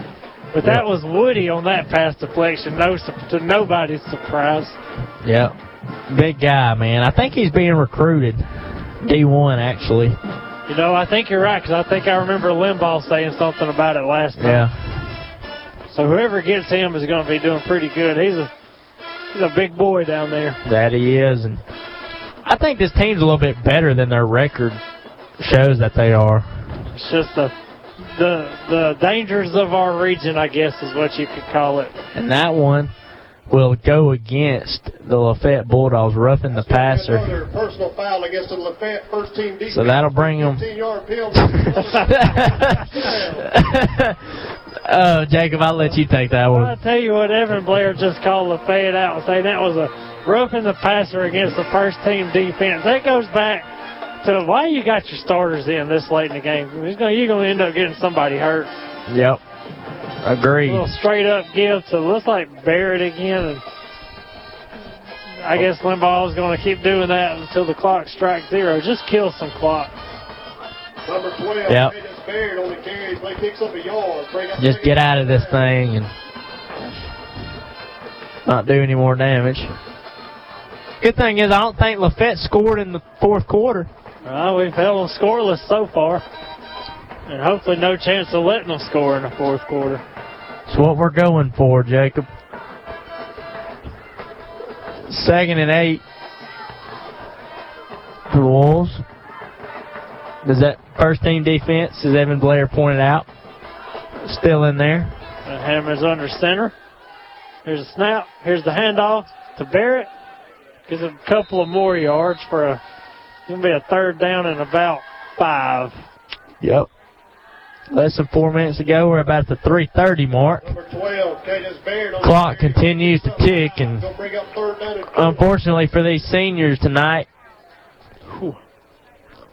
But that was Woody on that pass deflection, no, to nobody's surprise. Yep. Big guy, man. I think he's being recruited, D one, actually. You know, I think you're right, because I think I remember Limbaugh saying something about it last time. Yeah. So whoever gets him is going to be doing pretty good. He's a he's a big boy down there. That he is. And I think this team's a little bit better than their record shows that they are. It's just the the, the dangers of our region, I guess, is what you could call it. And that one will go against the Lafayette Bulldogs, roughing the passer. Personal foul against the Lafayette first team defense. So that'll bring them. Oh, Jacob, I'll let you take that one. Well, I'll tell you what, Evan Blair just called Lafayette out and saying that was a roughing the passer against the first team defense. That goes back to why you got your starters in this late in the game. You're going to end up getting somebody hurt. Yep. Agreed. A little straight-up give to, looks like, Barrett again. And I guess Limbaugh is going to keep doing that until the clock strikes zero. Just kill some clock. Number twelve, yep. Cadence Barrett on the carry. Play picks up a yard. Bring up Just get out of this thing and not do any more damage. Good thing is I don't think Lafayette scored in the fourth quarter. Well, we've held them scoreless so far. And hopefully no chance of letting them score in the fourth quarter. That's what we're going for, Jacob. Second and eight for the Wolves. Does that first team defense, as Evan Blair pointed out, still in there? The Hammer's under center. Here's a snap. Here's the handoff to Barrett. Gives him a couple of more yards for a, going to be a third down and about five. Yep. Less than four minutes ago, we're about at the three thirty mark. Clock continues to tick, and unfortunately for these seniors tonight,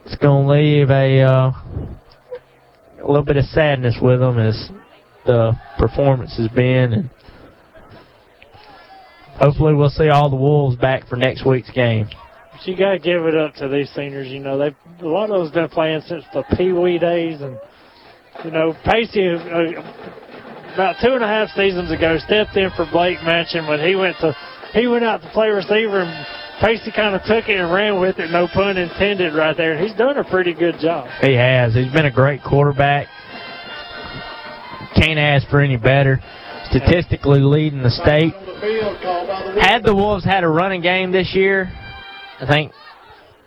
it's going to leave a, uh, a little bit of sadness with them as the performance has been. And hopefully we'll see all the Wolves back for next week's game. So you got to give it up to these seniors. You know, they've a lot of those been playing since the Pee Wee days, and you know, Pacey uh, about two and a half seasons ago stepped in for Blake Manchin when he went to he went out to play receiver, and Pacey kind of took it and ran with it. No pun intended, right there. And he's done a pretty good job. He has. He's been a great quarterback. Can't ask for any better. Statistically leading the state. Had the Wolves had a running game this year, I think,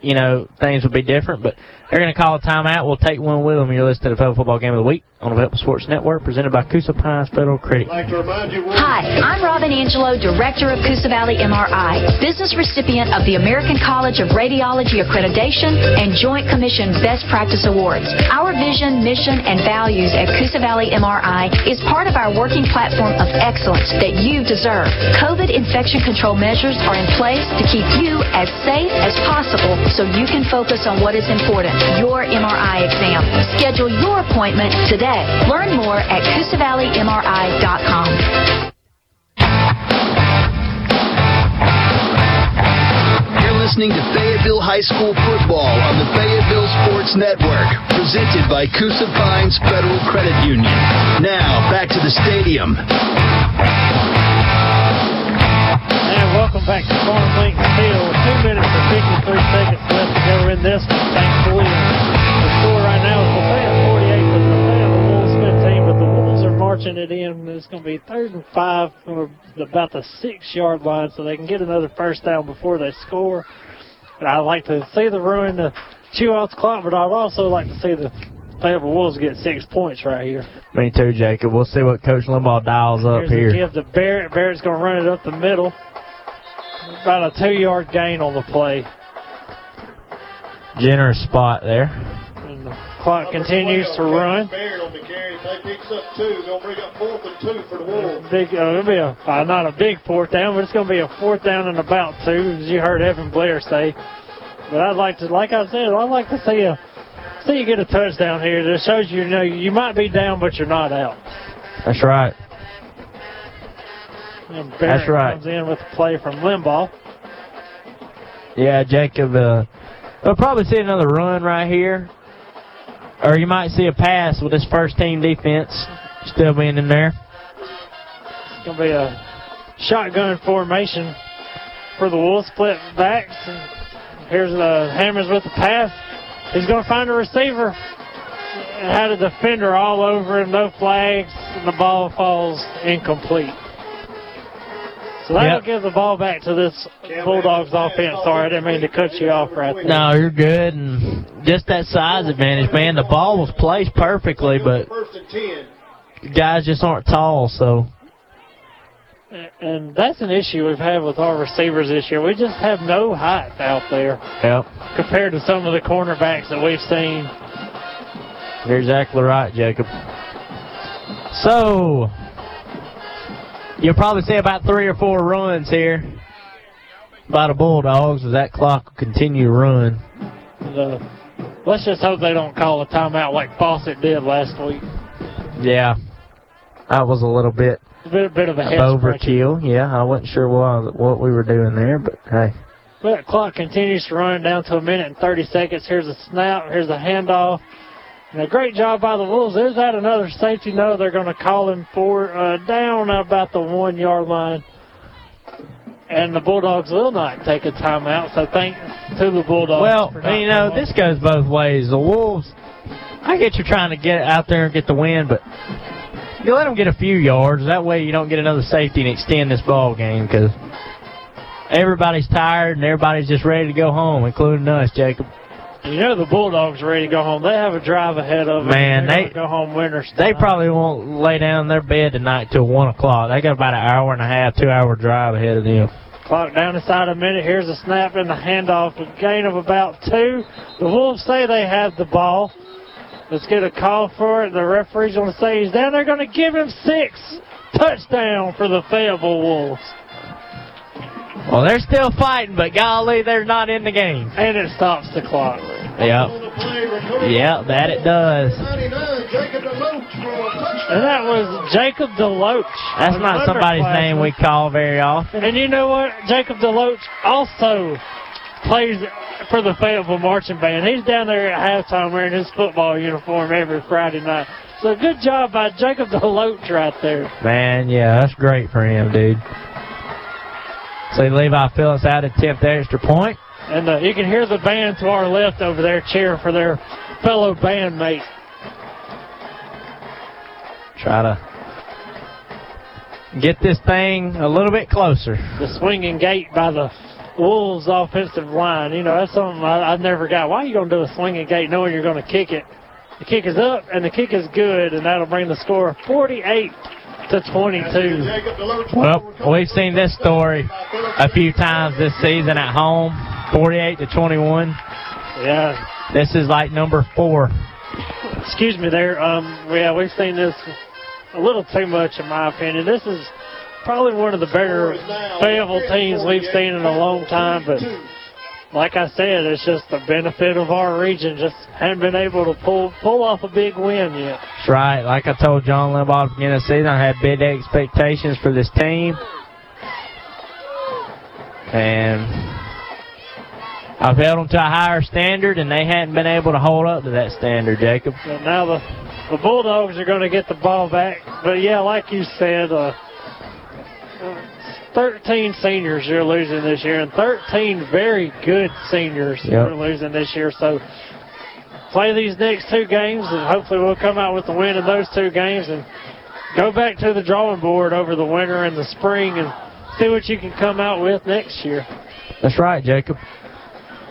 you know, things would be different. But they're going to call a timeout. We'll take one with them. You're listening to the Fayetteville Football Game of the Week on the Fayetteville Sports Network, presented by Coosa Pines Federal Credit Union. Hi, I'm Robin Angelo, Director of Coosa Valley M R I, business recipient of the American College of Radiology Accreditation and Joint Commission Best Practice Awards. Our vision, mission, and values at Coosa Valley M R I is part of our working platform of excellence that you deserve. COVID infection control measures are in place to keep you as safe as possible so you can focus on what is important, your M R I exam. Schedule your appointment today. Learn more at Coosa Valley M R I dot com. You're listening to Fayetteville High School football on the Fayetteville Sports Network, presented by Coosa Pines Federal Credit Union. Now, back to the stadium. And welcome back to Farmlinks Field. Two minutes and fifty-three seconds left to go in this one. Thankfully, the score right now is the Fayetteville marching it in. It's going to be third and five from about the six-yard line, so they can get another first down before they score. And I'd like to see the ruin to chew off the clock, but I'd also like to see the Fayetteville Wolves get six points right here. Me too, Jacob. We'll see what Coach Limbaugh dials up here. Here's the give to Barrett. Barrett's going to run it up the middle. About a two-yard gain on the play. Generous spot there. Clock continues to run. Big, uh, it'll be a, uh, not a big fourth down, but it's going to be a fourth down and about two, as you heard Evan Blair say. But I'd like to, like I said, I'd like to see a, see you get a touchdown here. That shows you, you know, you might be down, but you're not out. That's right. And Barrett That's right. comes in with a play from Limbaugh. Yeah, Jacob. Uh, we'll probably see another run right here. Or you might see a pass with this first-team defense still being in there. It's going to be a shotgun formation for the Wolves, split backs. And here's the Hammers with the pass. He's going to find a receiver. It had a defender all over him, no flags, and the ball falls incomplete. So that'll yep. give the ball back to this Bulldogs offense. Sorry, I didn't mean to cut you off right there. No, you're good. And just that size advantage, man. The ball was placed perfectly, but guys just aren't tall, so. And that's an issue we've had with our receivers this year. We just have no height out there yep. compared to some of the cornerbacks that we've seen. You're exactly right, Jacob. So you'll probably see about three or four runs here by the Bulldogs as that clock will continue to run. And, uh, let's just hope they don't call a timeout like Fawcett did last week. Yeah, that was a little bit, a bit, bit of a head overkill. Breaking. Yeah, I wasn't sure what, what we were doing there, but hey. But the clock continues to run down to a minute and thirty seconds. Here's a snap. Here's a handoff. And a great job by the Wolves. There's that another safety. No, they're going to call him for uh, down about the one-yard line. And the Bulldogs will not take a timeout, so thanks to the Bulldogs. Well, for you know, this goes both ways. The Wolves, I get you're trying to get out there and get the win, but you let them get a few yards. That way you don't get another safety and extend this ball game because everybody's tired and everybody's just ready to go home, including us, Jacob. You know the Bulldogs are ready to go home. They have a drive ahead of them. Man, they go home winners. They probably won't lay down in their bed tonight till one o'clock. They got about an hour and a half, two-hour drive ahead of them. Clock down inside a minute. Here's a snap and a handoff. A gain of about two. The Wolves say they have the ball. Let's get a call for it. The referee's going to say he's down. They're going to give him six. Touchdown for the Fayetteville Wolves. Well, they're still fighting, but golly, they're not in the game. And it stops the clock. Yep. Yep, that it does. And that was Jacob DeLoach. That's not somebody's name we call very often. And you know what? Jacob DeLoach also plays for the Fayetteville Marching Band. He's down there at halftime wearing his football uniform every Friday night. So good job by Jacob DeLoach right there. Man, yeah, that's great for him, dude. See Levi Phillips out to tip the extra point. And uh, you can hear the band to our left over there cheering for their fellow bandmate. Try to get this thing a little bit closer. The swinging gate by the Wolves offensive line. You know, that's something I, I never got. Why are you going to do a swinging gate knowing you're going to kick it? The kick is up, and the kick is good, and that'll bring the score forty-eight to twenty-two. Well, we've seen this story a few times this season at home, forty-eight to twenty-one. Yeah. This is like number four. Excuse me there. Um, yeah, we've seen this a little too much, in my opinion. This is probably one of the better Fayetteville teams we've seen in a long time, but like I said, it's just the benefit of our region. Just haven't been able to pull pull off a big win yet. That's right. Like I told John Limbaugh at the beginning of the season, I had big expectations for this team. And I've held them to a higher standard, and they hadn't been able to hold up to that standard, Jacob. So now the, the Bulldogs are going to get the ball back. But, yeah, like you said, uh, thirteen seniors you're losing this year, and thirteen very good seniors yep. you're losing this year. So play these next two games, and hopefully we'll come out with the win in those two games and go back to the drawing board over the winter and the spring and see what you can come out with next year. That's right, Jacob.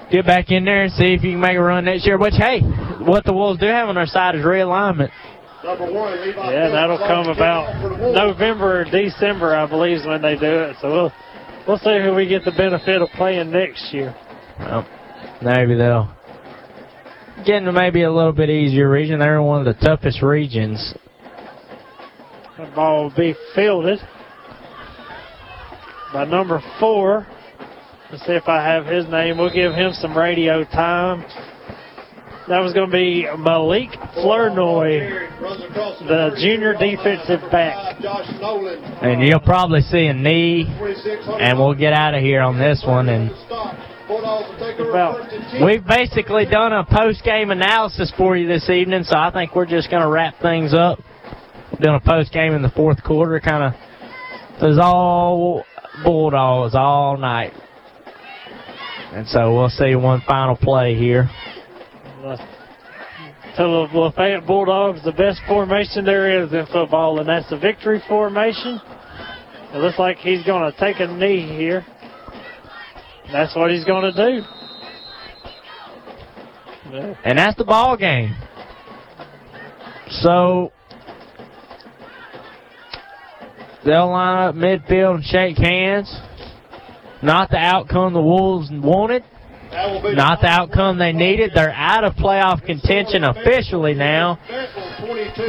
Get back in there and see if you can make a run next year, which, hey, what the Wolves do have on their side is realignment. Yeah, that'll come about November or December, I believe, is when they do it. So we'll we'll see who we get the benefit of playing next year. Well, maybe they'll get into maybe a little bit easier region. They're one of the toughest regions. The ball will be fielded by number four. Let's see if I have his name. We'll give him some radio time. That was going to be Malik Flournoy, the junior defensive back. And you'll probably see a knee, and we'll get out of here on this one. And we've basically done a post-game analysis for you this evening, so I think we're just going to wrap things up. Doing a post-game in the fourth quarter, kind of, it was all Bulldogs all night. And so we'll see one final play here. To the Lafayette Bulldogs, the best formation there is in football, and that's the victory formation. It looks like he's going to take a knee here. That's what he's going to do. Yeah. And that's the ball game. So they'll line up midfield and shake hands. Not the outcome the Wolves wanted. Not the outcome they needed. They're out of playoff contention officially now.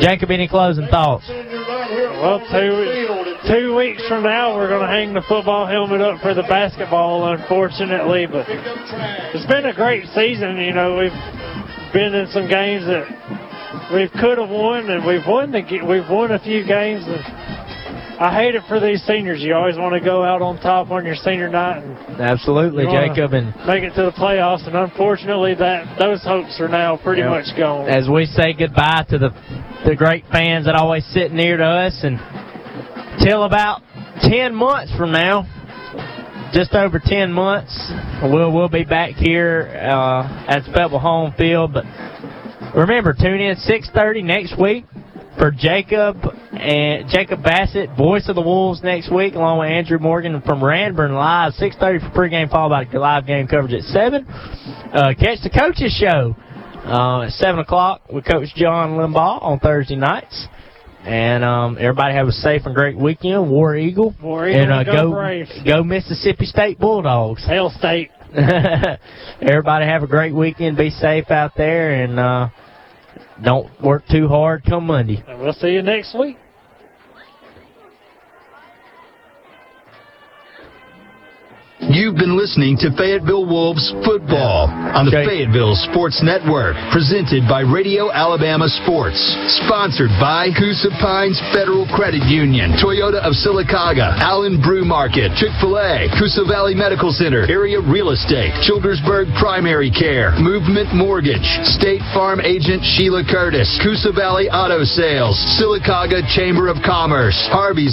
Jacob, any closing thoughts? Well, two, two weeks from now, we're going to hang the football helmet up for the basketball, unfortunately. But it's been a great season. You know, we've been in some games that we could have won, and we've won, the, we've won a few games. I hate it for these seniors. You always want to go out on top on your senior night. And absolutely, Jacob, and make it to the playoffs. And unfortunately, that those hopes are now pretty yeah. much gone. As we say goodbye to the the great fans that always sit near to us, and till about ten months from now, just over ten months, we'll we'll be back here uh, at the Fayetteville home field. But remember, tune in six thirty next week. For Jacob and Jacob Bassett, voice of the Wolves next week, along with Andrew Morgan from Ranburne live, six thirty for pregame, followed by live game coverage at seven. Uh, catch the coaches show uh, at seven o'clock with Coach John Limbaugh on Thursday nights. And um, everybody have a safe and great weekend. War Eagle. War Eagle. And uh, go, go, go Mississippi State Bulldogs. Hell State. Everybody have a great weekend. Be safe out there. And Uh, don't work too hard come Monday. And we'll see you next week. You've been listening to Fayetteville Wolves football on the okay. Fayetteville Sports Network, presented by Radio Alabama Sports, sponsored by Coosa Pines Federal Credit Union, Toyota of Sylacauga, Allen Brew Market, Chick-fil-A, Coosa Valley Medical Center, Area Real Estate, Childersburg Primary Care, Movement Mortgage, State Farm Agent Sheila Curtis, Coosa Valley Auto Sales, Sylacauga Chamber of Commerce, Harvey's